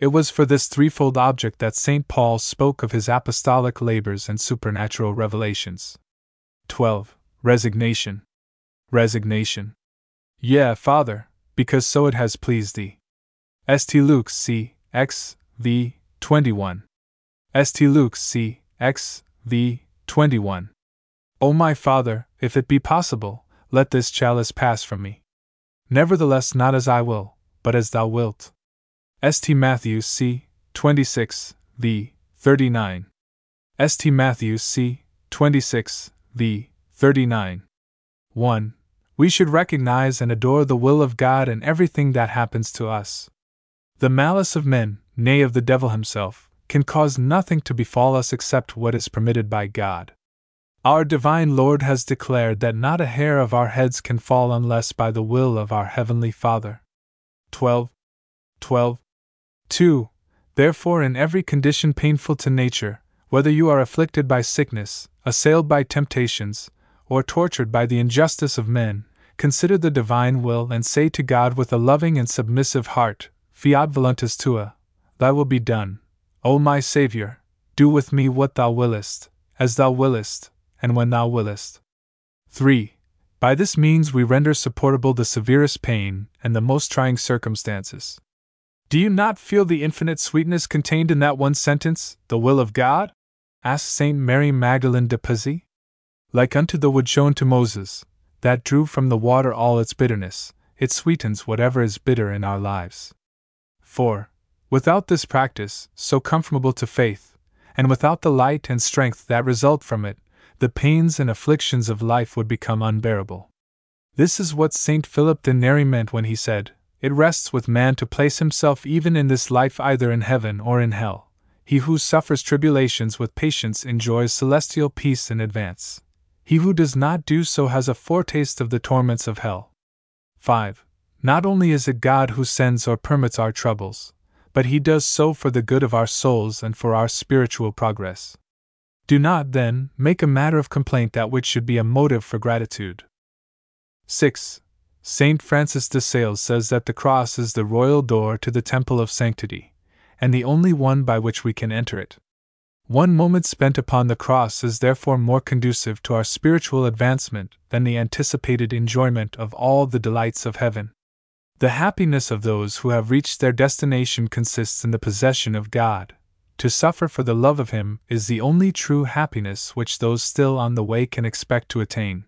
It was for this threefold object that Saint Paul spoke of his apostolic labors and supernatural revelations. twelve. Resignation. Resignation. Yea, Father, because so it has pleased Thee. Saint Luke c. x. v. twenty-one. Saint Luke c. x. v. twenty-one. O my Father, if it be possible, let this chalice pass from me. Nevertheless, not as I will, but as Thou wilt. Saint Matthew c. twenty-six. v. thirty-nine. Saint Matthew c. twenty-six. v. thirty-nine. one. We should recognize and adore the will of God in everything that happens to us. The malice of men, nay of the devil himself, can cause nothing to befall us except what is permitted by God. Our divine Lord has declared that not a hair of our heads can fall unless by the will of our heavenly Father. twelve. twelve. two. Therefore, in every condition painful to nature, whether you are afflicted by sickness, assailed by temptations, or tortured by the injustice of men, consider the divine will and say to God with a loving and submissive heart, Fiat voluntas tua, thy will be done. O my Saviour, do with me what thou willest, as thou willest, and when thou willest. three. By this means we render supportable the severest pain and the most trying circumstances. Do you not feel the infinite sweetness contained in that one sentence, the will of God? Asked Saint Mary Magdalene de Pazzi. Like unto the wood shown to Moses, that drew from the water all its bitterness, it sweetens whatever is bitter in our lives. four. Without this practice, so conformable to faith, and without the light and strength that result from it, the pains and afflictions of life would become unbearable. This is what Saint Philip Neri meant when he said, It rests with man to place himself even in this life either in heaven or in hell. He who suffers tribulations with patience enjoys celestial peace in advance. He who does not do so has a foretaste of the torments of hell. five. Not only is it God who sends or permits our troubles, but He does so for the good of our souls and for our spiritual progress. Do not, then, make a matter of complaint that which should be a motive for gratitude. six. Saint Francis de Sales says that the cross is the royal door to the temple of sanctity, and the only one by which we can enter it. One moment spent upon the cross is therefore more conducive to our spiritual advancement than the anticipated enjoyment of all the delights of heaven. The happiness of those who have reached their destination consists in the possession of God. To suffer for the love of Him is the only true happiness which those still on the way can expect to attain.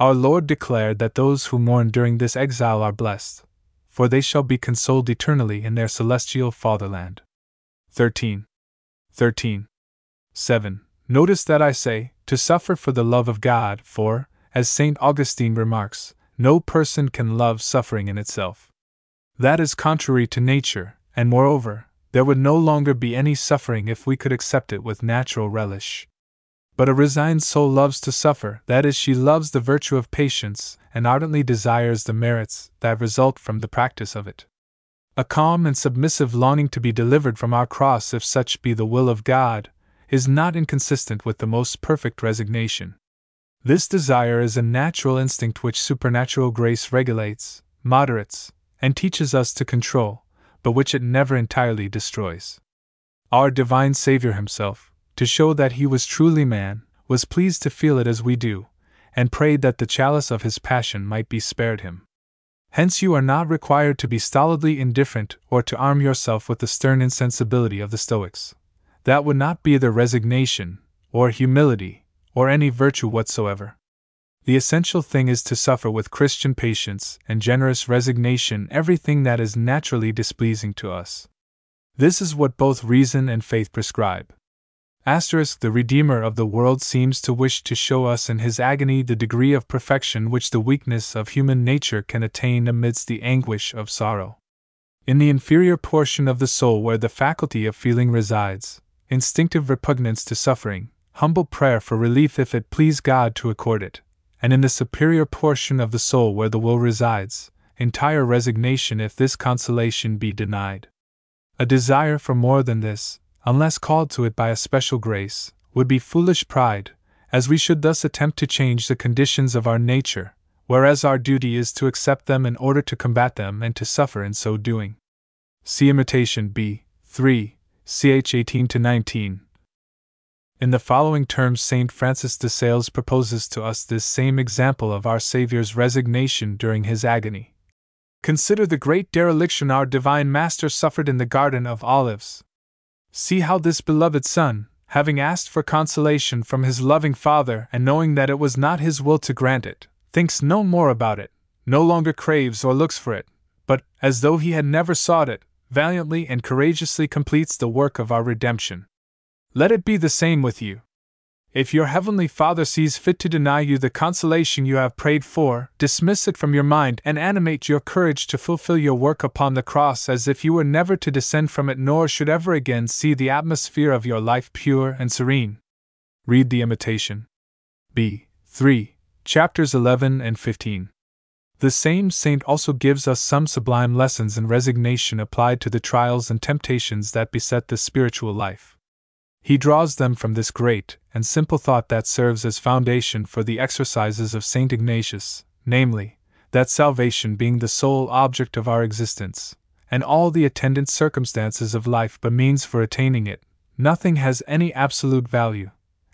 Our Lord declared that those who mourn during this exile are blessed, for they shall be consoled eternally in their celestial fatherland. thirteen. thirteen. seven. Notice that I say, to suffer for the love of God, for, as Saint Augustine remarks, no person can love suffering in itself. That is contrary to nature, and moreover, there would no longer be any suffering if we could accept it with natural relish. But a resigned soul loves to suffer, that is, she loves the virtue of patience, and ardently desires the merits that result from the practice of it. A calm and submissive longing to be delivered from our cross, if such be the will of God, is not inconsistent with the most perfect resignation. This desire is a natural instinct which supernatural grace regulates, moderates, and teaches us to control, but which it never entirely destroys. Our divine Savior Himself, to show that He was truly man, was pleased to feel it as we do, and prayed that the chalice of His passion might be spared Him. Hence you are not required to be stolidly indifferent or to arm yourself with the stern insensibility of the Stoics. That would not be either resignation, or humility, or any virtue whatsoever. The essential thing is to suffer with Christian patience and generous resignation everything that is naturally displeasing to us. This is what both reason and faith prescribe. Asterisk, the Redeemer of the world seems to wish to show us in His agony the degree of perfection which the weakness of human nature can attain amidst the anguish of sorrow. In the inferior portion of the soul where the faculty of feeling resides, instinctive repugnance to suffering, humble prayer for relief if it please God to accord it, and in the superior portion of the soul where the will resides, entire resignation if this consolation be denied. A desire for more than this, unless called to it by a special grace, would be foolish pride, as we should thus attempt to change the conditions of our nature, whereas our duty is to accept them in order to combat them and to suffer in so doing. See Imitation B. three, ch eighteen to nineteen. In the following terms Saint Francis de Sales proposes to us this same example of our Saviour's resignation during His agony. Consider the great dereliction our Divine Master suffered in the Garden of Olives. See how this beloved Son, having asked for consolation from His loving Father and knowing that it was not His will to grant it, thinks no more about it, no longer craves or looks for it, but, as though He had never sought it, valiantly and courageously completes the work of our redemption. Let it be the same with you. If your Heavenly Father sees fit to deny you the consolation you have prayed for, dismiss it from your mind and animate your courage to fulfill your work upon the cross as if you were never to descend from it nor should ever again see the atmosphere of your life pure and serene. Read the Imitation. B. three, chapters eleven and fifteen. The same saint also gives us some sublime lessons in resignation applied to the trials and temptations that beset the spiritual life. He draws them from this great and simple thought that serves as foundation for the exercises of Saint Ignatius, namely, that salvation being the sole object of our existence, and all the attendant circumstances of life but means for attaining it, nothing has any absolute value,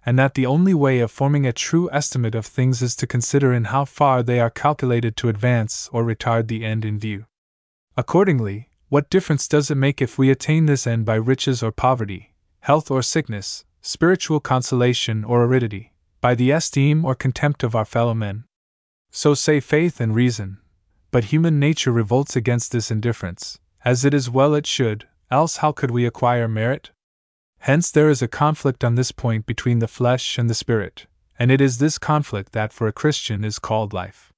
and that the only way of forming a true estimate of things is to consider in how far they are calculated to advance or retard the end in view. Accordingly, what difference does it make if we attain this end by riches or poverty, health or sickness, spiritual consolation or aridity, by the esteem or contempt of our fellow men? So say faith and reason, but human nature revolts against this indifference, as it is well it should, else how could we acquire merit? Hence there is a conflict on this point between the flesh and the spirit, and it is this conflict that for a Christian is called life.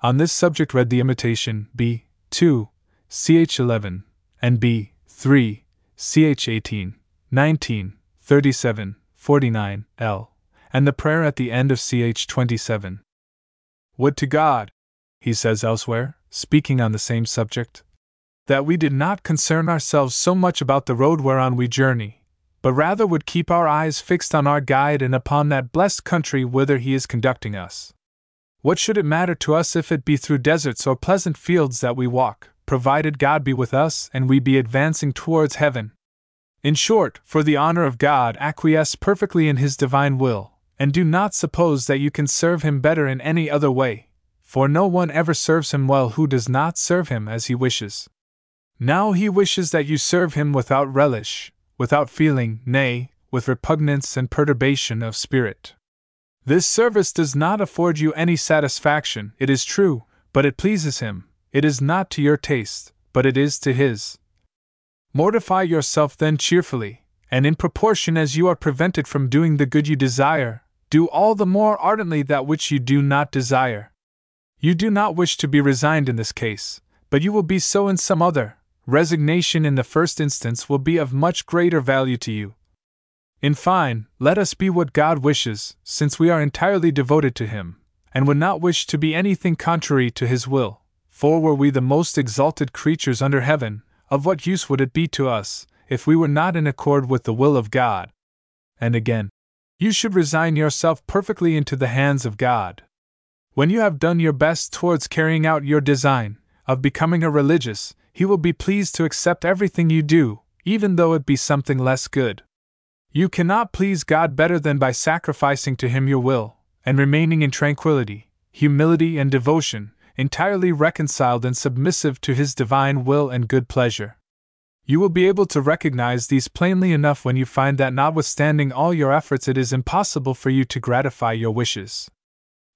On this subject read the Imitation, B two, C H eleven, and B three, C H eighteen, nineteen, thirty-seven, forty-nine, L, and the prayer at the end of C H twenty-seven. Would to God, he says elsewhere, speaking on the same subject, that we did not concern ourselves so much about the road whereon we journey, but rather would keep our eyes fixed on our guide and upon that blessed country whither he is conducting us. What should it matter to us if it be through deserts or pleasant fields that we walk, provided God be with us and we be advancing towards heaven? In short, for the honor of God, acquiesce perfectly in his divine will, and do not suppose that you can serve him better in any other way, for no one ever serves him well who does not serve him as he wishes. Now he wishes that you serve him without relish, without feeling, nay, with repugnance and perturbation of spirit. This service does not afford you any satisfaction, it is true, but it pleases him, it is not to your taste, but it is to his. Mortify yourself then cheerfully, and in proportion as you are prevented from doing the good you desire, do all the more ardently that which you do not desire. You do not wish to be resigned in this case, but you will be so in some other. Resignation in the first instance will be of much greater value to you. In fine, let us be what God wishes, since we are entirely devoted to Him, and would not wish to be anything contrary to His will, for were we the most exalted creatures under heaven, of what use would it be to us, if we were not in accord with the will of God? And again, you should resign yourself perfectly into the hands of God. When you have done your best towards carrying out your design, of becoming a religious, He will be pleased to accept everything you do, even though it be something less good. You cannot please God better than by sacrificing to Him your will, and remaining in tranquility, humility and devotion, entirely reconciled and submissive to His divine will and good pleasure. You will be able to recognize these plainly enough when you find that notwithstanding all your efforts it is impossible for you to gratify your wishes.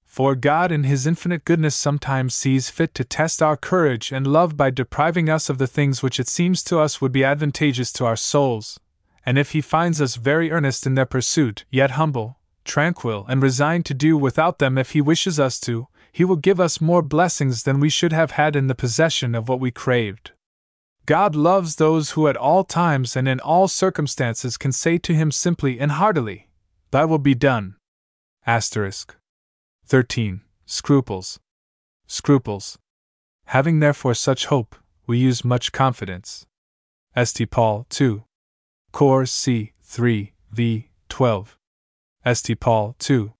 For God in His infinite goodness sometimes sees fit to test our courage and love by depriving us of the things which it seems to us would be advantageous to our souls, and if He finds us very earnest in their pursuit, yet humble, tranquil, and resigned to do without them if He wishes us to, He will give us more blessings than we should have had in the possession of what we craved. God loves those who at all times and in all circumstances can say to Him simply and heartily, "Thy will be done." Asterisk. thirteen. Scruples. Scruples. Having therefore such hope, we use much confidence. Saint Paul two. Cor C. three. v. twelve. Saint Paul two.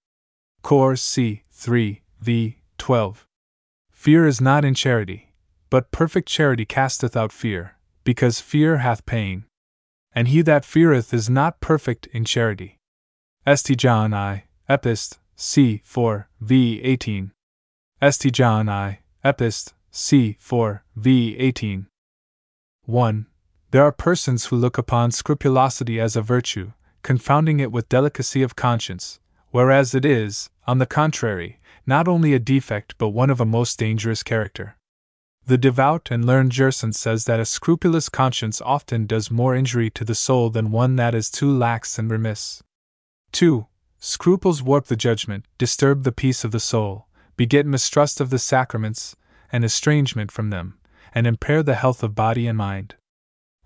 Cor C. three. v. twelve. Fear is not in charity, but perfect charity casteth out fear, because fear hath pain. And he that feareth is not perfect in charity. Saint John I. Epist. C. four, v. eighteen. Saint John I. Epist. C. four, v. eighteen. one. There are persons who look upon scrupulosity as a virtue, confounding it with delicacy of conscience, whereas it is, on the contrary, not only a defect but one of a most dangerous character. The devout and learned Gerson says that a scrupulous conscience often does more injury to the soul than one that is too lax and remiss. two. Scruples warp the judgment, disturb the peace of the soul, beget mistrust of the sacraments, and estrangement from them, and impair the health of body and mind.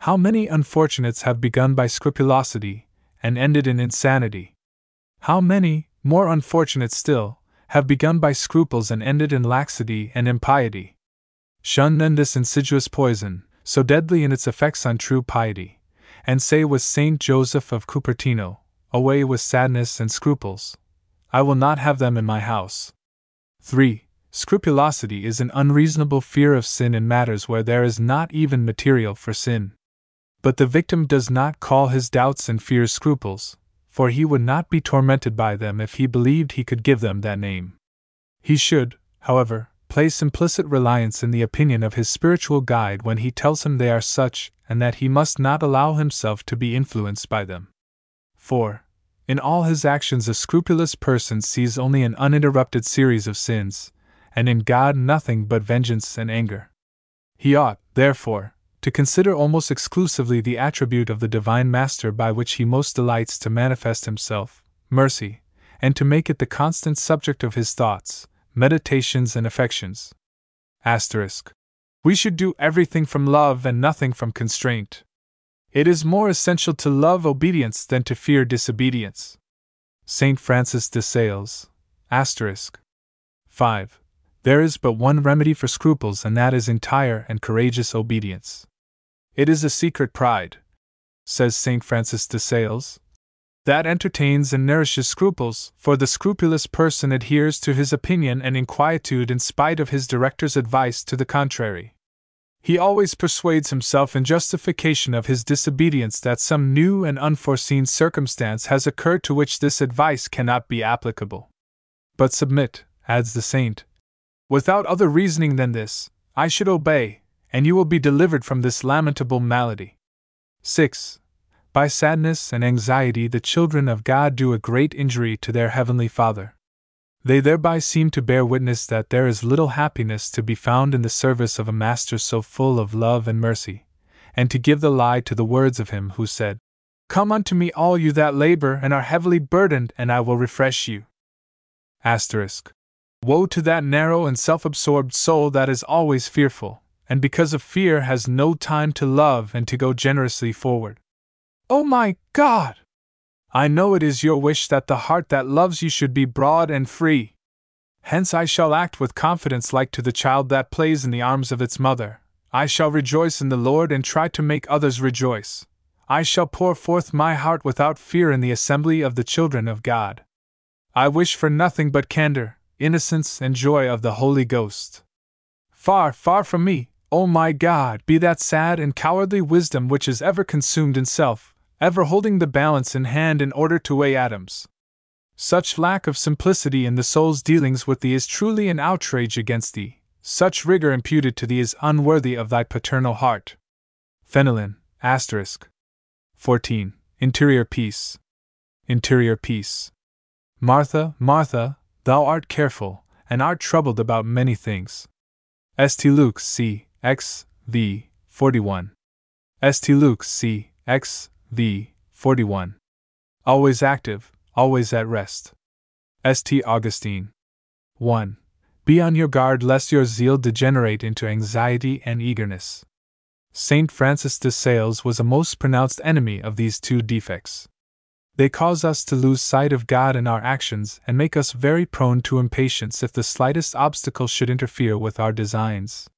How many unfortunates have begun by scrupulosity, and ended in insanity? How many, more unfortunate still, have begun by scruples and ended in laxity and impiety? Shun then this insidious poison, so deadly in its effects on true piety, and say with Saint Joseph of Cupertino, "Away with sadness and scruples. I will not have them in my house." three. Scrupulosity is an unreasonable fear of sin in matters where there is not even material for sin. But the victim does not call his doubts and fears scruples, for he would not be tormented by them if he believed he could give them that name. He should, however, place implicit reliance in the opinion of his spiritual guide when he tells him they are such, and that he must not allow himself to be influenced by them. four. In all his actions a scrupulous person sees only an uninterrupted series of sins, and in God nothing but vengeance and anger. He ought, therefore, to consider almost exclusively the attribute of the Divine Master by which he most delights to manifest himself, mercy, and to make it the constant subject of his thoughts, meditations and affections. Asterisk. We should do everything from love and nothing from constraint. It is more essential to love obedience than to fear disobedience. Saint Francis de Sales. Asterisk. five. There is but one remedy for scruples, and that is entire and courageous obedience. It is a secret pride, says Saint Francis de Sales, that entertains and nourishes scruples, for the scrupulous person adheres to his opinion and inquietude in spite of his director's advice to the contrary. He always persuades himself in justification of his disobedience that some new and unforeseen circumstance has occurred to which this advice cannot be applicable. But submit, adds the saint, without other reasoning than this, I should obey, and you will be delivered from this lamentable malady. six. By sadness and anxiety the children of God do a great injury to their Heavenly Father. They thereby seem to bear witness that there is little happiness to be found in the service of a Master so full of love and mercy, and to give the lie to the words of him who said, Come unto me all you that labor and are heavily burdened, and I will refresh you. Asterisk. Woe to that narrow and self-absorbed soul that is always fearful, and because of fear has no time to love and to go generously forward. Oh my God! I know it is your wish that the heart that loves you should be broad and free. Hence I shall act with confidence like to the child that plays in the arms of its mother. I shall rejoice in the Lord and try to make others rejoice. I shall pour forth my heart without fear in the assembly of the children of God. I wish for nothing but candor, innocence, and joy of the Holy Ghost. Far, far from me, oh my God, be that sad and cowardly wisdom which is ever consumed in self, ever holding the balance in hand in order to weigh atoms. Such lack of simplicity in the soul's dealings with thee is truly an outrage against thee. Such rigor imputed to thee is unworthy of thy paternal heart. Fenelon, asterisk. fourteen. Interior peace. Interior peace. Martha, Martha, thou art careful, and art troubled about many things. Saint Luke c. x. v. forty-one. Saint Luke c. x. v. forty-one. Always active, always at rest. Saint Augustine. one. Be on your guard lest your zeal degenerate into anxiety and eagerness. Saint Francis de Sales was a most pronounced enemy of these two defects. They cause us to lose sight of God in our actions and make us very prone to impatience if the slightest obstacle should interfere with our designs.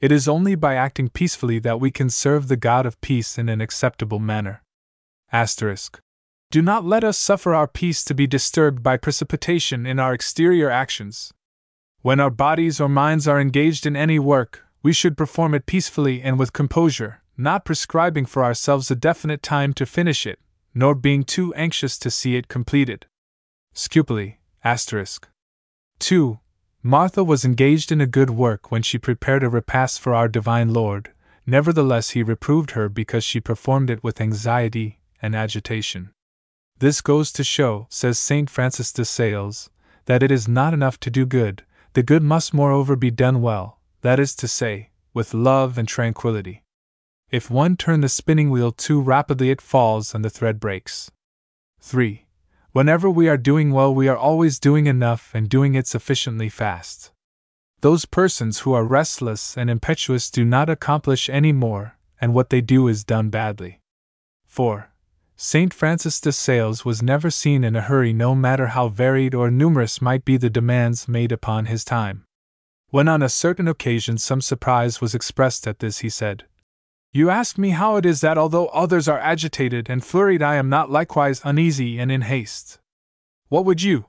It is only by acting peacefully that we can serve the God of peace in an acceptable manner. Asterisk. Do not let us suffer our peace to be disturbed by precipitation in our exterior actions. When our bodies or minds are engaged in any work, we should perform it peacefully and with composure, not prescribing for ourselves a definite time to finish it, nor being too anxious to see it completed. Scupoli, asterisk. two. Martha was engaged in a good work when she prepared a repast for our Divine Lord, nevertheless he reproved her because she performed it with anxiety and agitation. This goes to show, says Saint Francis de Sales, that it is not enough to do good, the good must moreover be done well, that is to say, with love and tranquility. If one turn the spinning wheel too rapidly it falls and the thread breaks. three. Whenever we are doing well we are always doing enough and doing it sufficiently fast. Those persons who are restless and impetuous do not accomplish any more, and what they do is done badly. four. Saint Francis de Sales was never seen in a hurry, no matter how varied or numerous might be the demands made upon his time. When on a certain occasion some surprise was expressed at this, he said, You ask me how it is that although others are agitated and flurried I am not likewise uneasy and in haste. What would you?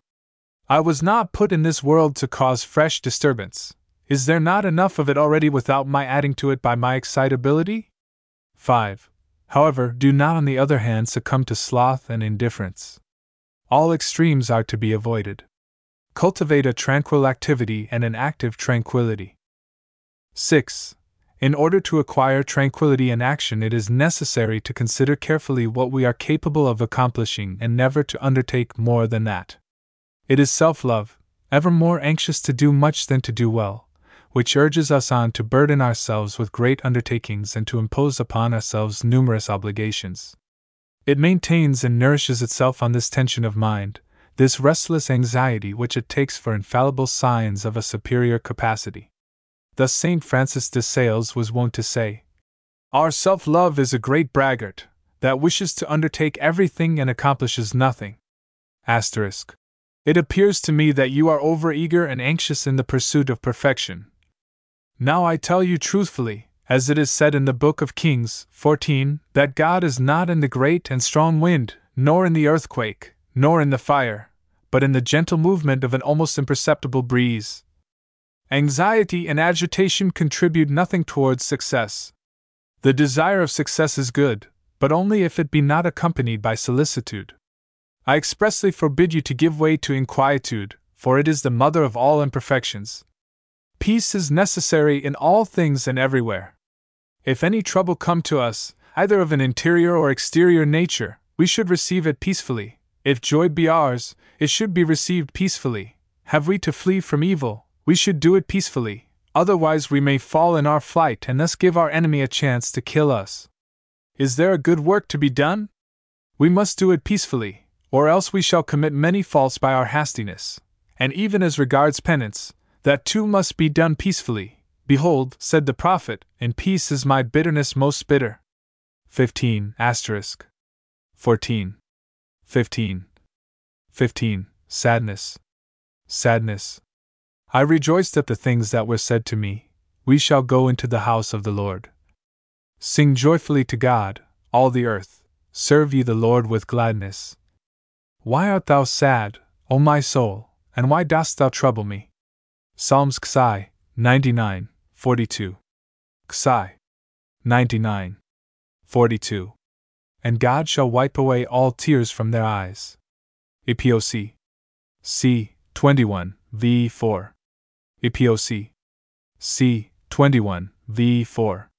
I was not put in this world to cause fresh disturbance. Is there not enough of it already without my adding to it by my excitability? five. However, do not on the other hand succumb to sloth and indifference. All extremes are to be avoided. Cultivate a tranquil activity and an active tranquility. six. In order to acquire tranquility in action, it is necessary to consider carefully what we are capable of accomplishing and never to undertake more than that. It is self-love, ever more anxious to do much than to do well, which urges us on to burden ourselves with great undertakings and to impose upon ourselves numerous obligations. It maintains and nourishes itself on this tension of mind, this restless anxiety which it takes for infallible signs of a superior capacity. Thus Saint Francis de Sales was wont to say, "Our self-love is a great braggart, that wishes to undertake everything and accomplishes nothing." Asterisk. It appears to me that you are over-eager and anxious in the pursuit of perfection. Now I tell you truthfully, as it is said in the Book of Kings, fourteen, that God is not in the great and strong wind, nor in the earthquake, nor in the fire, but in the gentle movement of an almost imperceptible breeze. Anxiety and agitation contribute nothing towards success. The desire of success is good, but only if it be not accompanied by solicitude. I expressly forbid you to give way to inquietude, for it is the mother of all imperfections. Peace is necessary in all things and everywhere. If any trouble come to us, either of an interior or exterior nature, we should receive it peacefully. If joy be ours, it should be received peacefully. Have we to flee from evil, we should do it peacefully, otherwise we may fall in our flight and thus give our enemy a chance to kill us. Is there a good work to be done? We must do it peacefully, or else we shall commit many faults by our hastiness. And even as regards penance, that too must be done peacefully. Behold, said the prophet, in peace is my bitterness most bitter. fifteen. Asterisk. fourteen. fifteen. fifteen. Sadness. Sadness. I rejoiced at the things that were said to me, we shall go into the house of the Lord. Sing joyfully to God, all the earth, serve ye the Lord with gladness. Why art thou sad, O my soul, and why dost thou trouble me? Psalms Xi, ninety-nine, forty-two. Xi, ninety-nine, forty-two. And God shall wipe away all tears from their eyes. Epoc. C. twenty-one, v. four. Epoc. C. twenty-one, v. four.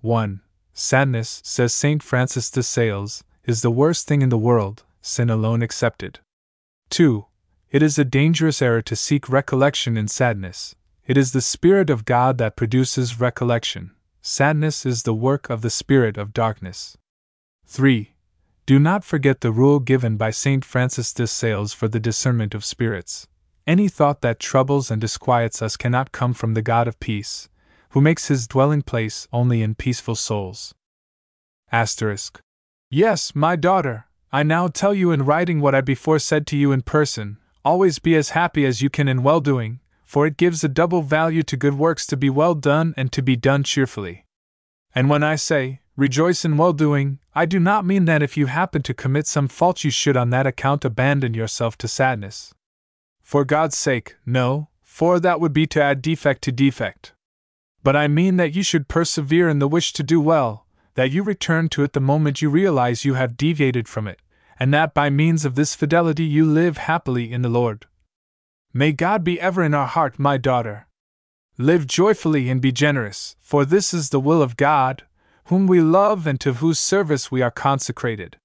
one. Sadness, says Saint Francis de Sales, is the worst thing in the world, sin alone excepted. two. It is a dangerous error to seek recollection in sadness. It is the Spirit of God that produces recollection. Sadness is the work of the spirit of darkness. three. Do not forget the rule given by Saint Francis de Sales for the discernment of spirits. Any thought that troubles and disquiets us cannot come from the God of peace, who makes his dwelling place only in peaceful souls. Asterisk. Yes, my daughter, I now tell you in writing what I before said to you in person, always be as happy as you can in well-doing, for it gives a double value to good works to be well done and to be done cheerfully. And when I say, rejoice in well-doing, I do not mean that if you happen to commit some fault you should on that account abandon yourself to sadness. For God's sake, no, for that would be to add defect to defect. But I mean that you should persevere in the wish to do well, that you return to it the moment you realize you have deviated from it, and that by means of this fidelity you live happily in the Lord. May God be ever in our heart, my daughter. Live joyfully and be generous, for this is the will of God, whom we love and to whose service we are consecrated.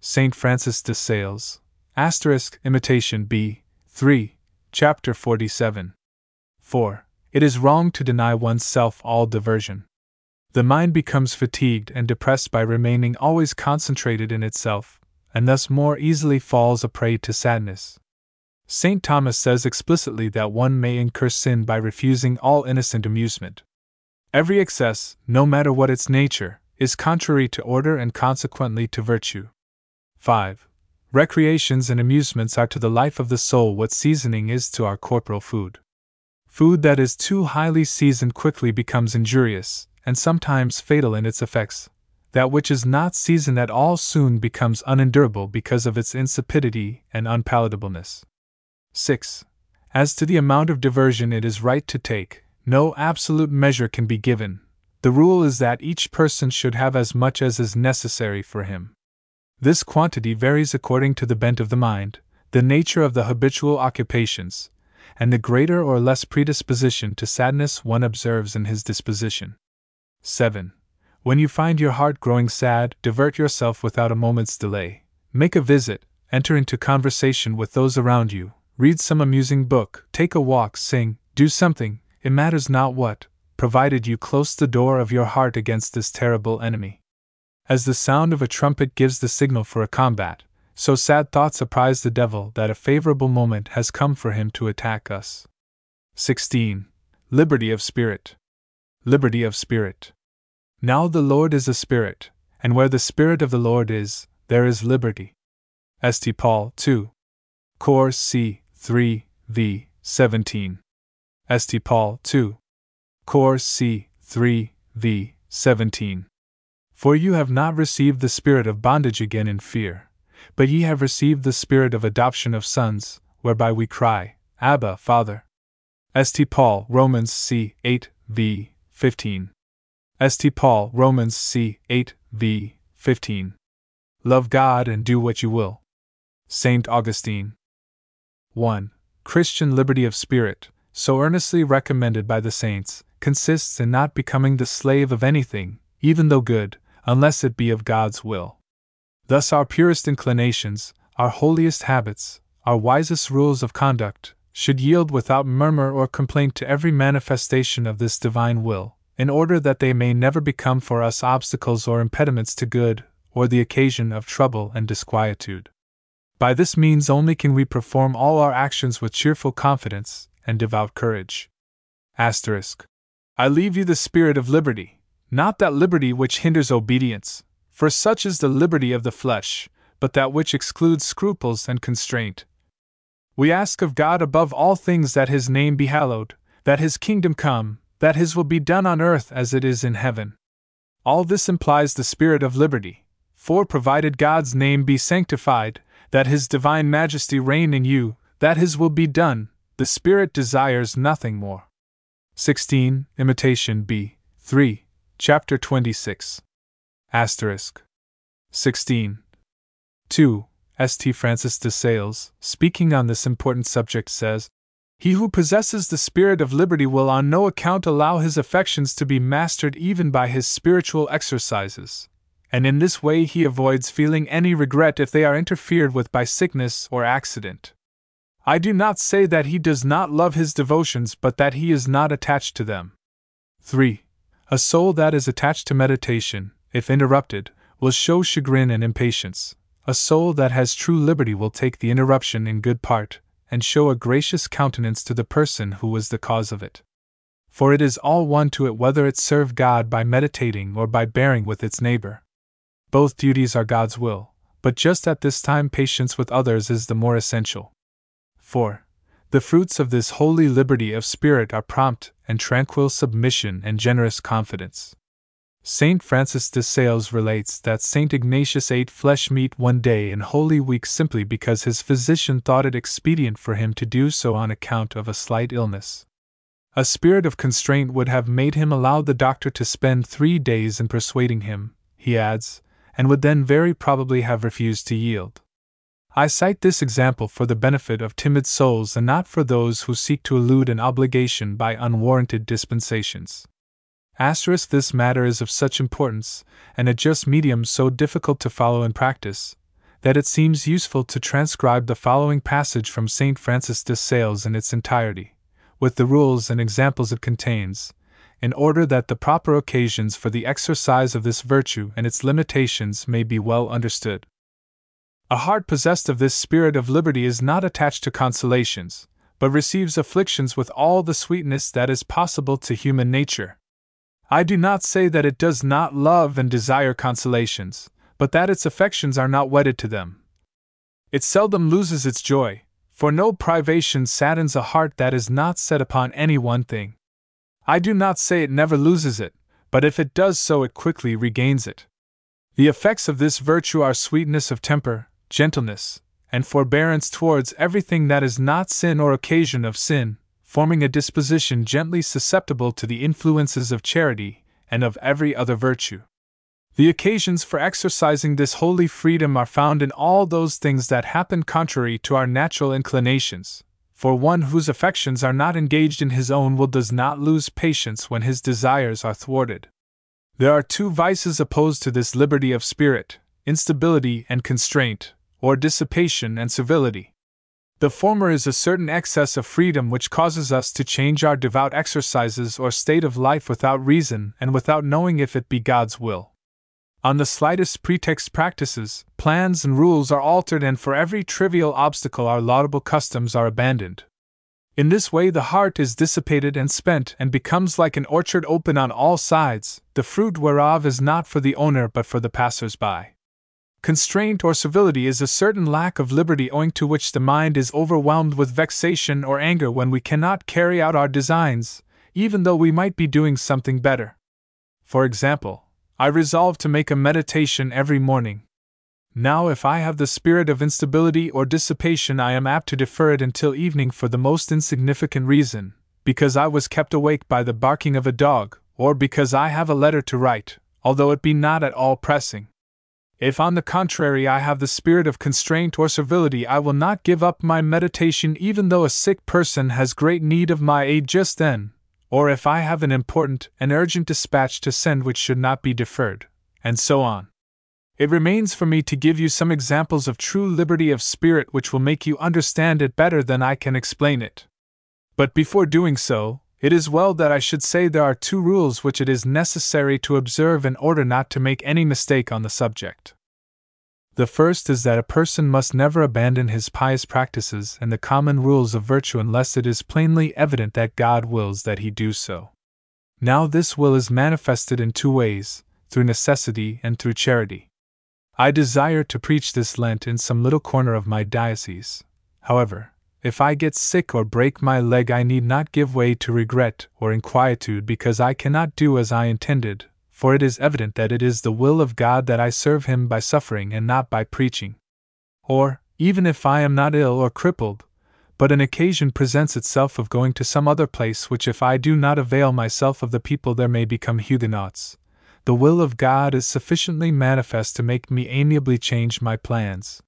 Saint Francis de Sales, asterisk, Imitation B. three, Chapter forty-seven. four. It is wrong to deny oneself all diversion. The mind becomes fatigued and depressed by remaining always concentrated in itself, and thus more easily falls a prey to sadness. Saint Thomas says explicitly that one may incur sin by refusing all innocent amusement. Every excess, no matter what its nature, is contrary to order and consequently to virtue. five. Recreations and amusements are to the life of the soul what seasoning is to our corporal food. Food that is too highly seasoned quickly becomes injurious, and sometimes fatal in its effects. That which is not seasoned at all soon becomes unendurable because of its insipidity and unpalatableness. six. As to the amount of diversion it is right to take, no absolute measure can be given. The rule is that each person should have as much as is necessary for him. This quantity varies according to the bent of the mind, the nature of the habitual occupations, and the greater or less predisposition to sadness one observes in his disposition. seven. When you find your heart growing sad, divert yourself without a moment's delay. Make a visit, enter into conversation with those around you, read some amusing book, take a walk, sing, do something, it matters not what, provided you close the door of your heart against this terrible enemy. As the sound of a trumpet gives the signal for a combat, so sad thoughts apprise the devil that a favorable moment has come for him to attack us. sixteen. Liberty of Spirit. Liberty of Spirit. Now the Lord is a Spirit, and where the Spirit of the Lord is, there is liberty. Saint Paul two. Cor c. three, v. seventeen. Saint Paul two. Cor c. three, v. seventeen. For you have not received the spirit of bondage again in fear, but ye have received the spirit of adoption of sons, whereby we cry, Abba, Father. Saint Paul, Romans c. eight, v. fifteen. Saint Paul, Romans c. eight, v. fifteen. Love God and do what you will. Saint Augustine. one. Christian liberty of spirit, so earnestly recommended by the saints, consists in not becoming the slave of anything, even though good, unless it be of God's will. Thus our purest inclinations, our holiest habits, our wisest rules of conduct, should yield without murmur or complaint to every manifestation of this divine will, in order that they may never become for us obstacles or impediments to good, or the occasion of trouble and disquietude. By this means only can we perform all our actions with cheerful confidence and devout courage. Asterisk. I leave you the spirit of liberty, not that liberty which hinders obedience, for such is the liberty of the flesh, but that which excludes scruples and constraint. We ask of God above all things that His name be hallowed, that His kingdom come, that His will be done on earth as it is in heaven. All this implies the spirit of liberty, for provided God's name be sanctified, that His divine majesty reign in you, that His will be done, the spirit desires nothing more. sixteen. Imitation B. three. Chapter twenty-six. Asterisk. sixteen. two. Saint Francis de Sales, speaking on this important subject, says, He who possesses the spirit of liberty will on no account allow his affections to be mastered even by his spiritual exercises, and in this way he avoids feeling any regret if they are interfered with by sickness or accident. I do not say that he does not love his devotions, but that he is not attached to them. three. A soul that is attached to meditation, if interrupted, will show chagrin and impatience. A soul that has true liberty will take the interruption in good part, and show a gracious countenance to the person who was the cause of it. For it is all one to it whether it serve God by meditating or by bearing with its neighbor. Both duties are God's will, but just at this time patience with others is the more essential. four. The fruits of this holy liberty of spirit are prompt and tranquil submission and generous confidence. Saint Francis de Sales relates that Saint Ignatius ate flesh meat one day in Holy Week simply because his physician thought it expedient for him to do so on account of a slight illness. A spirit of constraint would have made him allow the doctor to spend three days in persuading him, he adds, and would then very probably have refused to yield. I cite this example for the benefit of timid souls and not for those who seek to elude an obligation by unwarranted dispensations. Asterisk. This matter is of such importance, and a just medium so difficult to follow in practice, that it seems useful to transcribe the following passage from Saint Francis de Sales in its entirety, with the rules and examples it contains, in order that the proper occasions for the exercise of this virtue and its limitations may be well understood. A heart possessed of this spirit of liberty is not attached to consolations, but receives afflictions with all the sweetness that is possible to human nature. I do not say that it does not love and desire consolations, but that its affections are not wedded to them. It seldom loses its joy, for no privation saddens a heart that is not set upon any one thing. I do not say it never loses it, but if it does so it quickly regains it. The effects of this virtue are sweetness of temper, gentleness, and forbearance towards everything that is not sin or occasion of sin, forming a disposition gently susceptible to the influences of charity and of every other virtue. The occasions for exercising this holy freedom are found in all those things that happen contrary to our natural inclinations, for one whose affections are not engaged in his own will does not lose patience when his desires are thwarted. There are two vices opposed to this liberty of spirit: instability and constraint, or dissipation and servility. The former is a certain excess of freedom which causes us to change our devout exercises or state of life without reason and without knowing if it be God's will. On the slightest pretext, practices, plans, and rules are altered, and for every trivial obstacle our laudable customs are abandoned. In this way the heart is dissipated and spent, and becomes like an orchard open on all sides, the fruit whereof is not for the owner but for the passers-by. Constraint or servility is a certain lack of liberty, owing to which the mind is overwhelmed with vexation or anger when we cannot carry out our designs, even though we might be doing something better. For example, I resolve to make a meditation every morning. Now, if I have the spirit of instability or dissipation, I am apt to defer it until evening for the most insignificant reason, because I was kept awake by the barking of a dog, or because I have a letter to write, although it be not at all pressing. If, on the contrary, I have the spirit of constraint or servility, I will not give up my meditation even though a sick person has great need of my aid just then, or if I have an important and urgent dispatch to send which should not be deferred, and so on. It remains for me to give you some examples of true liberty of spirit which will make you understand it better than I can explain it. But before doing so, it is well that I should say there are two rules which it is necessary to observe in order not to make any mistake on the subject. The first is that a person must never abandon his pious practices and the common rules of virtue unless it is plainly evident that God wills that he do so. Now this will is manifested in two ways, through necessity and through charity. I desire to preach this Lent in some little corner of my diocese. However, if I get sick or break my leg, I need not give way to regret or inquietude because I cannot do as I intended, for it is evident that it is the will of God that I serve Him by suffering and not by preaching. Or, even if I am not ill or crippled, but an occasion presents itself of going to some other place which, if I do not avail myself of the people there, may become Huguenots, the will of God is sufficiently manifest to make me amiably change my plans.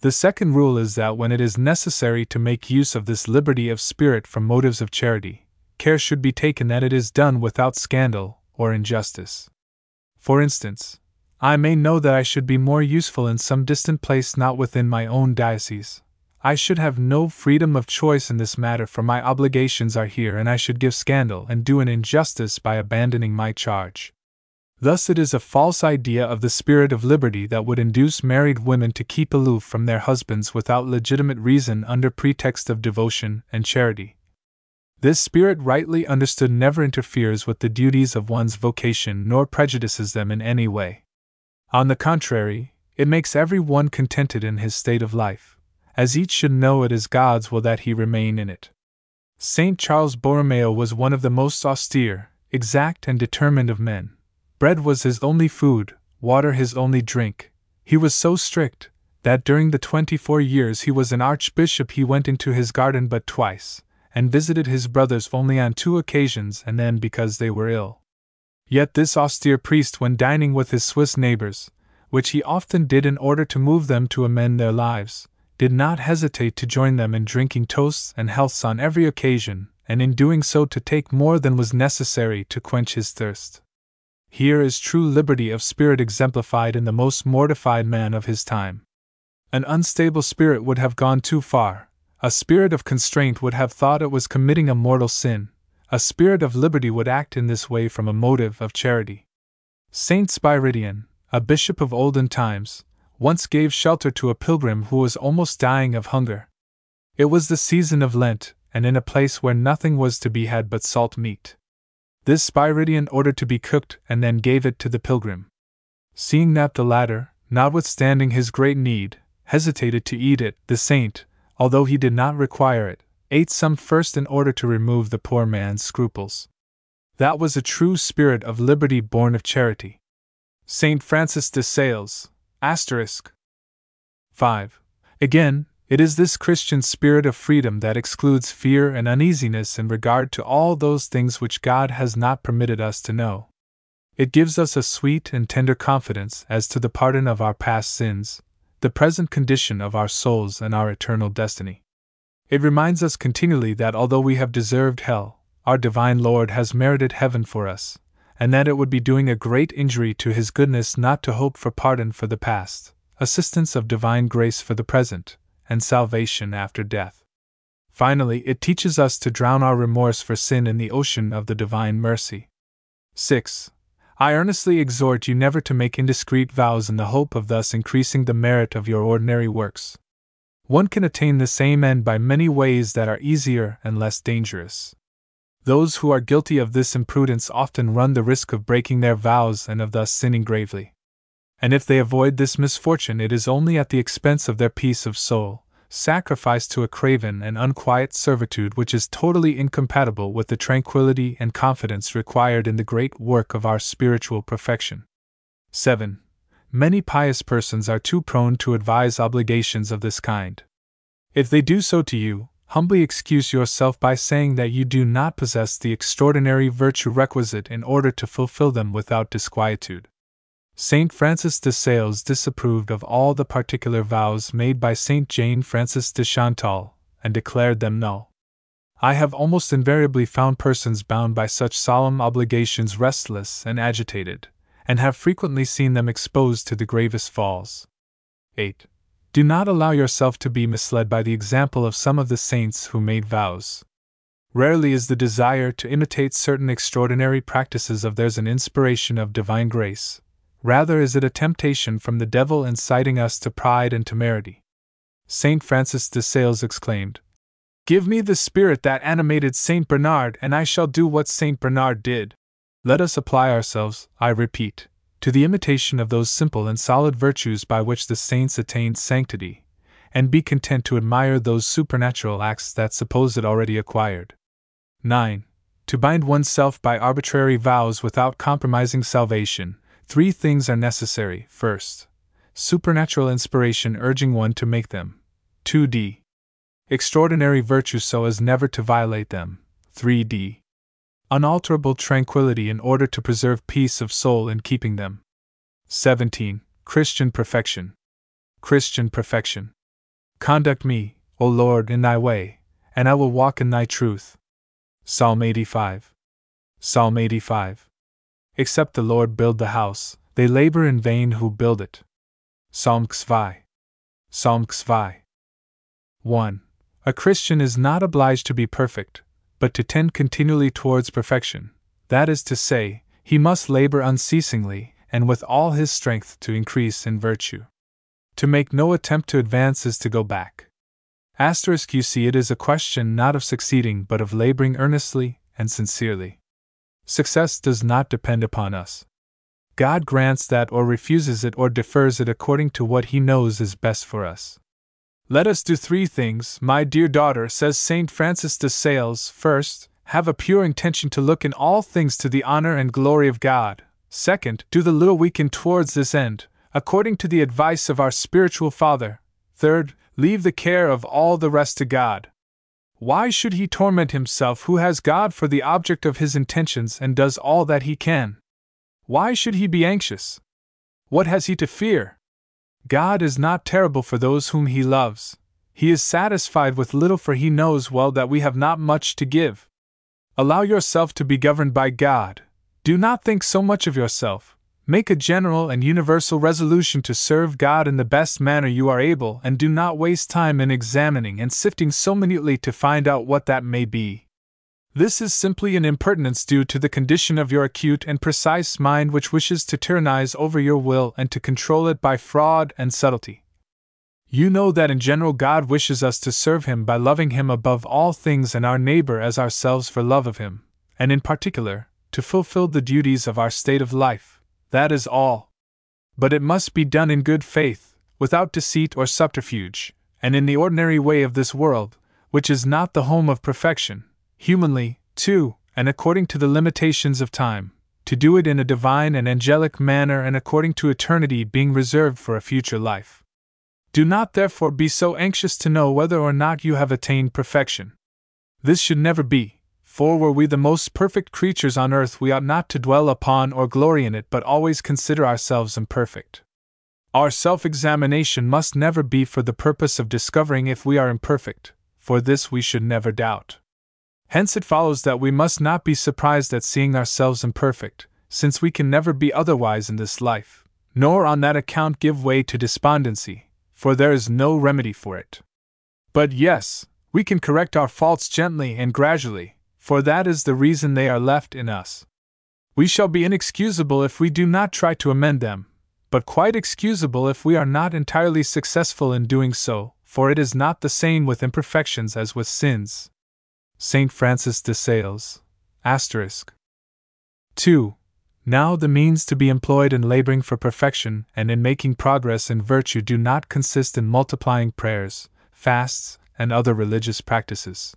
The second rule is that when it is necessary to make use of this liberty of spirit from motives of charity, care should be taken that it is done without scandal or injustice. For instance, I may know that I should be more useful in some distant place not within my own diocese. I should have no freedom of choice in this matter, for my obligations are here, and I should give scandal and do an injustice by abandoning my charge. Thus it is a false idea of the spirit of liberty that would induce married women to keep aloof from their husbands without legitimate reason under pretext of devotion and charity. This spirit, rightly understood, never interferes with the duties of one's vocation nor prejudices them in any way. On the contrary, it makes every one contented in his state of life, as each should know it is God's will that he remain in it. Saint Charles Borromeo was one of the most austere, exact, and determined of men. Bread was his only food, water his only drink. He was so strict that during the twenty-four years he was an archbishop he went into his garden but twice, and visited his brothers only on two occasions, and then because they were ill. Yet this austere priest, when dining with his Swiss neighbors, which he often did in order to move them to amend their lives, did not hesitate to join them in drinking toasts and healths on every occasion, and in doing so to take more than was necessary to quench his thirst. Here is true liberty of spirit exemplified in the most mortified man of his time. An unstable spirit would have gone too far. A spirit of constraint would have thought it was committing a mortal sin. A spirit of liberty would act in this way from a motive of charity. Saint Spiridion, a bishop of olden times, once gave shelter to a pilgrim who was almost dying of hunger. It was the season of Lent, and in a place where nothing was to be had but salt meat. This Spiridion ordered to be cooked and then gave it to the pilgrim. Seeing that the latter, notwithstanding his great need, hesitated to eat it, the saint, although he did not require it, ate some first in order to remove the poor man's scruples. That was a true spirit of liberty born of charity. Saint Francis de Sales, asterisk. five. Again, it is this Christian spirit of freedom that excludes fear and uneasiness in regard to all those things which God has not permitted us to know. It gives us a sweet and tender confidence as to the pardon of our past sins, the present condition of our souls, and our eternal destiny. It reminds us continually that although we have deserved hell, our divine Lord has merited heaven for us, and that it would be doing a great injury to His goodness not to hope for pardon for the past, assistance of divine grace for the present, and salvation after death. Finally, it teaches us to drown our remorse for sin in the ocean of the divine mercy. six. I earnestly exhort you never to make indiscreet vows in the hope of thus increasing the merit of your ordinary works. One can attain the same end by many ways that are easier and less dangerous. Those who are guilty of this imprudence often run the risk of breaking their vows and of thus sinning gravely. And if they avoid this misfortune, it is only at the expense of their peace of soul, sacrificed to a craven and unquiet servitude which is totally incompatible with the tranquility and confidence required in the great work of our spiritual perfection. seven. Many pious persons are too prone to advise obligations of this kind. If they do so to you, humbly excuse yourself by saying that you do not possess the extraordinary virtue requisite in order to fulfill them without disquietude. Saint Francis de Sales disapproved of all the particular vows made by Saint Jane Francis de Chantal, and declared them null. I have almost invariably found persons bound by such solemn obligations restless and agitated, and have frequently seen them exposed to the gravest falls. eight. Do not allow yourself to be misled by the example of some of the saints who made vows. Rarely is the desire to imitate certain extraordinary practices of theirs an inspiration of divine grace, rather is it a temptation from the devil inciting us to pride and temerity. Saint Francis de Sales exclaimed, "Give me the spirit that animated Saint Bernard, and I shall do what Saint Bernard did." Let us apply ourselves, I repeat, to the imitation of those simple and solid virtues by which the saints attained sanctity, and be content to admire those supernatural acts that suppose it already acquired. nine. To bind oneself by arbitrary vows without compromising salvation, three things are necessary. First, supernatural inspiration urging one to make them. two d. Extraordinary virtue so as never to violate them. three d. Unalterable tranquility in order to preserve peace of soul in keeping them. seventeen. Christian perfection. Christian perfection. Conduct me, O Lord, in thy way, and I will walk in thy truth. Psalm eighty-five. Psalm eighty-five. Except the Lord build the house, they labor in vain who build it. Psalm zwei. Psalm zwei. one. A Christian is not obliged to be perfect, but to tend continually towards perfection, that is to say, he must labor unceasingly, and with all his strength to increase in virtue. To make no attempt to advance is to go back. Asterisk, you see, it is a question not of succeeding but of laboring earnestly and sincerely. Success does not depend upon us. God grants that or refuses it or defers it according to what He knows is best for us. Let us do three things, my dear daughter, says Saint Francis de Sales. First, have a pure intention to look in all things to the honor and glory of God. Second, do the little we can towards this end, according to the advice of our spiritual Father. Third, leave the care of all the rest to God. Why should he torment himself who has God for the object of his intentions and does all that he can? Why should he be anxious? What has he to fear? God is not terrible for those whom He loves. He is satisfied with little, for He knows well that we have not much to give. Allow yourself to be governed by God. Do not think so much of yourself. Make a general and universal resolution to serve God in the best manner you are able, and do not waste time in examining and sifting so minutely to find out what that may be. This is simply an impertinence due to the condition of your acute and precise mind, which wishes to tyrannize over your will and to control it by fraud and subtlety. You know that in general God wishes us to serve Him by loving Him above all things and our neighbor as ourselves for love of Him, and in particular, to fulfill the duties of our state of life. That is all. But it must be done in good faith, without deceit or subterfuge, and in the ordinary way of this world, which is not the home of perfection. Humanly, too, and according to the limitations of time, to do it in a divine and angelic manner and according to eternity being reserved for a future life. Do not therefore be so anxious to know whether or not you have attained perfection. This should never be, for were we the most perfect creatures on earth, we ought not to dwell upon or glory in it, but always consider ourselves imperfect. Our self-examination must never be for the purpose of discovering if we are imperfect, for this we should never doubt. Hence it follows that we must not be surprised at seeing ourselves imperfect, since we can never be otherwise in this life, nor on that account give way to despondency, for there is no remedy for it. But yes, we can correct our faults gently and gradually, for that is the reason they are left in us. We shall be inexcusable if we do not try to amend them, but quite excusable if we are not entirely successful in doing so, for it is not the same with imperfections as with sins. Saint Francis de Sales. Asterisk. two. Now the means to be employed in laboring for perfection and in making progress in virtue do not consist in multiplying prayers, fasts, and other religious practices.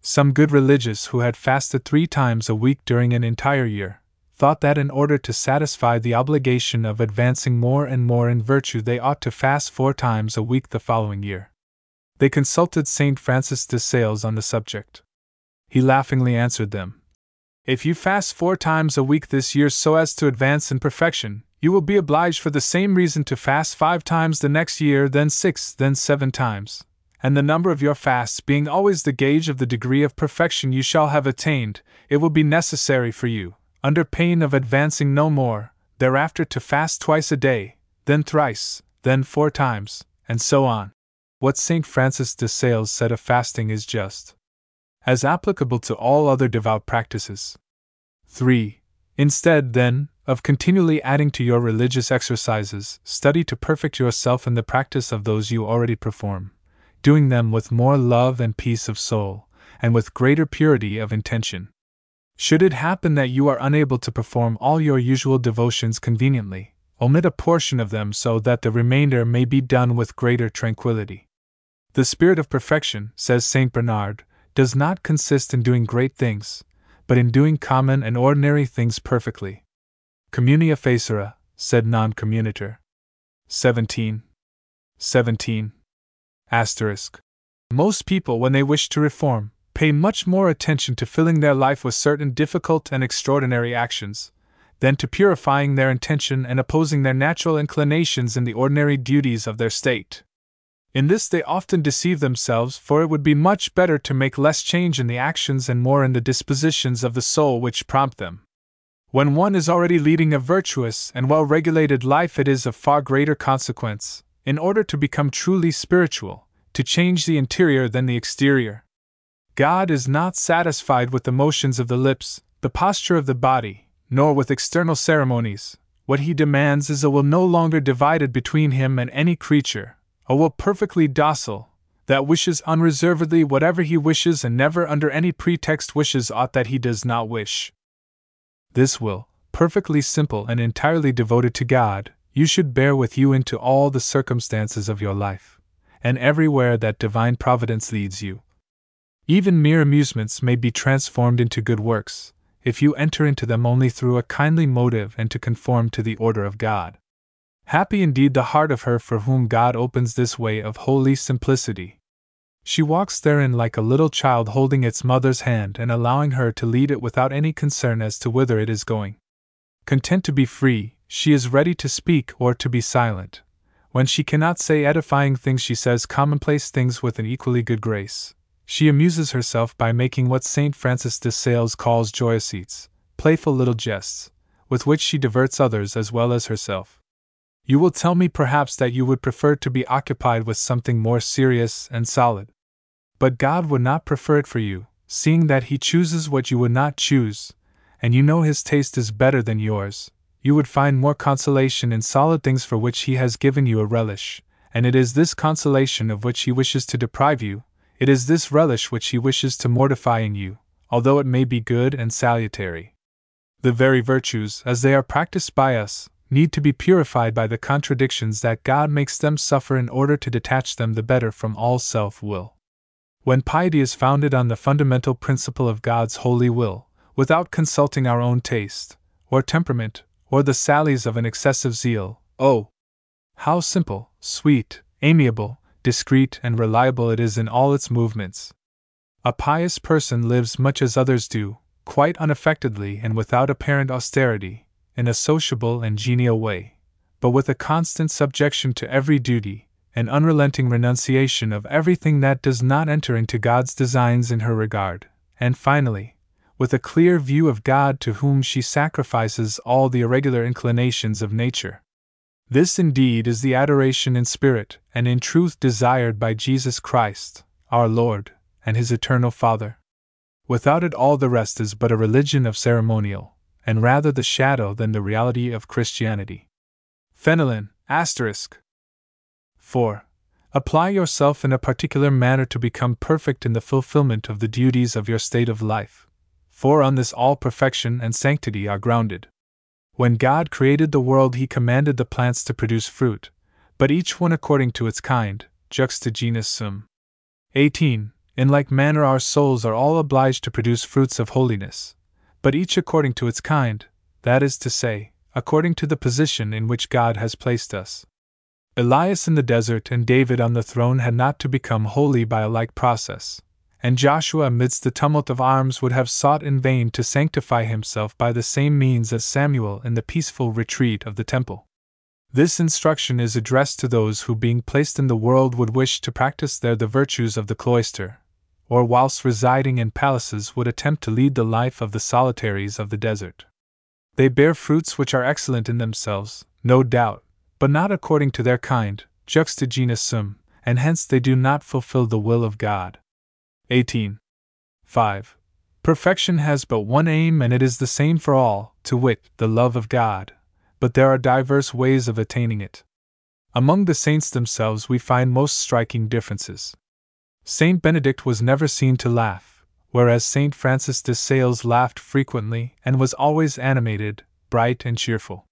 Some good religious who had fasted three times a week during an entire year thought that in order to satisfy the obligation of advancing more and more in virtue they ought to fast four times a week the following year. They consulted Saint Francis de Sales on the subject. He laughingly answered them, "If you fast four times a week this year so as to advance in perfection, you will be obliged for the same reason to fast five times the next year, then six, then seven times, and the number of your fasts being always the gauge of the degree of perfection you shall have attained, it will be necessary for you, under pain of advancing no more, thereafter to fast twice a day, then thrice, then four times, and so on." What Saint Francis de Sales said of fasting is just as applicable to all other devout practices. three. Instead, then, of continually adding to your religious exercises, study to perfect yourself in the practice of those you already perform, doing them with more love and peace of soul, and with greater purity of intention. Should it happen that you are unable to perform all your usual devotions conveniently, omit a portion of them so that the remainder may be done with greater tranquility. The spirit of perfection, says Saint Bernard, does not consist in doing great things, but in doing common and ordinary things perfectly. Communia facere, sed non communitur. seventeen. seventeen. Asterisk. Most people, when they wish to reform, pay much more attention to filling their life with certain difficult and extraordinary actions than to purifying their intention and opposing their natural inclinations in the ordinary duties of their state. In this they often deceive themselves, for it would be much better to make less change in the actions and more in the dispositions of the soul which prompt them. When one is already leading a virtuous and well-regulated life, it is of far greater consequence, in order to become truly spiritual, to change the interior than the exterior. God is not satisfied with the motions of the lips, the posture of the body, nor with external ceremonies. What he demands is a will no longer divided between him and any creature, a will perfectly docile, that wishes unreservedly whatever he wishes and never under any pretext wishes aught that he does not wish. This will, perfectly simple and entirely devoted to God, you should bear with you into all the circumstances of your life, and everywhere that divine providence leads you. Even mere amusements may be transformed into good works, if you enter into them only through a kindly motive and to conform to the order of God. Happy indeed the heart of her for whom God opens this way of holy simplicity. She walks therein like a little child, holding its mother's hand and allowing her to lead it without any concern as to whither it is going. Content to be free, she is ready to speak or to be silent. When she cannot say edifying things, she says commonplace things with an equally good grace. She amuses herself by making what Saint Francis de Sales calls joyeusettes, playful little jests, with which she diverts others as well as herself. You will tell me perhaps that you would prefer to be occupied with something more serious and solid. But God would not prefer it for you, seeing that He chooses what you would not choose, and you know His taste is better than yours. You would find more consolation in solid things for which He has given you a relish, and it is this consolation of which He wishes to deprive you. It is this relish which He wishes to mortify in you, although it may be good and salutary. The very virtues, as they are practiced by us, need to be purified by the contradictions that God makes them suffer in order to detach them the better from all self-will. When piety is founded on the fundamental principle of God's holy will, without consulting our own taste, or temperament, or the sallies of an excessive zeal, oh, how simple, sweet, amiable, discreet, and reliable it is in all its movements. A pious person lives much as others do, quite unaffectedly and without apparent austerity, in a sociable and genial way, but with a constant subjection to every duty, an unrelenting renunciation of everything that does not enter into God's designs in her regard, and finally, with a clear view of God to whom she sacrifices all the irregular inclinations of nature. This indeed is the adoration in spirit and in truth desired by Jesus Christ, our Lord, and His eternal Father. Without it all the rest is but a religion of ceremonial, and rather the shadow than the reality of Christianity. Fenelon, asterisk. four. Apply yourself in a particular manner to become perfect in the fulfillment of the duties of your state of life, for on this all perfection and sanctity are grounded. When God created the world, He commanded the plants to produce fruit, but each one according to its kind, juxta genus sum. eighteen. In like manner our souls are all obliged to produce fruits of holiness, but each according to its kind, that is to say, according to the position in which God has placed us. Elias in the desert and David on the throne had not to become holy by a like process, and Joshua amidst the tumult of arms would have sought in vain to sanctify himself by the same means as Samuel in the peaceful retreat of the temple. This instruction is addressed to those who being placed in the world would wish to practice there the virtues of the cloister, or whilst residing in palaces would attempt to lead the life of the solitaries of the desert. They bear fruits which are excellent in themselves, no doubt, but not according to their kind, juxta genus sum, and hence they do not fulfill the will of God. eighteen. five. Perfection has but one aim, and it is the same for all, to wit, the love of God, but there are diverse ways of attaining it. Among the saints themselves we find most striking differences. Saint Benedict was never seen to laugh, whereas Saint Francis de Sales laughed frequently and was always animated, bright, and cheerful.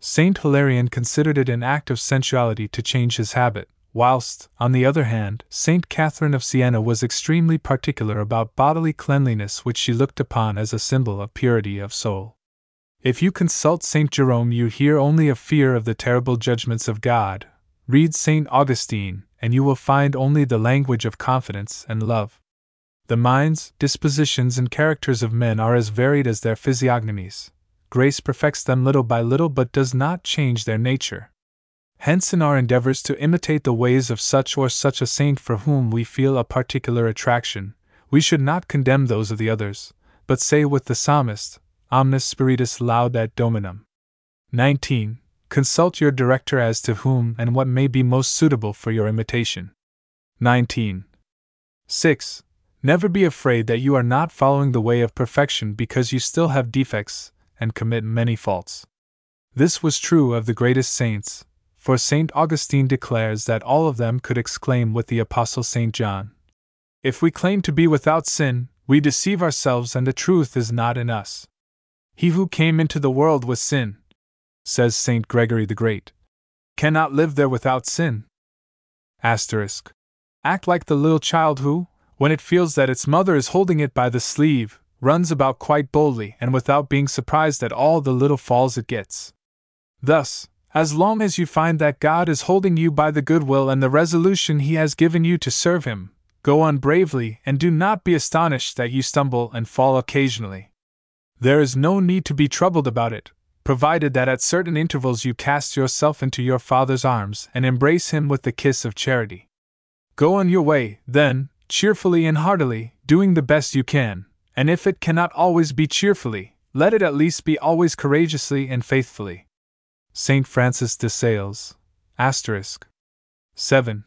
Saint Hilarion considered it an act of sensuality to change his habit, whilst, on the other hand, Saint Catherine of Siena was extremely particular about bodily cleanliness, which she looked upon as a symbol of purity of soul. If you consult Saint Jerome, you hear only of fear of the terrible judgments of God. Read Saint Augustine, and you will find only the language of confidence and love. The minds, dispositions, and characters of men are as varied as their physiognomies. Grace perfects them little by little but does not change their nature. Hence in our endeavors to imitate the ways of such or such a saint for whom we feel a particular attraction, we should not condemn those of the others, but say with the psalmist, Omnis Spiritus Laudat Dominum. nineteen. Consult your director as to whom and what may be most suitable for your imitation. nineteen. six. Never be afraid that you are not following the way of perfection because you still have defects, and commit many faults. This was true of the greatest saints, for Saint Augustine declares that all of them could exclaim with the Apostle Saint John, "If we claim to be without sin, we deceive ourselves and the truth is not in us. He who came into the world with sin," says Saint Gregory the Great, "cannot live there without sin." Asterisk. Act like the little child who, when it feels that its mother is holding it by the sleeve, runs about quite boldly and without being surprised at all the little falls it gets. Thus, as long as you find that God is holding you by the goodwill and the resolution He has given you to serve Him, go on bravely and do not be astonished that you stumble and fall occasionally. There is no need to be troubled about it, provided that at certain intervals you cast yourself into your Father's arms and embrace Him with the kiss of charity. Go on your way, then, cheerfully and heartily, doing the best you can. And if it cannot always be cheerfully, let it at least be always courageously and faithfully. Saint Francis de Sales. Asterisk. seven.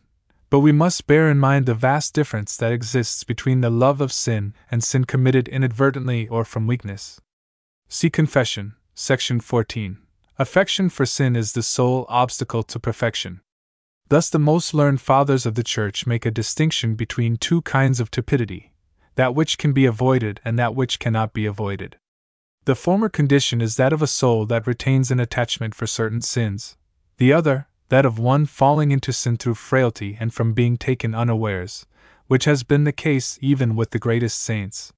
But we must bear in mind the vast difference that exists between the love of sin and sin committed inadvertently or from weakness. See Confession, section fourteen. Affection for sin is the sole obstacle to perfection. Thus the most learned fathers of the Church make a distinction between two kinds of tepidity: that which can be avoided and that which cannot be avoided. The former condition is that of a soul that retains an attachment for certain sins, the other, that of one falling into sin through frailty and from being taken unawares, which has been the case even with the greatest saints.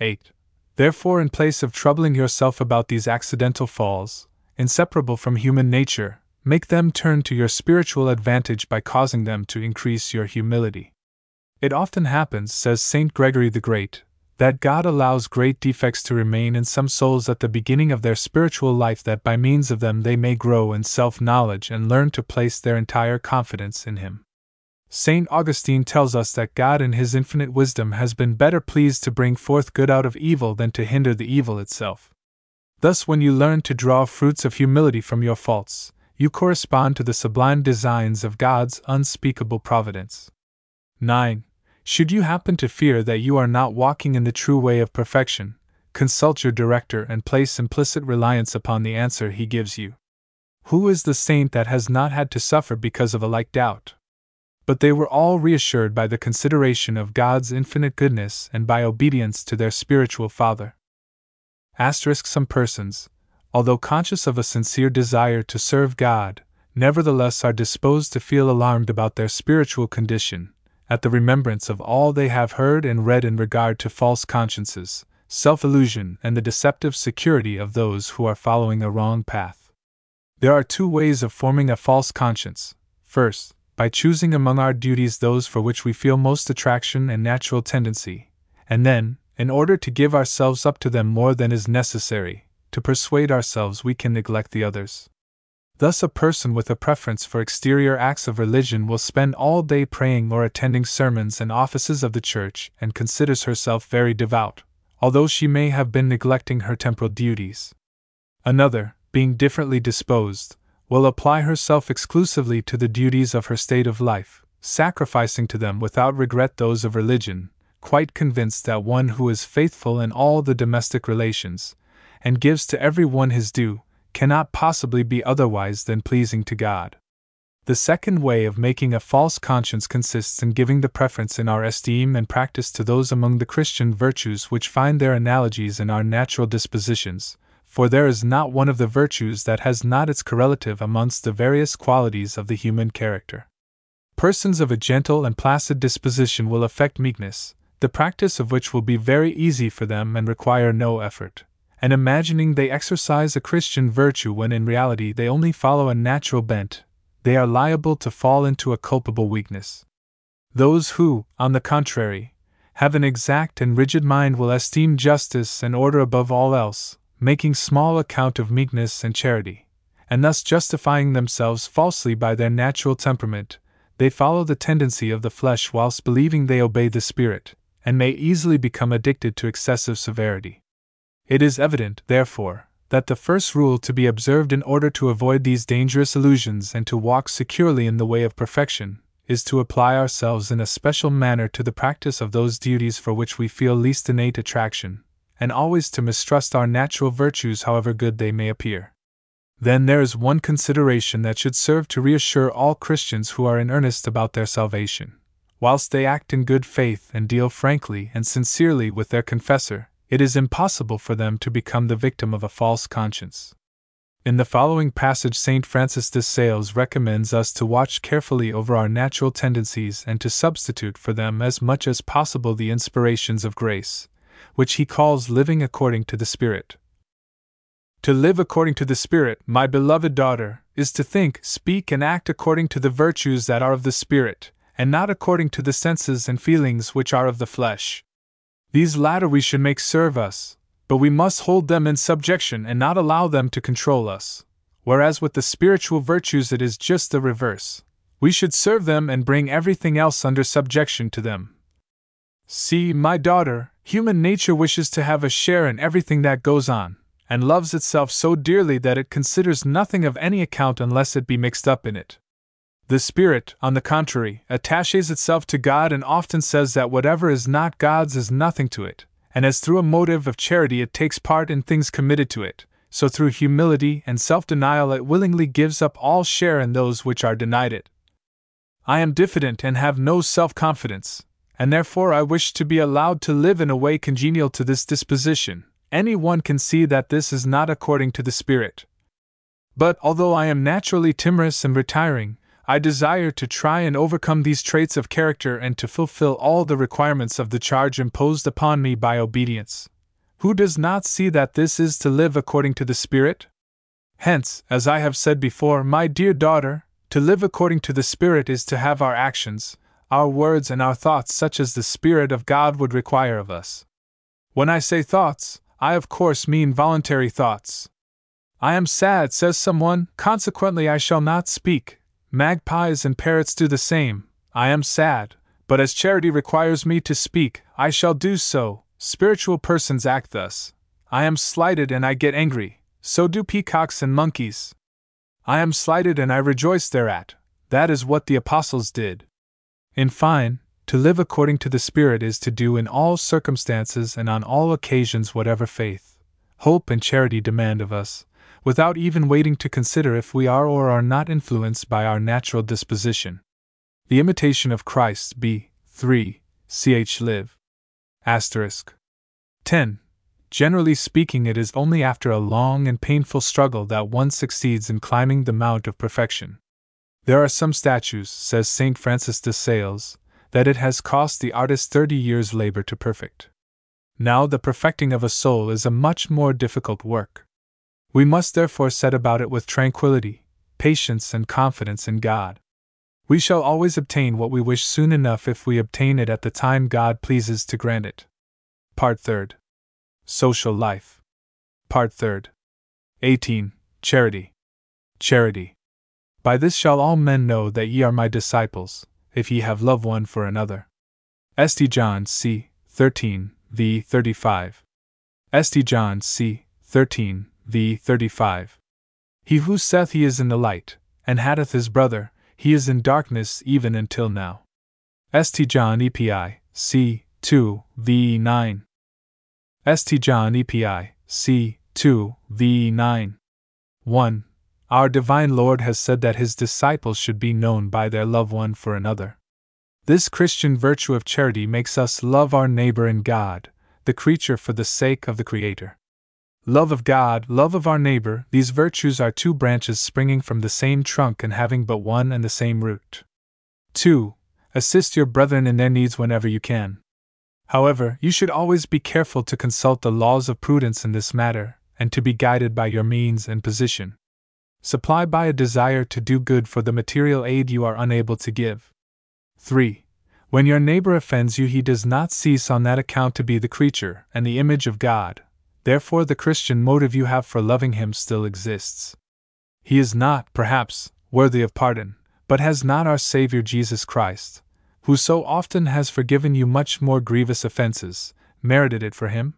eight. Therefore, in place of troubling yourself about these accidental falls, inseparable from human nature, Make them turn to your spiritual advantage by causing them to increase your humility. It often happens, says Saint Gregory the Great, that God allows great defects to remain in some souls at the beginning of their spiritual life, that by means of them they may grow in self-knowledge and learn to place their entire confidence in Him. Saint Augustine tells us that God in His infinite wisdom has been better pleased to bring forth good out of evil than to hinder the evil itself. Thus, when you learn to draw fruits of humility from your faults, you correspond to the sublime designs of God's unspeakable providence. nine. Should you happen to fear that you are not walking in the true way of perfection, consult your director and place implicit reliance upon the answer he gives you. Who is the saint that has not had to suffer because of a like doubt? But they were all reassured by the consideration of God's infinite goodness and by obedience to their spiritual father. Asterisk Some persons, although conscious of a sincere desire to serve God, nevertheless are disposed to feel alarmed about their spiritual condition, at the remembrance of all they have heard and read in regard to false consciences, self-illusion, and the deceptive security of those who are following a wrong path. There are two ways of forming a false conscience. First, by choosing among our duties those for which we feel most attraction and natural tendency, and then, in order to give ourselves up to them more than is necessary, to persuade ourselves we can neglect the others. Thus, a person with a preference for exterior acts of religion will spend all day praying or attending sermons and offices of the church, and considers herself very devout, although she may have been neglecting her temporal duties. Another, being differently disposed, will apply herself exclusively to the duties of her state of life, sacrificing to them without regret those of religion, quite convinced that one who is faithful in all the domestic relations, and gives to every one his due, cannot possibly be otherwise than pleasing to God. The second way of making a false conscience consists in giving the preference in our esteem and practice to those among the Christian virtues which find their analogies in our natural dispositions, for there is not one of the virtues that has not its correlative amongst the various qualities of the human character. Persons of a gentle and placid disposition will affect meekness, the practice of which will be very easy for them and require no effort, and imagining they exercise a Christian virtue when in reality they only follow a natural bent, they are liable to fall into a culpable weakness. Those who, on the contrary, have an exact and rigid mind will esteem justice and order above all else, making small account of meekness and charity, and thus justifying themselves falsely by their natural temperament. They follow the tendency of the flesh whilst believing they obey the Spirit, and may easily become addicted to excessive severity. It is evident, therefore, that the first rule to be observed in order to avoid these dangerous illusions and to walk securely in the way of perfection, is to apply ourselves in a special manner to the practice of those duties for which we feel least innate attraction, and always to mistrust our natural virtues however good they may appear. Then there is one consideration that should serve to reassure all Christians who are in earnest about their salvation. Whilst they act in good faith and deal frankly and sincerely with their confessor, it is impossible for them to become the victim of a false conscience. In the following passage, Saint Francis de Sales recommends us to watch carefully over our natural tendencies and to substitute for them as much as possible the inspirations of grace, which he calls living according to the Spirit. To live according to the Spirit, my beloved daughter, is to think, speak, and act according to the virtues that are of the Spirit, and not according to the senses and feelings which are of the flesh. These latter we should make serve us, but we must hold them in subjection and not allow them to control us, whereas with the spiritual virtues it is just the reverse. We should serve them and bring everything else under subjection to them. See, my daughter, human nature wishes to have a share in everything that goes on, and loves itself so dearly that it considers nothing of any account unless it be mixed up in it. The Spirit, on the contrary, attaches itself to God and often says that whatever is not God's is nothing to it, and as through a motive of charity it takes part in things committed to it, so through humility and self-denial it willingly gives up all share in those which are denied it. I am diffident and have no self-confidence, and therefore I wish to be allowed to live in a way congenial to this disposition. Anyone can see that this is not according to the Spirit. But although I am naturally timorous and retiring, I desire to try and overcome these traits of character and to fulfill all the requirements of the charge imposed upon me by obedience. Who does not see that this is to live according to the Spirit? Hence, as I have said before, my dear daughter, to live according to the Spirit is to have our actions, our words and our thoughts such as the Spirit of God would require of us. When I say thoughts, I of course mean voluntary thoughts. I am sad, says someone, consequently I shall not speak. Magpies and parrots do the same. I am sad, but as charity requires me to speak, I shall do so. Spiritual persons act thus. I am slighted and I get angry, so do peacocks and monkeys. I am slighted and I rejoice thereat. That is what the apostles did. In fine, to live according to the Spirit is to do in all circumstances and on all occasions whatever faith, hope, and charity demand of us, without even waiting to consider if we are or are not influenced by our natural disposition. The Imitation of Christ, B three, ch Liv. Asterisk. ten. Generally speaking, it is only after a long and painful struggle that one succeeds in climbing the mount of perfection. There are some statues, says Saint Francis de Sales, that it has cost the artist thirty years' labor to perfect. Now the perfecting of a soul is a much more difficult work. We must therefore set about it with tranquility, patience, and confidence in God. We shall always obtain what we wish soon enough if we obtain it at the time God pleases to grant it. Part third. Social Life. Part third. eighteen. Charity. Charity. By this shall all men know that ye are my disciples, if ye have love one for another. St. John c. thirteen, v. thirty-five. St. John c. thirteen, v. thirty-five. He who saith he is in the light, and hateth his brother, he is in darkness even until now. St. John epi. c. two, v. nine. St. John epi. c. two, v. nine. one. Our divine Lord has said that his disciples should be known by their love one for another. This Christian virtue of charity makes us love our neighbor and God, the creature, for the sake of the Creator. Love of God, love of our neighbor, these virtues are two branches springing from the same trunk and having but one and the same root. two. Assist your brethren in their needs whenever you can. However, you should always be careful to consult the laws of prudence in this matter, and to be guided by your means and position. Supply by a desire to do good for the material aid you are unable to give. three. When your neighbor offends you, he does not cease on that account to be the creature and the image of God, therefore the Christian motive you have for loving him still exists. He is not, perhaps, worthy of pardon, but has not our Savior Jesus Christ, who so often has forgiven you much more grievous offenses, merited it for him?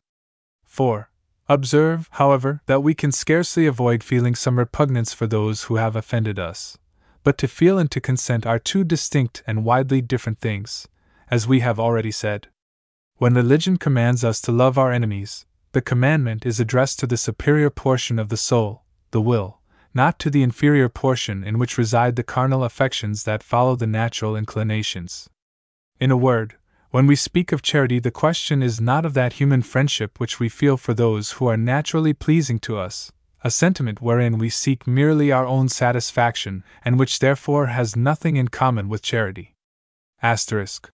four. Observe, however, that we can scarcely avoid feeling some repugnance for those who have offended us, but to feel and to consent are two distinct and widely different things, as we have already said. When religion commands us to love our enemies, the commandment is addressed to the superior portion of the soul, the will, not to the inferior portion in which reside the carnal affections that follow the natural inclinations. In a word, when we speak of charity, the question is not of that human friendship which we feel for those who are naturally pleasing to us, a sentiment wherein we seek merely our own satisfaction, and which therefore has nothing in common with charity. Asterisk.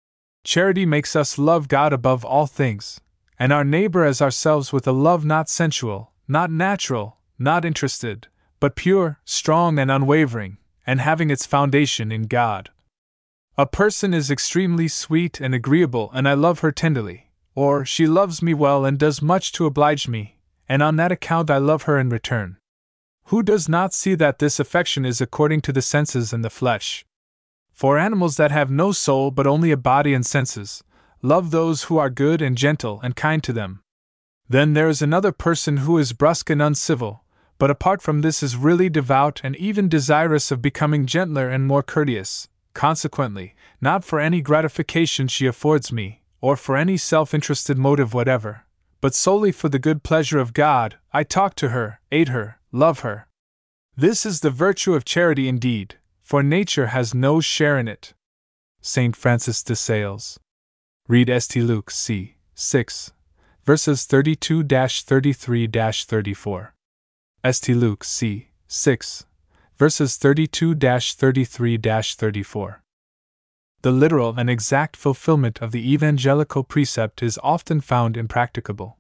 Charity makes us love God above all things, and our neighbor as ourselves, with a love not sensual, not natural, not interested, but pure, strong, and unwavering, and having its foundation in God. A person is extremely sweet and agreeable, and I love her tenderly, or she loves me well and does much to oblige me, and on that account I love her in return. Who does not see that this affection is according to the senses and the flesh? For animals that have no soul but only a body and senses, love those who are good and gentle and kind to them. Then there is another person who is brusque and uncivil, but apart from this is really devout and even desirous of becoming gentler and more courteous. Consequently, not for any gratification she affords me, or for any self-interested motive whatever, but solely for the good pleasure of God, I talk to her, aid her, love her. This is the virtue of charity indeed, for nature has no share in it. Saint Francis de Sales. Read Saint Luke c. six, verses thirty-two thirty-three thirty-four. Saint Luke c. six, verses thirty-two thirty-three thirty-four. The literal and exact fulfillment of the evangelical precept is often found impracticable.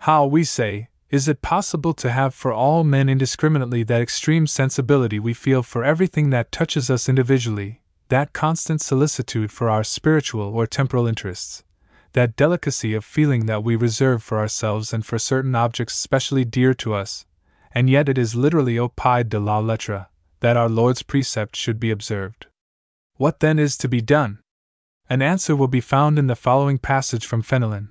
How, we say, Is it possible to have for all men indiscriminately that extreme sensibility we feel for everything that touches us individually, that constant solicitude for our spiritual or temporal interests, that delicacy of feeling that we reserve for ourselves and for certain objects specially dear to us, and yet it is literally au pied de la lettre that our Lord's precept should be observed? What then is to be done? An answer will be found in the following passage from Fenelon,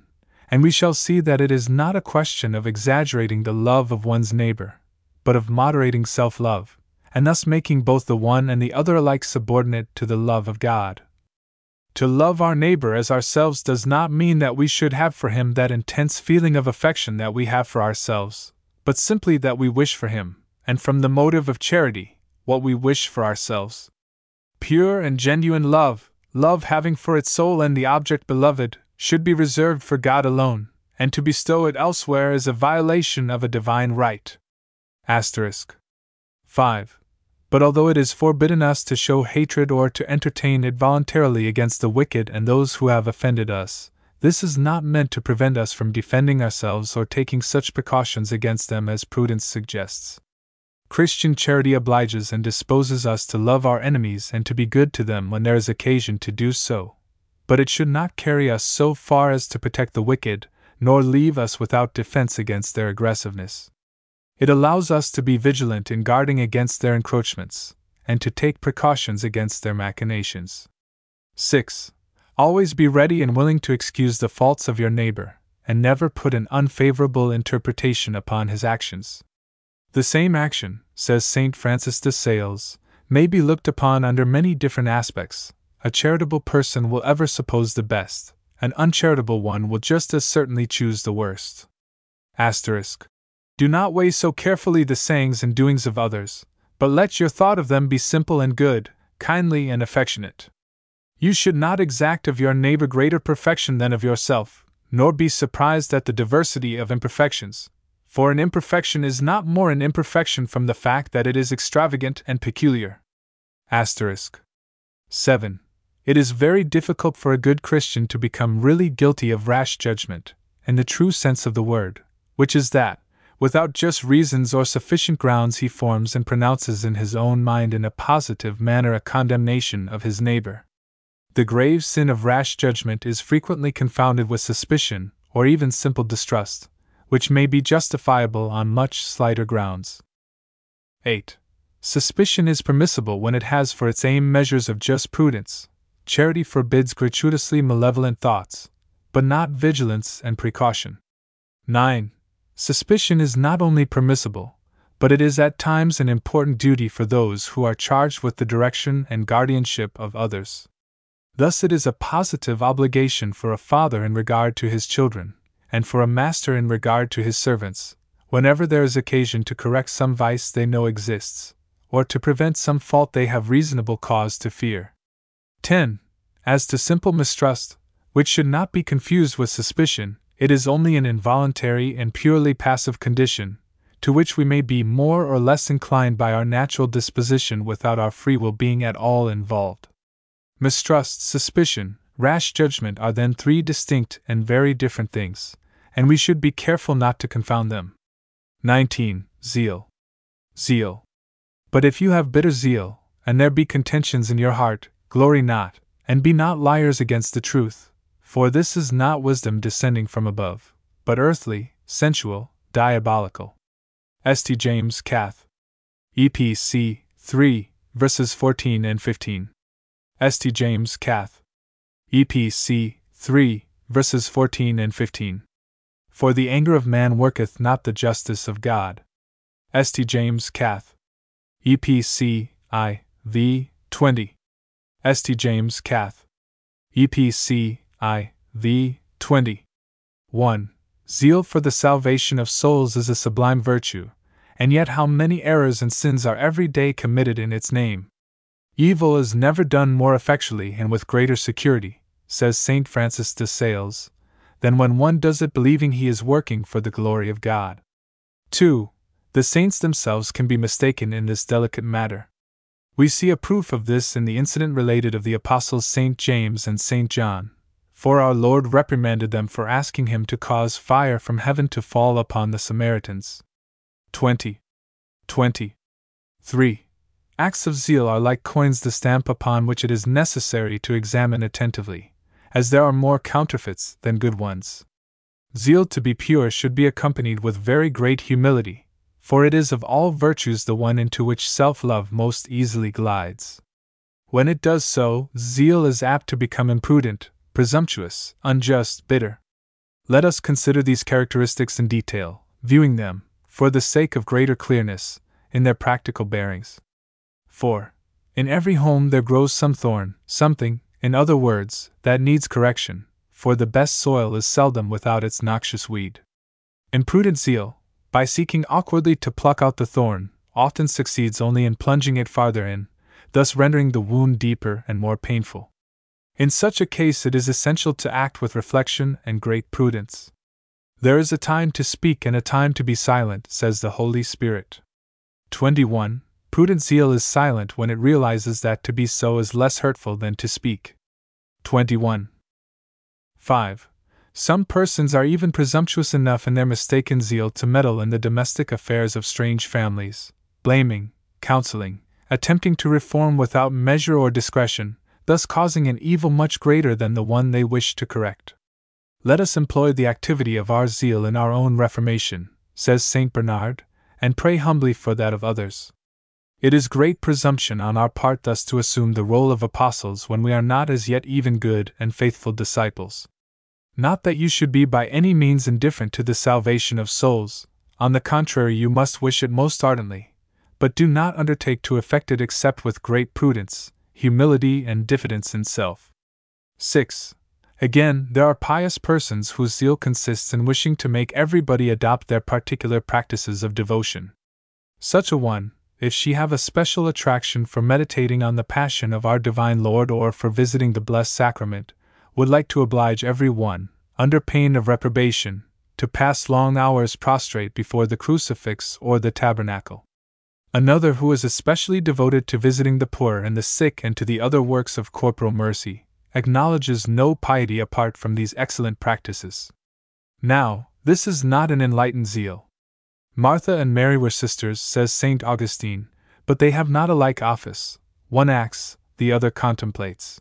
and we shall see that it is not a question of exaggerating the love of one's neighbor, but of moderating self-love, and thus making both the one and the other alike subordinate to the love of God. To love our neighbor as ourselves does not mean that we should have for him that intense feeling of affection that we have for ourselves, but simply that we wish for him, and from the motive of charity, what we wish for ourselves. Pure and genuine love, love having for its soul and the object beloved, should be reserved for God alone, and to bestow it elsewhere is a violation of a divine right. Asterisk. five. But although it is forbidden us to show hatred or to entertain it voluntarily against the wicked and those who have offended us, this is not meant to prevent us from defending ourselves or taking such precautions against them as prudence suggests. Christian charity obliges and disposes us to love our enemies and to be good to them when there is occasion to do so. But it should not carry us so far as to protect the wicked, nor leave us without defense against their aggressiveness. It allows us to be vigilant in guarding against their encroachments, and to take precautions against their machinations. six. Always be ready and willing to excuse the faults of your neighbor, and never put an unfavorable interpretation upon his actions. The same action, says Saint Francis de Sales, may be looked upon under many different aspects. A charitable person will ever suppose the best, an uncharitable one will just as certainly choose the worst. Asterisk. Do not weigh so carefully the sayings and doings of others, but let your thought of them be simple and good, kindly and affectionate. You should not exact of your neighbor greater perfection than of yourself, nor be surprised at the diversity of imperfections, for an imperfection is not more an imperfection from the fact that it is extravagant and peculiar. Asterisk. seven. It is very difficult for a good Christian to become really guilty of rash judgment, in the true sense of the word, which is that, without just reasons or sufficient grounds he forms and pronounces in his own mind in a positive manner a condemnation of his neighbor. The grave sin of rash judgment is frequently confounded with suspicion, or even simple distrust, which may be justifiable on much slighter grounds. eight. Suspicion is permissible when it has for its aim measures of just prudence. Charity forbids gratuitously malevolent thoughts, but not vigilance and precaution. nine. Suspicion is not only permissible, but it is at times an important duty for those who are charged with the direction and guardianship of others. Thus it is a positive obligation for a father in regard to his children, and for a master in regard to his servants, whenever there is occasion to correct some vice they know exists, or to prevent some fault they have reasonable cause to fear. ten. As to simple mistrust, which should not be confused with suspicion, it is only an involuntary and purely passive condition, to which we may be more or less inclined by our natural disposition without our free will being at all involved. Mistrust, suspicion, rash judgment are then three distinct and very different things, and we should be careful not to confound them. nineteen. Zeal. Zeal. But if you have bitter zeal, and there be contentions in your heart, glory not, and be not liars against the truth, for this is not wisdom descending from above, but earthly, sensual, diabolical. Saint James Cath. E P C three, verses fourteen and fifteen. Saint James Cath. E P C three, verses fourteen and fifteen. For the anger of man worketh not the justice of God. Saint James Cath. E P C four, twenty. Saint James Cath. E P C four, twenty. one. Zeal for the salvation of souls is a sublime virtue, and yet how many errors and sins are every day committed in its name. Evil is never done more effectually and with greater security, says Saint Francis de Sales, than when one does it believing he is working for the glory of God. two. The saints themselves can be mistaken in this delicate matter. We see a proof of this in the incident related of the apostles Saint James and Saint John, for our Lord reprimanded them for asking him to cause fire from heaven to fall upon the Samaritans. twenty. twenty-three. Acts of zeal are like coins, the stamp upon which it is necessary to examine attentively, as there are more counterfeits than good ones. Zeal to be pure should be accompanied with very great humility, for it is of all virtues the one into which self-love most easily glides. When it does so, zeal is apt to become imprudent, presumptuous, unjust, bitter. Let us consider these characteristics in detail, viewing them, for the sake of greater clearness, in their practical bearings. four. In every home there grows some thorn, something, in other words, that needs correction, for the best soil is seldom without its noxious weed. Imprudent zeal, by seeking awkwardly to pluck out the thorn, often succeeds only in plunging it farther in, thus rendering the wound deeper and more painful. In such a case it is essential to act with reflection and great prudence. There is a time to speak and a time to be silent, says the Holy Spirit. twenty-one. Prudent zeal is silent when it realizes that to be so is less hurtful than to speak. twenty-one. five. Some persons are even presumptuous enough in their mistaken zeal to meddle in the domestic affairs of strange families, blaming, counseling, attempting to reform without measure or discretion, thus causing an evil much greater than the one they wish to correct. Let us employ the activity of our zeal in our own reformation, says Saint Bernard, and pray humbly for that of others. It is great presumption on our part thus to assume the role of apostles when we are not as yet even good and faithful disciples. Not that you should be by any means indifferent to the salvation of souls, on the contrary, you must wish it most ardently, but do not undertake to effect it except with great prudence, humility, and diffidence in self. six. Again, there are pious persons whose zeal consists in wishing to make everybody adopt their particular practices of devotion. Such a one, if she have a special attraction for meditating on the passion of our Divine Lord or for visiting the Blessed Sacrament, would like to oblige every one, under pain of reprobation, to pass long hours prostrate before the crucifix or the tabernacle. Another who is especially devoted to visiting the poor and the sick and to the other works of corporal mercy, acknowledges no piety apart from these excellent practices. Now, this is not an enlightened zeal. Martha and Mary were sisters, says Saint Augustine, but they have not a like office, one acts, the other contemplates.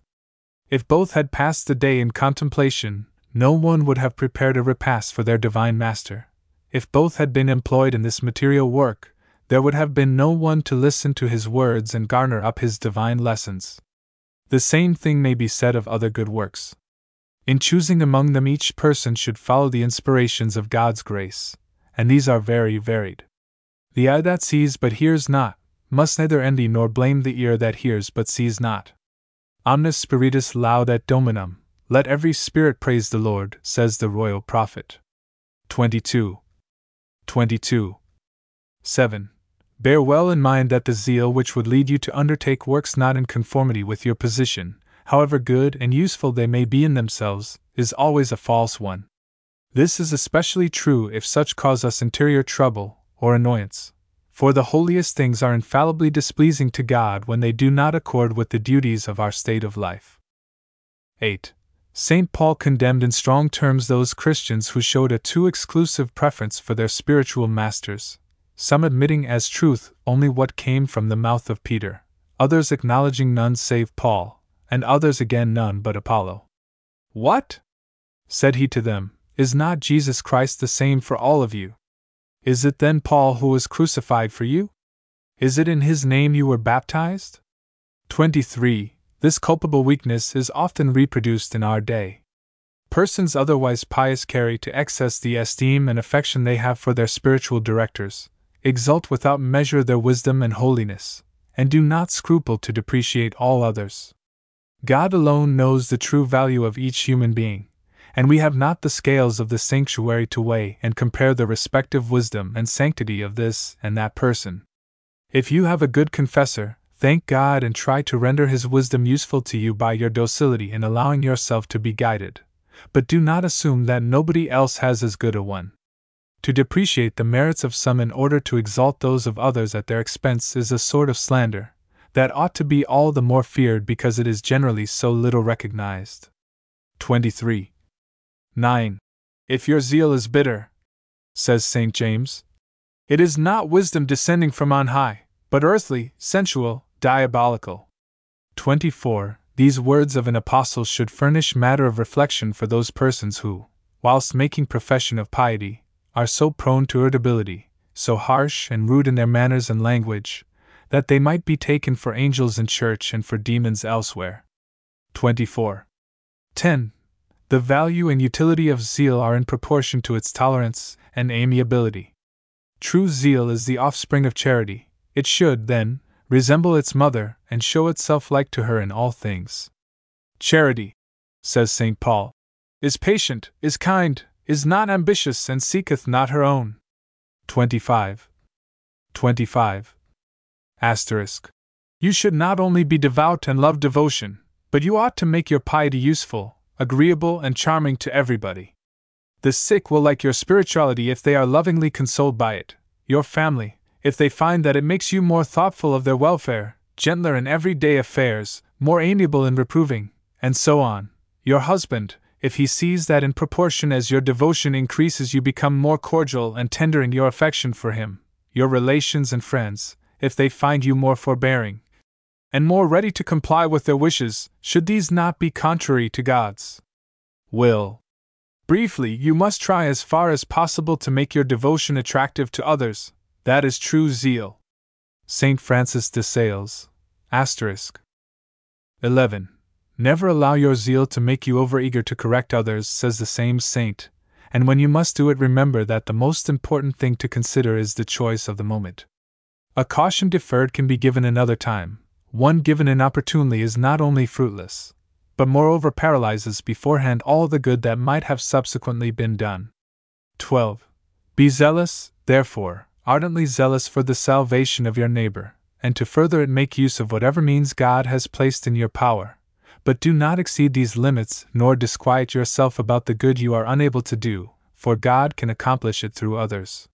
If both had passed the day in contemplation, no one would have prepared a repast for their divine master. If both had been employed in this material work, there would have been no one to listen to his words and garner up his divine lessons. The same thing may be said of other good works. In choosing among them, each person should follow the inspirations of God's grace, and these are very varied. The eye that sees but hears not, must neither envy nor blame the ear that hears but sees not. Omnis spiritus laudat Dominum, let every spirit praise the Lord, says the royal prophet. twenty-two. twenty-two. seven. Bear well in mind that the zeal which would lead you to undertake works not in conformity with your position, however good and useful they may be in themselves, is always a false one. This is especially true if such cause us interior trouble or annoyance. For the holiest things are infallibly displeasing to God when they do not accord with the duties of our state of life. eight. Saint Paul condemned in strong terms those Christians who showed a too exclusive preference for their spiritual masters, some admitting as truth only what came from the mouth of Peter, others acknowledging none save Paul, and others again none but Apollo. "What?" said he to them, "is not Jesus Christ the same for all of you? Is it then Paul who was crucified for you? Is it in his name you were baptized?" twenty-three. This culpable weakness is often reproduced in our day. Persons otherwise pious carry to excess the esteem and affection they have for their spiritual directors, exalt without measure their wisdom and holiness, and do not scruple to depreciate all others. God alone knows the true value of each human being, and we have not the scales of the sanctuary to weigh and compare the respective wisdom and sanctity of this and that person. If you have a good confessor, thank God and try to render his wisdom useful to you by your docility in allowing yourself to be guided, but do not assume that nobody else has as good a one. To depreciate the merits of some in order to exalt those of others at their expense is a sort of slander that ought to be all the more feared because it is generally so little recognized. twenty-three. nine. If your zeal is bitter, says Saint James, it is not wisdom descending from on high, but earthly, sensual, diabolical. twenty-four. These words of an apostle should furnish matter of reflection for those persons who, whilst making profession of piety, are so prone to irritability, so harsh and rude in their manners and language, that they might be taken for angels in church and for demons elsewhere. twenty-four. ten. The value and utility of zeal are in proportion to its tolerance and amiability. True zeal is the offspring of charity. It should, then, resemble its mother and show itself like to her in all things. Charity, says Saint Paul, is patient, is kind, is not ambitious, and seeketh not her own. twenty-five. twenty-five. Asterisk. You should not only be devout and love devotion, but you ought to make your piety useful, agreeable, and charming to everybody. The sick will like your spirituality if they are lovingly consoled by it, your family, if they find that it makes you more thoughtful of their welfare, gentler in everyday affairs, more amiable in reproving, and so on, your husband, if he sees that in proportion as your devotion increases you become more cordial and tender in your affection for him, your relations and friends, if they find you more forbearing, and more ready to comply with their wishes, should these not be contrary to God's will. Briefly, you must try as far as possible to make your devotion attractive to others. That is true zeal. Saint Francis de Sales. Asterisk. eleven. Never allow your zeal to make you overeager to correct others, says the same saint, and when you must do it, remember that the most important thing to consider is the choice of the moment. A caution deferred can be given another time. One given inopportunely is not only fruitless, but moreover paralyzes beforehand all the good that might have subsequently been done. twelve. Be zealous, therefore, ardently zealous for the salvation of your neighbor, and to further it make use of whatever means God has placed in your power, but do not exceed these limits nor disquiet yourself about the good you are unable to do, for God can accomplish it through others.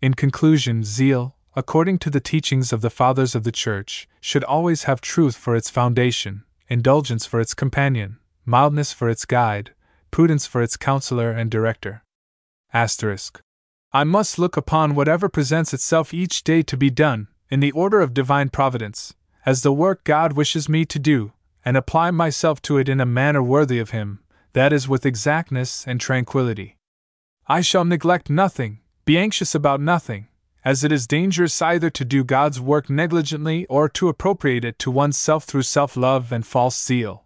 In conclusion, zeal, according to the teachings of the Fathers of the Church, should always have truth for its foundation, indulgence for its companion, mildness for its guide, prudence for its counselor and director. Asterisk. I must look upon whatever presents itself each day to be done, in the order of divine providence, as the work God wishes me to do, and apply myself to it in a manner worthy of Him, that is, with exactness and tranquility. I shall neglect nothing, be anxious about nothing, as it is dangerous either to do God's work negligently or to appropriate it to oneself through self-love and false zeal.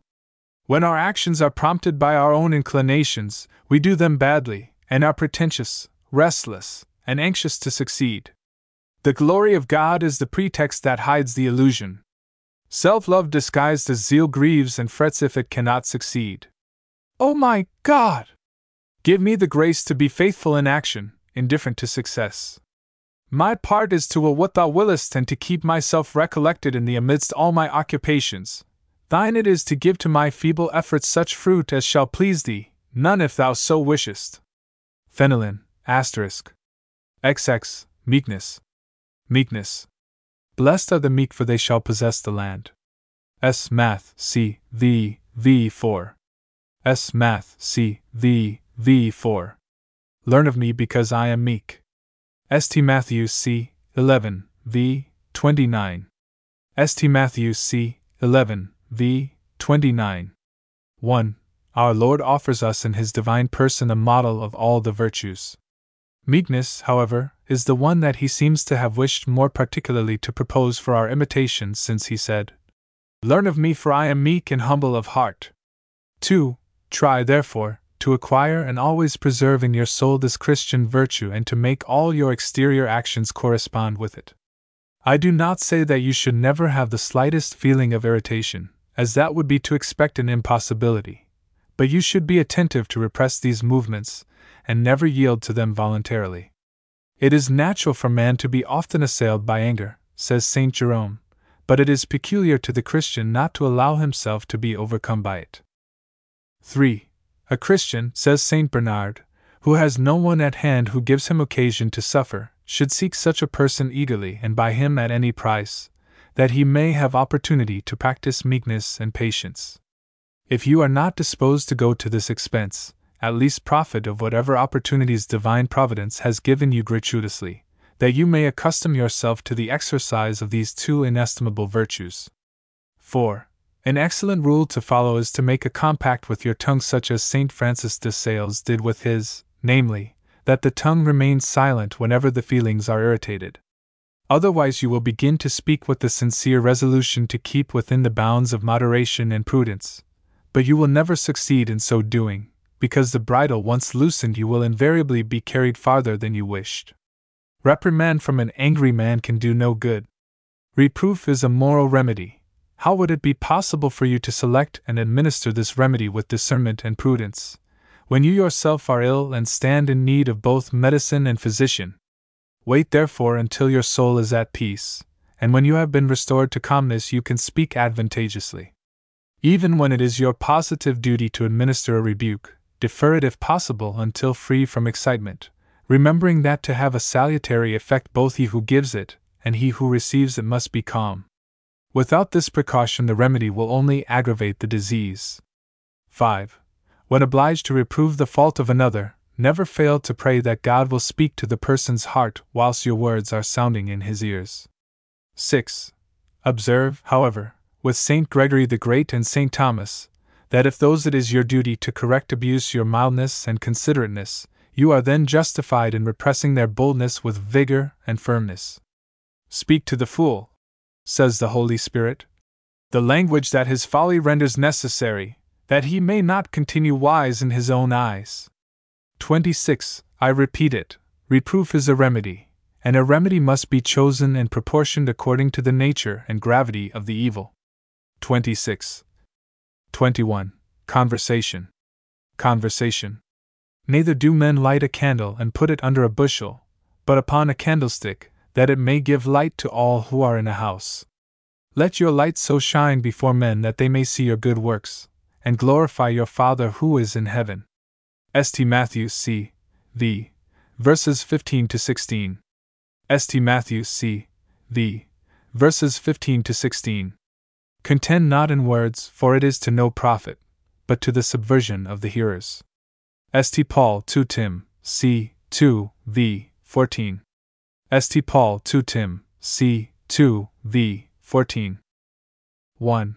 When our actions are prompted by our own inclinations, we do them badly, and are pretentious, restless, and anxious to succeed. The glory of God is the pretext that hides the illusion. Self-love disguised as zeal grieves and frets if it cannot succeed. Oh my God! Give me the grace to be faithful in action, indifferent to success. My part is to will what thou willest and to keep myself recollected in thee amidst all my occupations. Thine it is to give to my feeble efforts such fruit as shall please thee, none if thou so wishest. Fenelon, asterisk. xx, meekness. Meekness. Blessed are the meek, for they shall possess the land. S. Math. C. V. V. four. S. Math. C. V. V. four. Learn of me because I am meek. St. Matthew c. eleven, v. twenty-nine. St. Matthew c. eleven, v. twenty-nine. one. Our Lord offers us in His divine person a model of all the virtues. Meekness, however, is the one that He seems to have wished more particularly to propose for our imitation, since He said, Learn of me, for I am meek and humble of heart. two. Try, therefore, to acquire and always preserve in your soul this Christian virtue, and to make all your exterior actions correspond with it. I do not say that you should never have the slightest feeling of irritation, as that would be to expect an impossibility, but you should be attentive to repress these movements, and never yield to them voluntarily. It is natural for man to be often assailed by anger, says Saint Jerome, but it is peculiar to the Christian not to allow himself to be overcome by it. three. A Christian, says Saint Bernard, who has no one at hand who gives him occasion to suffer, should seek such a person eagerly and by him at any price, that he may have opportunity to practice meekness and patience. If you are not disposed to go to this expense, at least profit of whatever opportunities divine providence has given you gratuitously, that you may accustom yourself to the exercise of these two inestimable virtues. four. An excellent rule to follow is to make a compact with your tongue, such as Saint Francis de Sales did with his, namely, that the tongue remains silent whenever the feelings are irritated. Otherwise you will begin to speak with the sincere resolution to keep within the bounds of moderation and prudence, but you will never succeed in so doing, because the bridle once loosened you will invariably be carried farther than you wished. Reprimand from an angry man can do no good. Reproof is a moral remedy. How would it be possible for you to select and administer this remedy with discernment and prudence, when you yourself are ill and stand in need of both medicine and physician? Wait therefore until your soul is at peace, and when you have been restored to calmness you can speak advantageously. Even when it is your positive duty to administer a rebuke, defer it if possible until free from excitement, remembering that to have a salutary effect both he who gives it and he who receives it must be calm. Without this precaution the remedy will only aggravate the disease. five. When obliged to reprove the fault of another, never fail to pray that God will speak to the person's heart whilst your words are sounding in his ears. six. Observe, however, with Saint Gregory the Great and Saint Thomas, that if those it is your duty to correct abuse your mildness and considerateness, you are then justified in repressing their boldness with vigor and firmness. Speak to the fool, says the Holy Spirit, the language that his folly renders necessary, that he may not continue wise in his own eyes. twenty-six. I repeat it, reproof is a remedy, and a remedy must be chosen and proportioned according to the nature and gravity of the evil. twenty-six. twenty-one. Conversation. Conversation. Neither do men light a candle and put it under a bushel, but upon a candlestick, that it may give light to all who are in a house. Let your light so shine before men that they may see your good works, and glorify your Father who is in heaven. Saint Matthew c. v. verses fifteen to sixteen. Saint Matthew c. v. verses fifteen to sixteen. Contend not in words, for it is to no profit, but to the subversion of the hearers. Saint Paul two Tim. c. two v. fourteen. Saint Paul two Tim. c. two v. fourteen. one.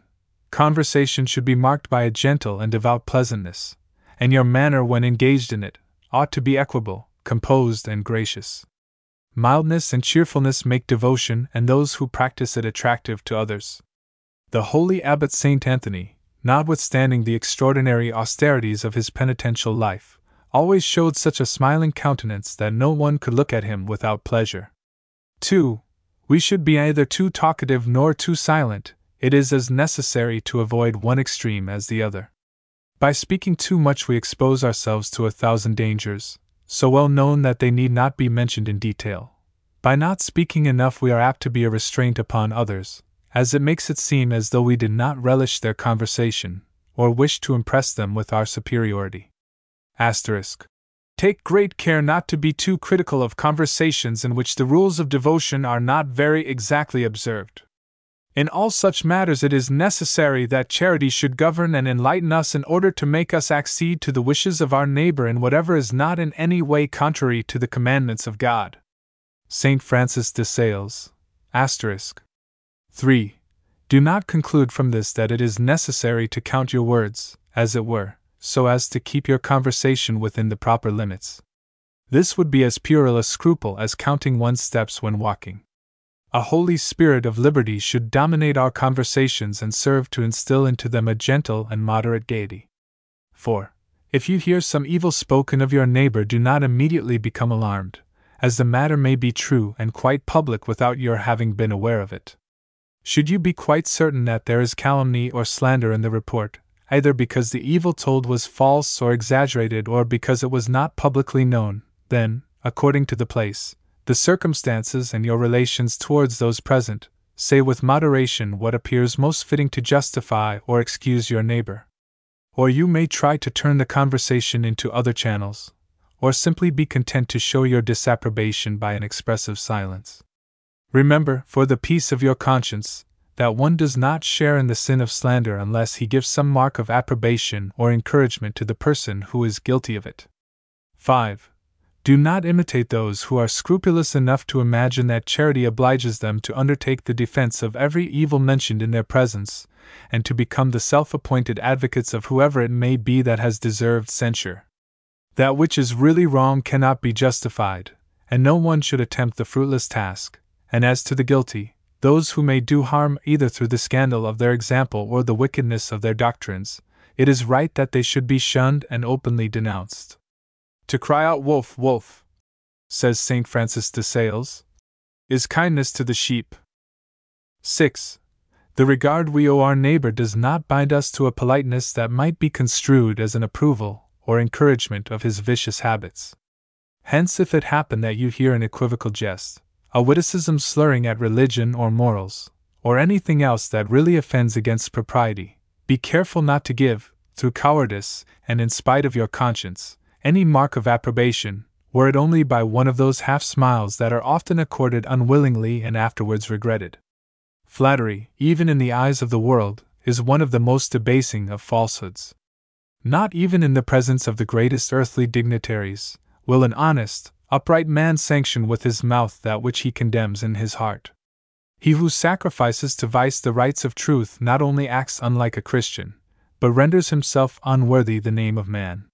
Conversation should be marked by a gentle and devout pleasantness, and your manner when engaged in it ought to be equable, composed, and gracious. Mildness and cheerfulness make devotion and those who practice it attractive to others. The holy abbot Saint Anthony, notwithstanding the extraordinary austerities of his penitential life, always showed such a smiling countenance that no one could look at him without pleasure. two. We should be neither too talkative nor too silent. It is as necessary to avoid one extreme as the other. By speaking too much we expose ourselves to a thousand dangers, so well known that they need not be mentioned in detail. By not speaking enough we are apt to be a restraint upon others, as it makes it seem as though we did not relish their conversation, or wish to impress them with our superiority. Asterisk. Take great care not to be too critical of conversations in which the rules of devotion are not very exactly observed. In all such matters it is necessary that charity should govern and enlighten us in order to make us accede to the wishes of our neighbor in whatever is not in any way contrary to the commandments of God. Saint Francis de Sales. Asterisk. three. Do not conclude from this that it is necessary to count your words, as it were, so as to keep your conversation within the proper limits. This would be as puerile a scruple as counting one's steps when walking. A holy spirit of liberty should dominate our conversations and serve to instill into them a gentle and moderate gaiety. four. If you hear some evil spoken of your neighbor, do not immediately become alarmed, as the matter may be true and quite public without your having been aware of it. Should you be quite certain that there is calumny or slander in the report, either because the evil told was false or exaggerated or because it was not publicly known, then, according to the place, the circumstances and your relations towards those present, say with moderation what appears most fitting to justify or excuse your neighbor. Or you may try to turn the conversation into other channels, or simply be content to show your disapprobation by an expressive silence. Remember, for the peace of your conscience, that one does not share in the sin of slander unless he gives some mark of approbation or encouragement to the person who is guilty of it. five. Do not imitate those who are scrupulous enough to imagine that charity obliges them to undertake the defense of every evil mentioned in their presence, and to become the self-appointed advocates of whoever it may be that has deserved censure. That which is really wrong cannot be justified, and no one should attempt the fruitless task. And as to the guilty, those who may do harm either through the scandal of their example or the wickedness of their doctrines, it is right that they should be shunned and openly denounced. To cry out "Wolf, wolf," says Saint Francis de Sales, is kindness to the sheep. six. The regard we owe our neighbor does not bind us to a politeness that might be construed as an approval or encouragement of his vicious habits. Hence, if it happen that you hear an equivocal jest, a witticism slurring at religion or morals, or anything else that really offends against propriety, be careful not to give, through cowardice and in spite of your conscience, any mark of approbation, were it only by one of those half-smiles that are often accorded unwillingly and afterwards regretted. Flattery, even in the eyes of the world, is one of the most debasing of falsehoods. Not even in the presence of the greatest earthly dignitaries will an honest, upright man sanction with his mouth that which he condemns in his heart. He who sacrifices to vice the rights of truth not only acts unlike a Christian, but renders himself unworthy the name of man.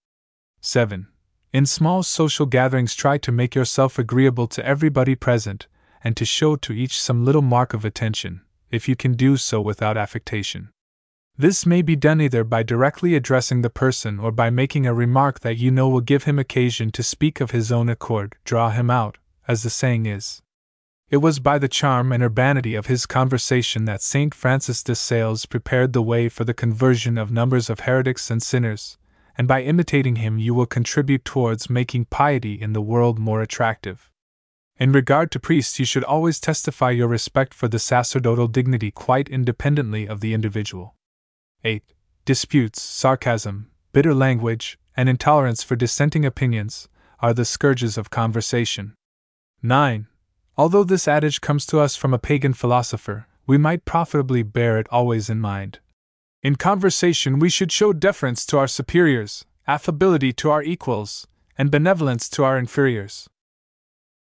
seven. In small social gatherings, try to make yourself agreeable to everybody present, and to show to each some little mark of attention, if you can do so without affectation. This may be done either by directly addressing the person or by making a remark that you know will give him occasion to speak of his own accord, draw him out, as the saying is. It was by the charm and urbanity of his conversation that Saint Francis de Sales prepared the way for the conversion of numbers of heretics and sinners, and by imitating him you will contribute towards making piety in the world more attractive. In regard to priests, you should always testify your respect for the sacerdotal dignity quite independently of the individual. eight. Disputes, sarcasm, bitter language, and intolerance for dissenting opinions are the scourges of conversation. nine. Although this adage comes to us from a pagan philosopher, we might profitably bear it always in mind. In conversation we should show deference to our superiors, affability to our equals, and benevolence to our inferiors.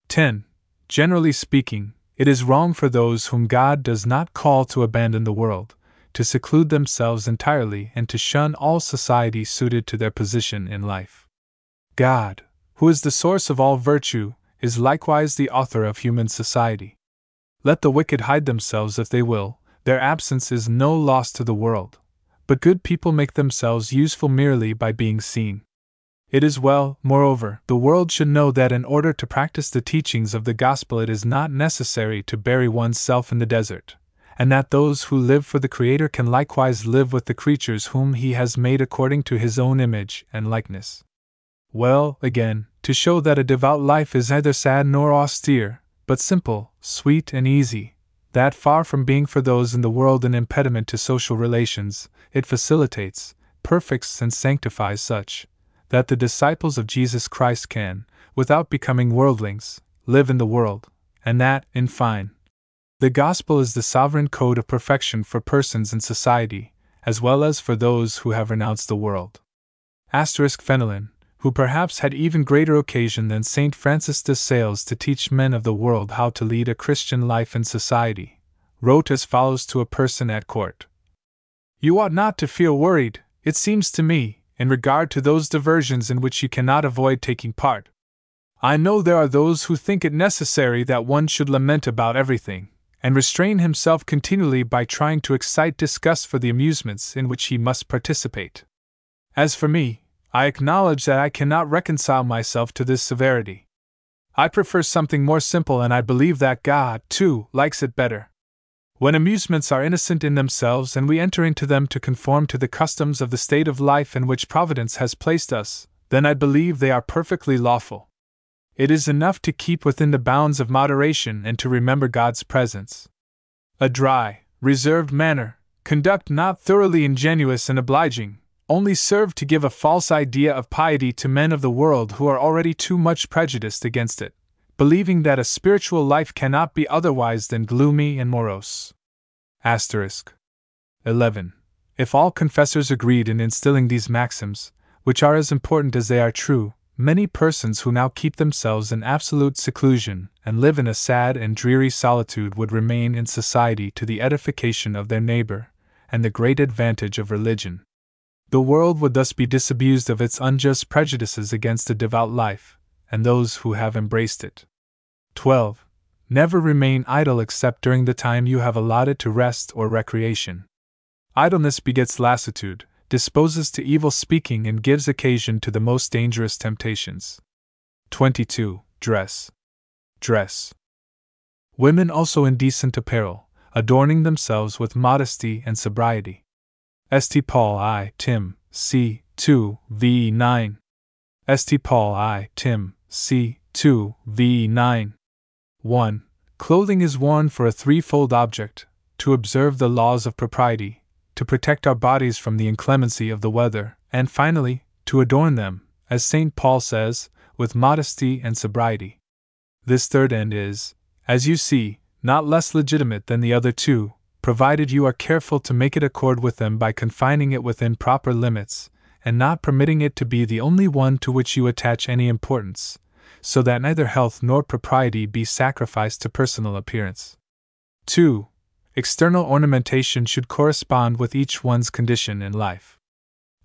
ten. Generally speaking, it is wrong for those whom God does not call to abandon the world, to seclude themselves entirely and to shun all society suited to their position in life. God, who is the source of all virtue, is likewise the author of human society. Let the wicked hide themselves if they will, their absence is no loss to the world, but good people make themselves useful merely by being seen. It is well, moreover, the world should know that in order to practice the teachings of the gospel it is not necessary to bury oneself in the desert, and that those who live for the Creator can likewise live with the creatures whom He has made according to His own image and likeness. Well, again, to show that a devout life is neither sad nor austere, but simple, sweet, and easy, that far from being for those in the world an impediment to social relations, it facilitates, perfects, and sanctifies such, that the disciples of Jesus Christ can, without becoming worldlings, live in the world, and that, in fine, the gospel is the sovereign code of perfection for persons in society, as well as for those who have renounced the world. Asterisk Fenelon, who perhaps had even greater occasion than Saint Francis de Sales to teach men of the world how to lead a Christian life in society, wrote as follows to a person at court: "You ought not to feel worried, it seems to me, in regard to those diversions in which you cannot avoid taking part. I know there are those who think it necessary that one should lament about everything, and restrain himself continually by trying to excite disgust for the amusements in which he must participate. As for me, I acknowledge that I cannot reconcile myself to this severity. I prefer something more simple, and I believe that God, too, likes it better. When amusements are innocent in themselves and we enter into them to conform to the customs of the state of life in which Providence has placed us, then I believe they are perfectly lawful. It is enough to keep within the bounds of moderation and to remember God's presence. A dry, reserved manner, conduct not thoroughly ingenuous and obliging, only serve to give a false idea of piety to men of the world who are already too much prejudiced against it, believing that a spiritual life cannot be otherwise than gloomy and morose. Asterisk. eleven. If all confessors agreed in instilling these maxims, which are as important as they are true, many persons who now keep themselves in absolute seclusion and live in a sad and dreary solitude would remain in society to the edification of their neighbor, and the great advantage of religion. The world would thus be disabused of its unjust prejudices against a devout life, and those who have embraced it. twelve. Never remain idle except during the time you have allotted to rest or recreation. Idleness begets lassitude, disposes to evil speaking, and gives occasion to the most dangerous temptations. twenty-two. Dress. Dress. Women also in decent apparel, adorning themselves with modesty and sobriety. Saint Paul I. Tim. C. two. v. nine. Saint Paul I. Tim. C. two. v. nine. one. Clothing is worn for a threefold object: to observe the laws of propriety, to protect our bodies from the inclemency of the weather, and finally, to adorn them, as Saint Paul says, with modesty and sobriety. This third end is, as you see, not less legitimate than the other two, provided you are careful to make it accord with them by confining it within proper limits, and not permitting it to be the only one to which you attach any importance, so that neither health nor propriety be sacrificed to personal appearance. two. External ornamentation should correspond with each one's condition in life.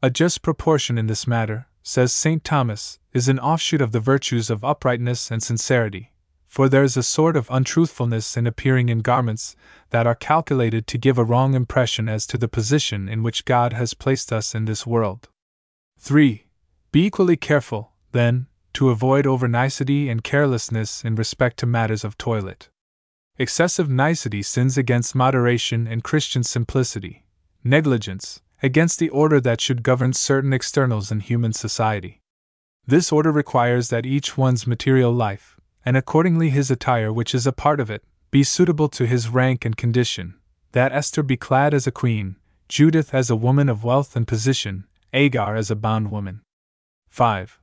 A just proportion in this matter, says Saint Thomas, is an offshoot of the virtues of uprightness and sincerity, for there is a sort of untruthfulness in appearing in garments that are calculated to give a wrong impression as to the position in which God has placed us in this world. three. Be equally careful, then, to avoid over-nicety and carelessness in respect to matters of toilet. Excessive nicety sins against moderation and Christian simplicity; negligence, against the order that should govern certain externals in human society. This order requires that each one's material life, and accordingly his attire which is a part of it, be suitable to his rank and condition: that Esther be clad as a queen, Judith as a woman of wealth and position, Agar as a bondwoman. five.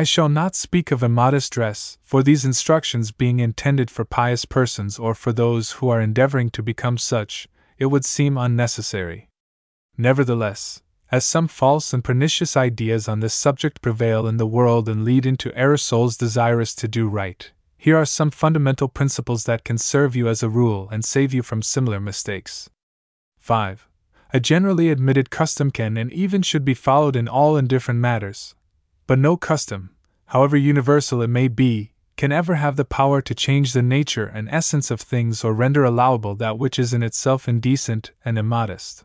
I shall not speak of immodest dress, for these instructions being intended for pious persons or for those who are endeavoring to become such, it would seem unnecessary. Nevertheless, as some false and pernicious ideas on this subject prevail in the world and lead into error souls desirous to do right, here are some fundamental principles that can serve you as a rule and save you from similar mistakes. five. A generally admitted custom can and even should be followed in all indifferent matters. But no custom, however universal it may be, can ever have the power to change the nature and essence of things or render allowable that which is in itself indecent and immodest.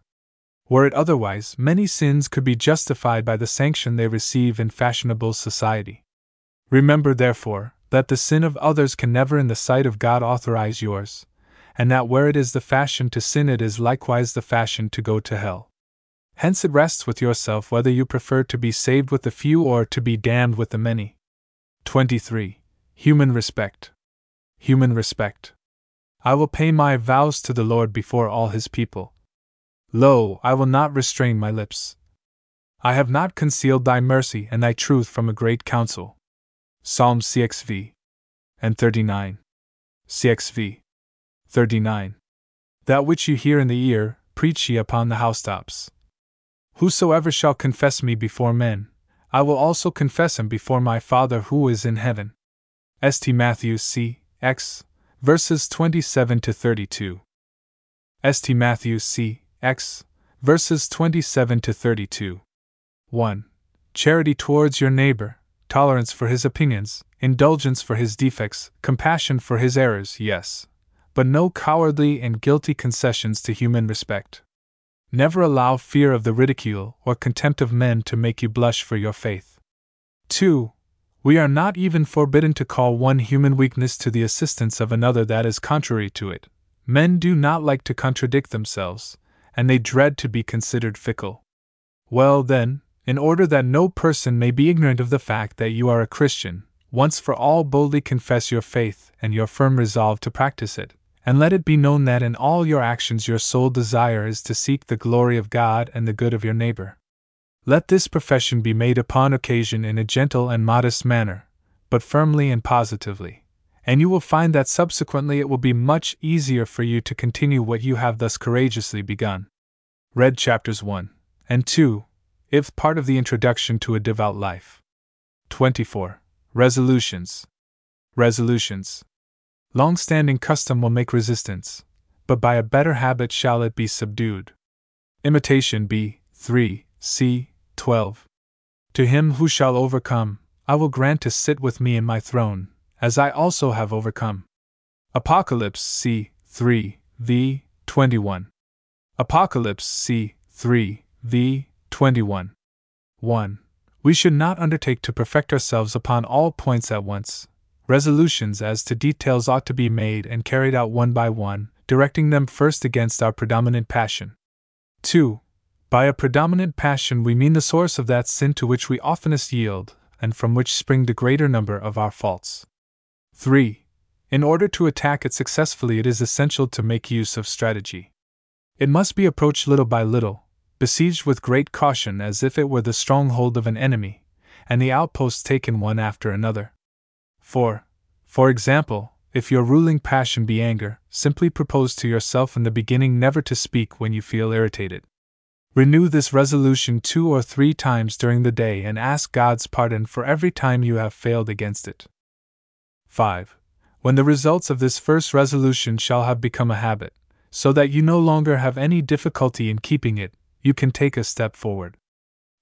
Were it otherwise, many sins could be justified by the sanction they receive in fashionable society. Remember, therefore, that the sin of others can never in the sight of God authorize yours, and that where it is the fashion to sin, it is likewise the fashion to go to hell. Hence it rests with yourself whether you prefer to be saved with the few or to be damned with the many. twenty-three. Human respect. Human respect. I will pay my vows to the Lord before all his people. Lo, I will not restrain my lips. I have not concealed thy mercy and thy truth from a great council. Psalm six v. and thirty-nine. six v. thirty-nine. That which you hear in the ear, preach ye upon the housetops. Whosoever shall confess me before men, I will also confess him before my Father who is in heaven. Saint Matthew c. x. verses twenty-seven to thirty-two. Saint Matthew c. x. verses twenty-seven to thirty-two. one. Charity towards your neighbor, tolerance for his opinions, indulgence for his defects, compassion for his errors, yes, but no cowardly and guilty concessions to human respect. Never allow fear of the ridicule or contempt of men to make you blush for your faith. two. We are not even forbidden to call one human weakness to the assistance of another that is contrary to it. Men do not like to contradict themselves, and they dread to be considered fickle. Well, then, in order that no person may be ignorant of the fact that you are a Christian, once for all boldly confess your faith and your firm resolve to practice it. And let it be known that in all your actions your sole desire is to seek the glory of God and the good of your neighbor. Let this profession be made upon occasion in a gentle and modest manner, but firmly and positively, and you will find that subsequently it will be much easier for you to continue what you have thus courageously begun. Read chapters one and two, if part of the Introduction to a Devout Life. twenty-four. Resolutions. Resolutions. Long-standing custom will make resistance, but by a better habit shall it be subdued. Imitation B. three, c. twelve. To him who shall overcome, I will grant to sit with me in my throne, as I also have overcome. Apocalypse C. three, v. twenty-one. Apocalypse C. three, v. twenty-one. one. We should not undertake to perfect ourselves upon all points at once. Resolutions as to details ought to be made and carried out one by one, directing them first against our predominant passion. two. By a predominant passion we mean the source of that sin to which we oftenest yield, and from which spring the greater number of our faults. three. In order to attack it successfully, it is essential to make use of strategy. It must be approached little by little, besieged with great caution as if it were the stronghold of an enemy, and the outposts taken one after another. four. For example, if your ruling passion be anger, simply propose to yourself in the beginning never to speak when you feel irritated. Renew this resolution two or three times during the day and ask God's pardon for every time you have failed against it. five. When the results of this first resolution shall have become a habit, so that you no longer have any difficulty in keeping it, you can take a step forward.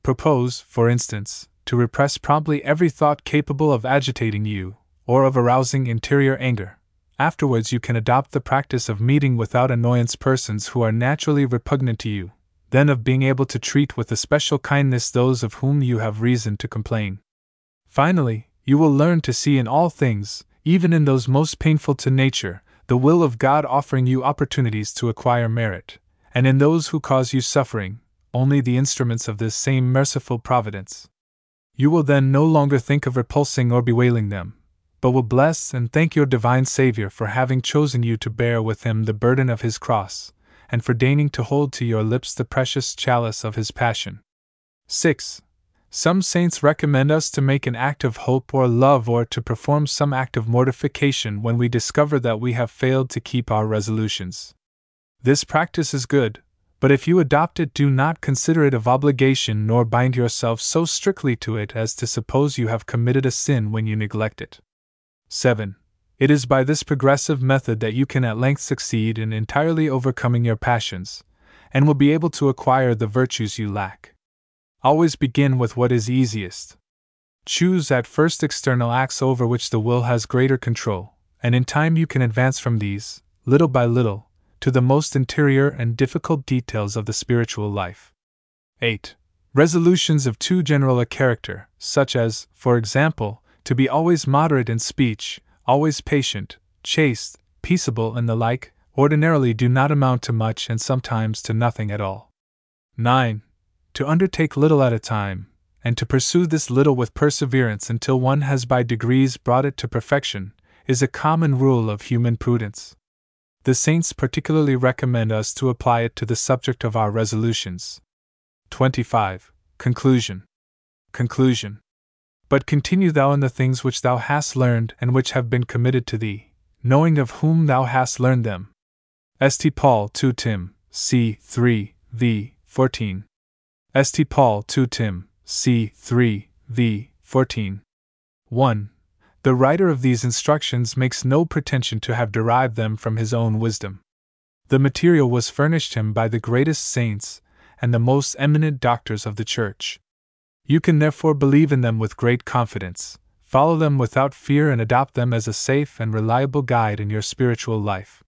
Propose, for instance, to repress promptly every thought capable of agitating you, or of arousing interior anger. Afterwards you can adopt the practice of meeting without annoyance persons who are naturally repugnant to you, then of being able to treat with especial kindness those of whom you have reason to complain. Finally, you will learn to see in all things, even in those most painful to nature, the will of God offering you opportunities to acquire merit, and in those who cause you suffering, only the instruments of this same merciful providence. You will then no longer think of repulsing or bewailing them, but will bless and thank your divine Savior for having chosen you to bear with him the burden of his cross, and for deigning to hold to your lips the precious chalice of his passion. six. Some saints recommend us to make an act of hope or love, or to perform some act of mortification when we discover that we have failed to keep our resolutions. This practice is good, but if you adopt it, do not consider it of obligation nor bind yourself so strictly to it as to suppose you have committed a sin when you neglect it. seven. It is by this progressive method that you can at length succeed in entirely overcoming your passions, and will be able to acquire the virtues you lack. Always begin with what is easiest. Choose at first external acts over which the will has greater control, and in time you can advance from these, little by little, to the most interior and difficult details of the spiritual life. eight. Resolutions of too general a character, such as, for example, to be always moderate in speech, always patient, chaste, peaceable, and the like, ordinarily do not amount to much and sometimes to nothing at all. nine. To undertake little at a time, and to pursue this little with perseverance until one has by degrees brought it to perfection, is a common rule of human prudence. The saints particularly recommend us to apply it to the subject of our resolutions. twenty-five. Conclusion. Conclusion. But continue thou in the things which thou hast learned and which have been committed to thee, knowing of whom thou hast learned them. Saint Paul to Tim, c. three, v. fourteen. Saint Paul to Tim, c. three, v. fourteen. one. The writer of these instructions makes no pretension to have derived them from his own wisdom. The material was furnished him by the greatest saints and the most eminent doctors of the Church. You can therefore believe in them with great confidence, follow them without fear, and adopt them as a safe and reliable guide in your spiritual life.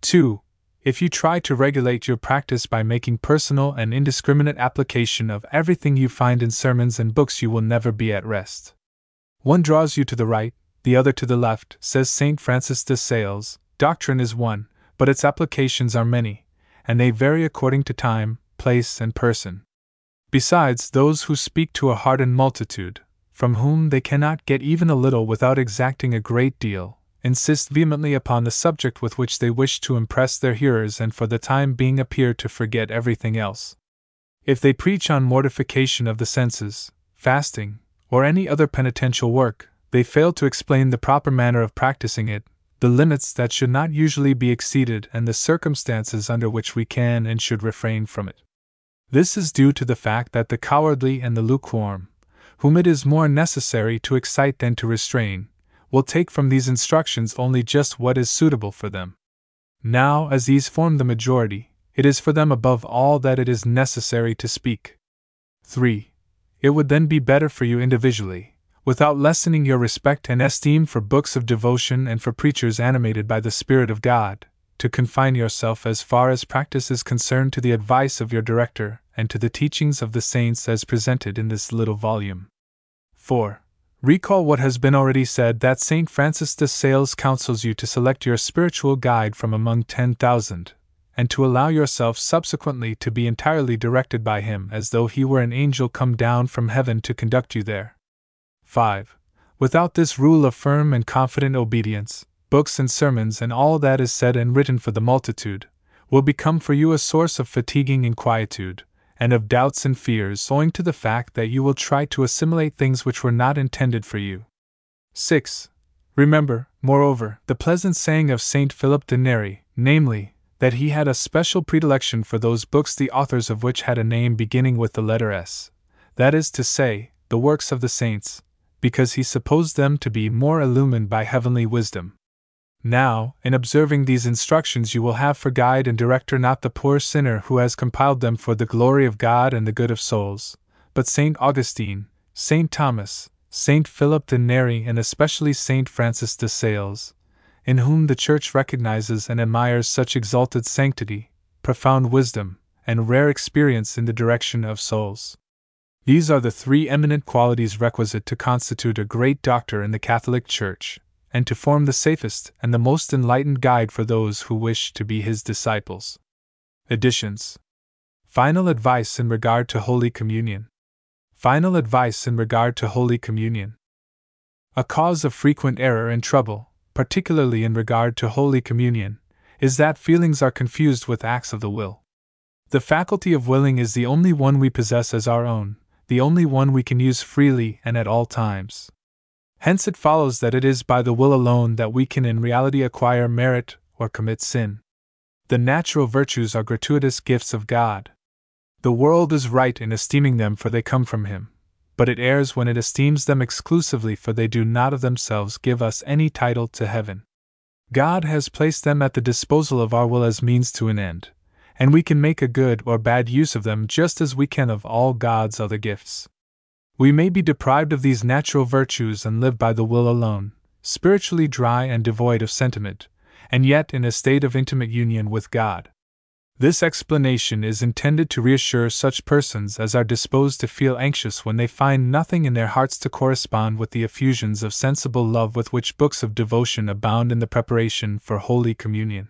two. If you try to regulate your practice by making personal and indiscriminate application of everything you find in sermons and books, you will never be at rest. One draws you to the right, the other to the left, says Saint Francis de Sales. Doctrine is one, but its applications are many, and they vary according to time, place, and person. Besides, those who speak to a hardened multitude, from whom they cannot get even a little without exacting a great deal, insist vehemently upon the subject with which they wish to impress their hearers, and for the time being appear to forget everything else. If they preach on mortification of the senses, fasting, or any other penitential work, they failed to explain the proper manner of practicing it, the limits that should not usually be exceeded, and the circumstances under which we can and should refrain from it. This is due to the fact that the cowardly and the lukewarm, whom it is more necessary to excite than to restrain, will take from these instructions only just what is suitable for them. Now, as these form the majority, it is for them above all that it is necessary to speak. three. It would then be better for you individually, without lessening your respect and esteem for books of devotion and for preachers animated by the Spirit of God, to confine yourself as far as practice is concerned to the advice of your director and to the teachings of the saints as presented in this little volume. four. Recall what has been already said, that Saint Francis de Sales counsels you to select your spiritual guide from among ten thousand, and to allow yourself subsequently to be entirely directed by him as though he were an angel come down from heaven to conduct you there. five. Without this rule of firm and confident obedience, books and sermons and all that is said and written for the multitude will become for you a source of fatiguing inquietude, and of doubts and fears, owing to the fact that you will try to assimilate things which were not intended for you. six. Remember, moreover, the pleasant saying of Saint Philip Neri, namely, that he had a special predilection for those books the authors of which had a name beginning with the letter S, that is to say, the works of the saints, because he supposed them to be more illumined by heavenly wisdom. Now, in observing these instructions, you will have for guide and director not the poor sinner who has compiled them for the glory of God and the good of souls, but Saint Augustine, Saint Thomas, Saint Philip Neri, and especially Saint Francis de Sales, in whom the Church recognizes and admires such exalted sanctity, profound wisdom, and rare experience in the direction of souls. These are the three eminent qualities requisite to constitute a great doctor in the Catholic Church, and to form the safest and the most enlightened guide for those who wish to be his disciples. Additions. Final advice in regard to Holy Communion. Final advice in regard to Holy Communion. A cause of frequent error and trouble, particularly in regard to Holy Communion, is that feelings are confused with acts of the will. The faculty of willing is the only one we possess as our own, the only one we can use freely and at all times. Hence it follows that it is by the will alone that we can in reality acquire merit or commit sin. The natural virtues are gratuitous gifts of God. The world is right in esteeming them, for they come from Him, but it errs when it esteems them exclusively, for they do not of themselves give us any title to heaven. God has placed them at the disposal of our will as means to an end, and we can make a good or bad use of them just as we can of all God's other gifts. We may be deprived of these natural virtues and live by the will alone, spiritually dry and devoid of sentiment, and yet in a state of intimate union with God. This explanation is intended to reassure such persons as are disposed to feel anxious when they find nothing in their hearts to correspond with the effusions of sensible love with which books of devotion abound in the preparation for Holy Communion.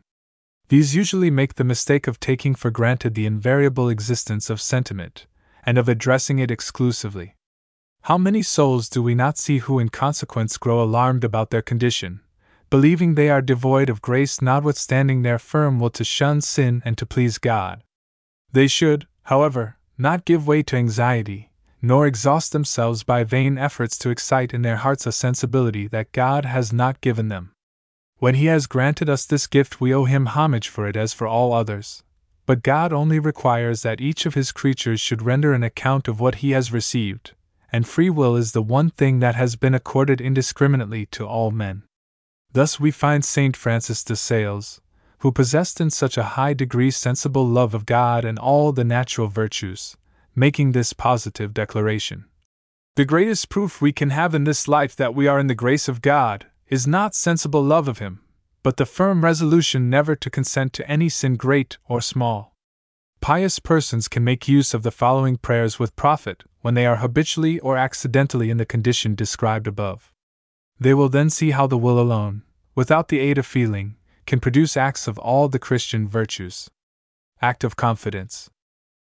These usually make the mistake of taking for granted the invariable existence of sentiment, and of addressing it exclusively. How many souls do we not see who in consequence grow alarmed about their condition, believing they are devoid of grace notwithstanding their firm will to shun sin and to please God? They should, however, not give way to anxiety, nor exhaust themselves by vain efforts to excite in their hearts a sensibility that God has not given them. When He has granted us this gift, we owe Him homage for it as for all others, but God only requires that each of His creatures should render an account of what he has received, and free will is the one thing that has been accorded indiscriminately to all men. Thus we find Saint Francis de Sales, who possessed in such a high degree sensible love of God and all the natural virtues, making this positive declaration. The greatest proof we can have in this life that we are in the grace of God is not sensible love of Him, but the firm resolution never to consent to any sin great or small. Pious persons can make use of the following prayers with profit when they are habitually or accidentally in the condition described above. They will then see how the will alone, without the aid of feeling, can produce acts of all the Christian virtues. Act of confidence.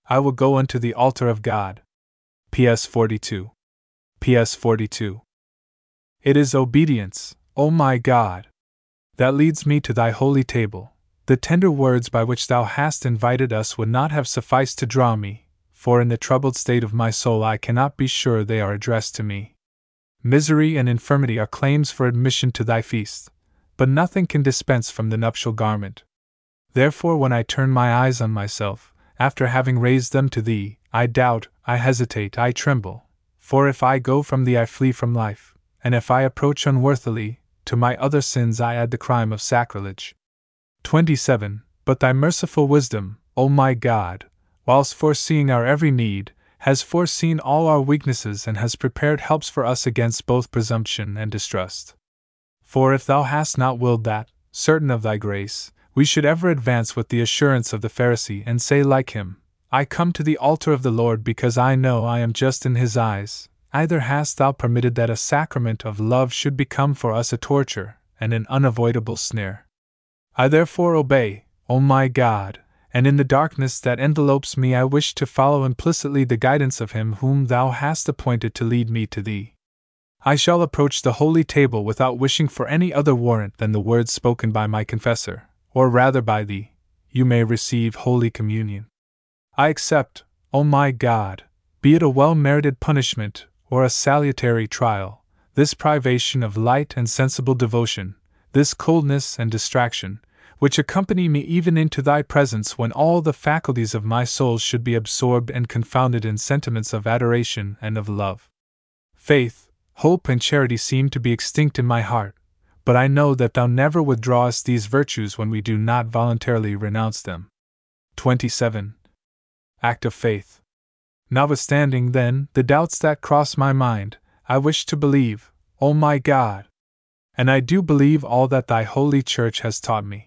I will go unto the altar of God. P S forty-two. P S forty-two. It is obedience, O my God, that leads me to thy holy table. The tender words by which thou hast invited us would not have sufficed to draw me, for in the troubled state of my soul I cannot be sure they are addressed to me. Misery and infirmity are claims for admission to thy feasts, but nothing can dispense from the nuptial garment. Therefore when I turn my eyes on myself, after having raised them to thee, I doubt, I hesitate, I tremble. For if I go from thee I flee from life, and if I approach unworthily, to my other sins I add the crime of sacrilege. twenty-seven. But thy merciful wisdom, O my God, whilst foreseeing our every need, has foreseen all our weaknesses and has prepared helps for us against both presumption and distrust. For if thou hast not willed that, certain of thy grace, we should ever advance with the assurance of the Pharisee and say like him, I come to the altar of the Lord because I know I am just in his eyes, either hast thou permitted that a sacrament of love should become for us a torture and an unavoidable snare. I therefore obey, O my God, and in the darkness that envelopes me I wish to follow implicitly the guidance of him whom thou hast appointed to lead me to thee. I shall approach the holy table without wishing for any other warrant than the words spoken by my confessor, or rather by thee, you may receive holy communion. I accept, O my God, be it a well-merited punishment, or a salutary trial, this privation of light and sensible devotion, this coldness and distraction, which accompany me even into thy presence when all the faculties of my soul should be absorbed and confounded in sentiments of adoration and of love. Faith, hope and charity seem to be extinct in my heart, but I know that thou never withdrawest these virtues when we do not voluntarily renounce them. twenty-seven. Act of faith. Notwithstanding, then, the doubts that cross my mind, I wish to believe, O my God, and I do believe all that thy holy Church has taught me.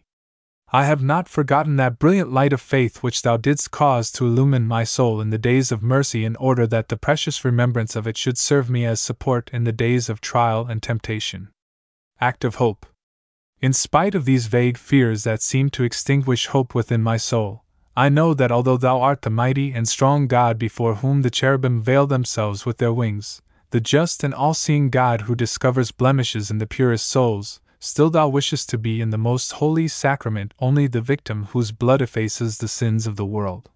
I have not forgotten that brilliant light of faith which thou didst cause to illumine my soul in the days of mercy in order that the precious remembrance of it should serve me as support in the days of trial and temptation. Act of hope. In spite of these vague fears that seem to extinguish hope within my soul, I know that although thou art the mighty and strong God before whom the cherubim veil themselves with their wings, the just and all-seeing God who discovers blemishes in the purest souls, still thou wishest to be in the most holy sacrament only the victim whose blood effaces the sins of the world.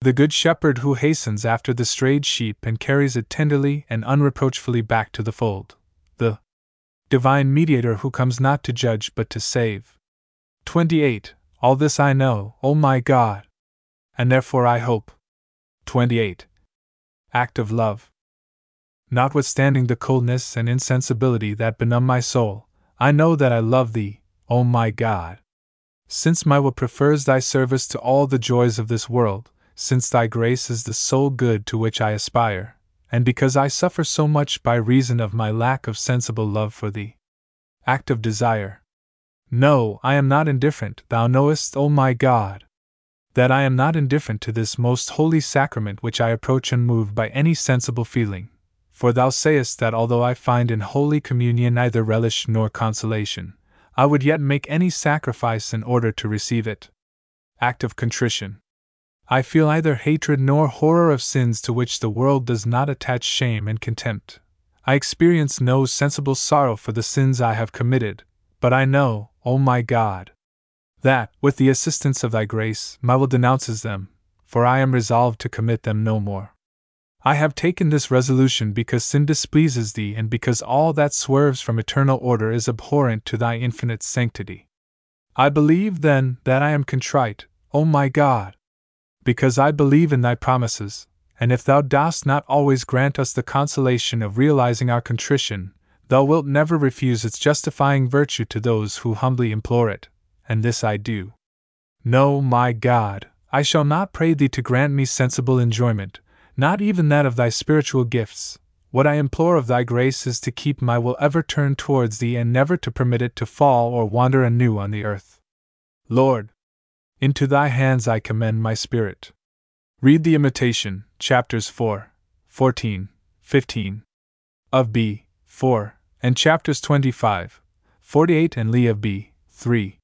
The good shepherd who hastens after the strayed sheep and carries it tenderly and unreproachfully back to the fold. The divine mediator who comes not to judge but to save. twenty-eight. All this I know, O my God, and therefore I hope. twenty-eight. Act of love. Notwithstanding the coldness and insensibility that benumb my soul, I know that I love thee, O my God. Since my will prefers thy service to all the joys of this world, since thy grace is the sole good to which I aspire, and because I suffer so much by reason of my lack of sensible love for thee. Act of desire. No, I am not indifferent, thou knowest, O my God, that I am not indifferent to this most holy sacrament which I approach unmoved by any sensible feeling. For thou sayest that although I find in Holy Communion neither relish nor consolation, I would yet make any sacrifice in order to receive it. Act of contrition. I feel neither hatred nor horror of sins to which the world does not attach shame and contempt. I experience no sensible sorrow for the sins I have committed, but I know, O my God, that, with the assistance of thy grace, my will denounces them, for I am resolved to commit them no more. I have taken this resolution because sin displeases thee and because all that swerves from eternal order is abhorrent to thy infinite sanctity. I believe, then, that I am contrite, O my God, because I believe in thy promises, and if thou dost not always grant us the consolation of realizing our contrition, thou wilt never refuse its justifying virtue to those who humbly implore it, and this I do. No, my God, I shall not pray thee to grant me sensible enjoyment, not even that of thy spiritual gifts. What I implore of thy grace is to keep my will ever turned towards thee and never to permit it to fall or wander anew on the earth. Lord, into thy hands I commend my spirit. Read the Imitation, chapters four, fourteen, fifteen, of B, four, and chapters twenty-five, forty-eight and Lee of B, three.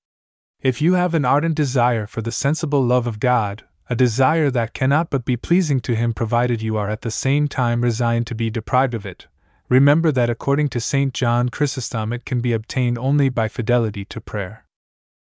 If you have an ardent desire for the sensible love of God, a desire that cannot but be pleasing to him provided you are at the same time resigned to be deprived of it, remember that according to Saint John Chrysostom it can be obtained only by fidelity to prayer.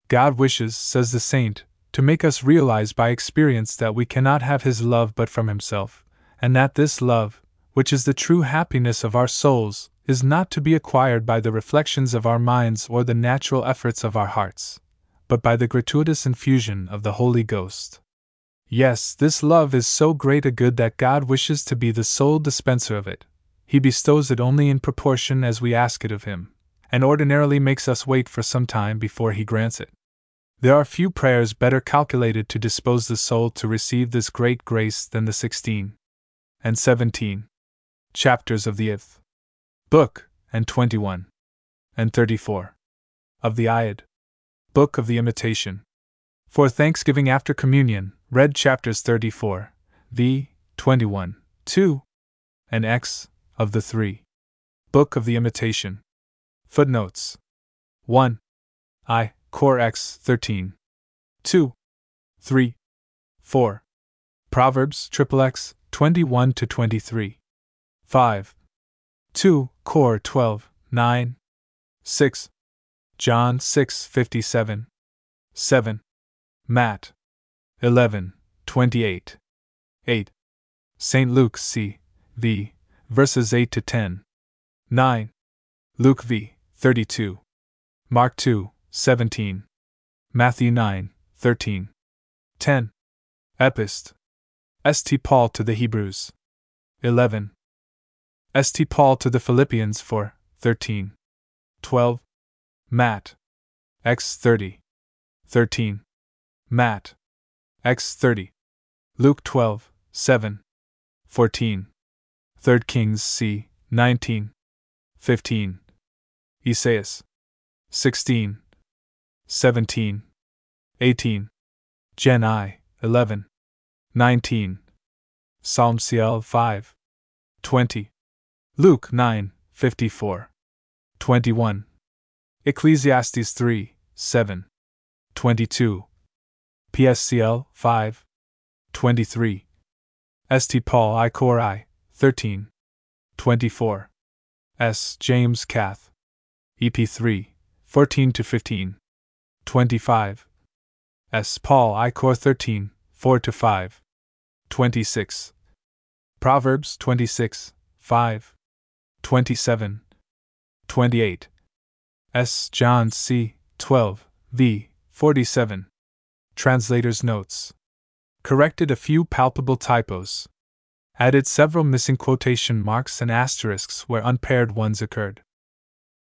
God wishes, says the saint, to make us realize by experience that we cannot have his love but from himself, and that this love, which is the true happiness of our souls, is not to be acquired by the reflections of our minds or the natural efforts of our hearts, but by the gratuitous infusion of the Holy Ghost. Yes, this love is so great a good that God wishes to be the sole dispenser of it. He bestows it only in proportion as we ask it of Him, and ordinarily makes us wait for some time before He grants it. There are few prayers better calculated to dispose the soul to receive this great grace than the sixteen and seventeen chapters of the eighth book, and twenty-one and thirty-four of the Iad, book of the Imitation. For Thanksgiving after Communion, read chapters thirty-four, v. twenty-one, two, and x, of the three. Book of the Imitation. Footnotes. one. I, Cor X thirteen. two. three. four. Proverbs X X twenty-one to twenty-three. five. two. Cor twelve, nine. six. John six fifty-seven. seven. Matt eleven, twenty-eight. eight. Saint Luke C. V. verses eight to ten. nine. Luke V. thirty-two. Mark two. seventeen. Matthew nine. thirteen. ten. Epist. Saint Paul to the Hebrews. eleven. Saint Paul to the Philippians four. thirteen. twelve. Matt. X. thirty. thirteen. Matt. X. thirty. Luke twelve. seven. fourteen. three Kings C. nineteen. fifteen. Esaias. sixteen. seventeen. eighteen. Gen I. eleven. nineteen. Psalm C L five. twenty. Luke nine. fifty-four. twenty-one. Ecclesiastes three. seven. twenty-two. P S C L five. twenty-three. Saint Paul I Cor I. thirteen. twenty-four. S. James Cath. E P three. fourteen to fifteen. twenty-five. S. Paul I Cor thirteen. four to five. twenty-six. Proverbs twenty-six. five. twenty-seven. twenty-eight. S. John C. twelve. V. forty-seven. Translator's notes. Corrected a few palpable typos. Added several missing quotation marks and asterisks where unpaired ones occurred.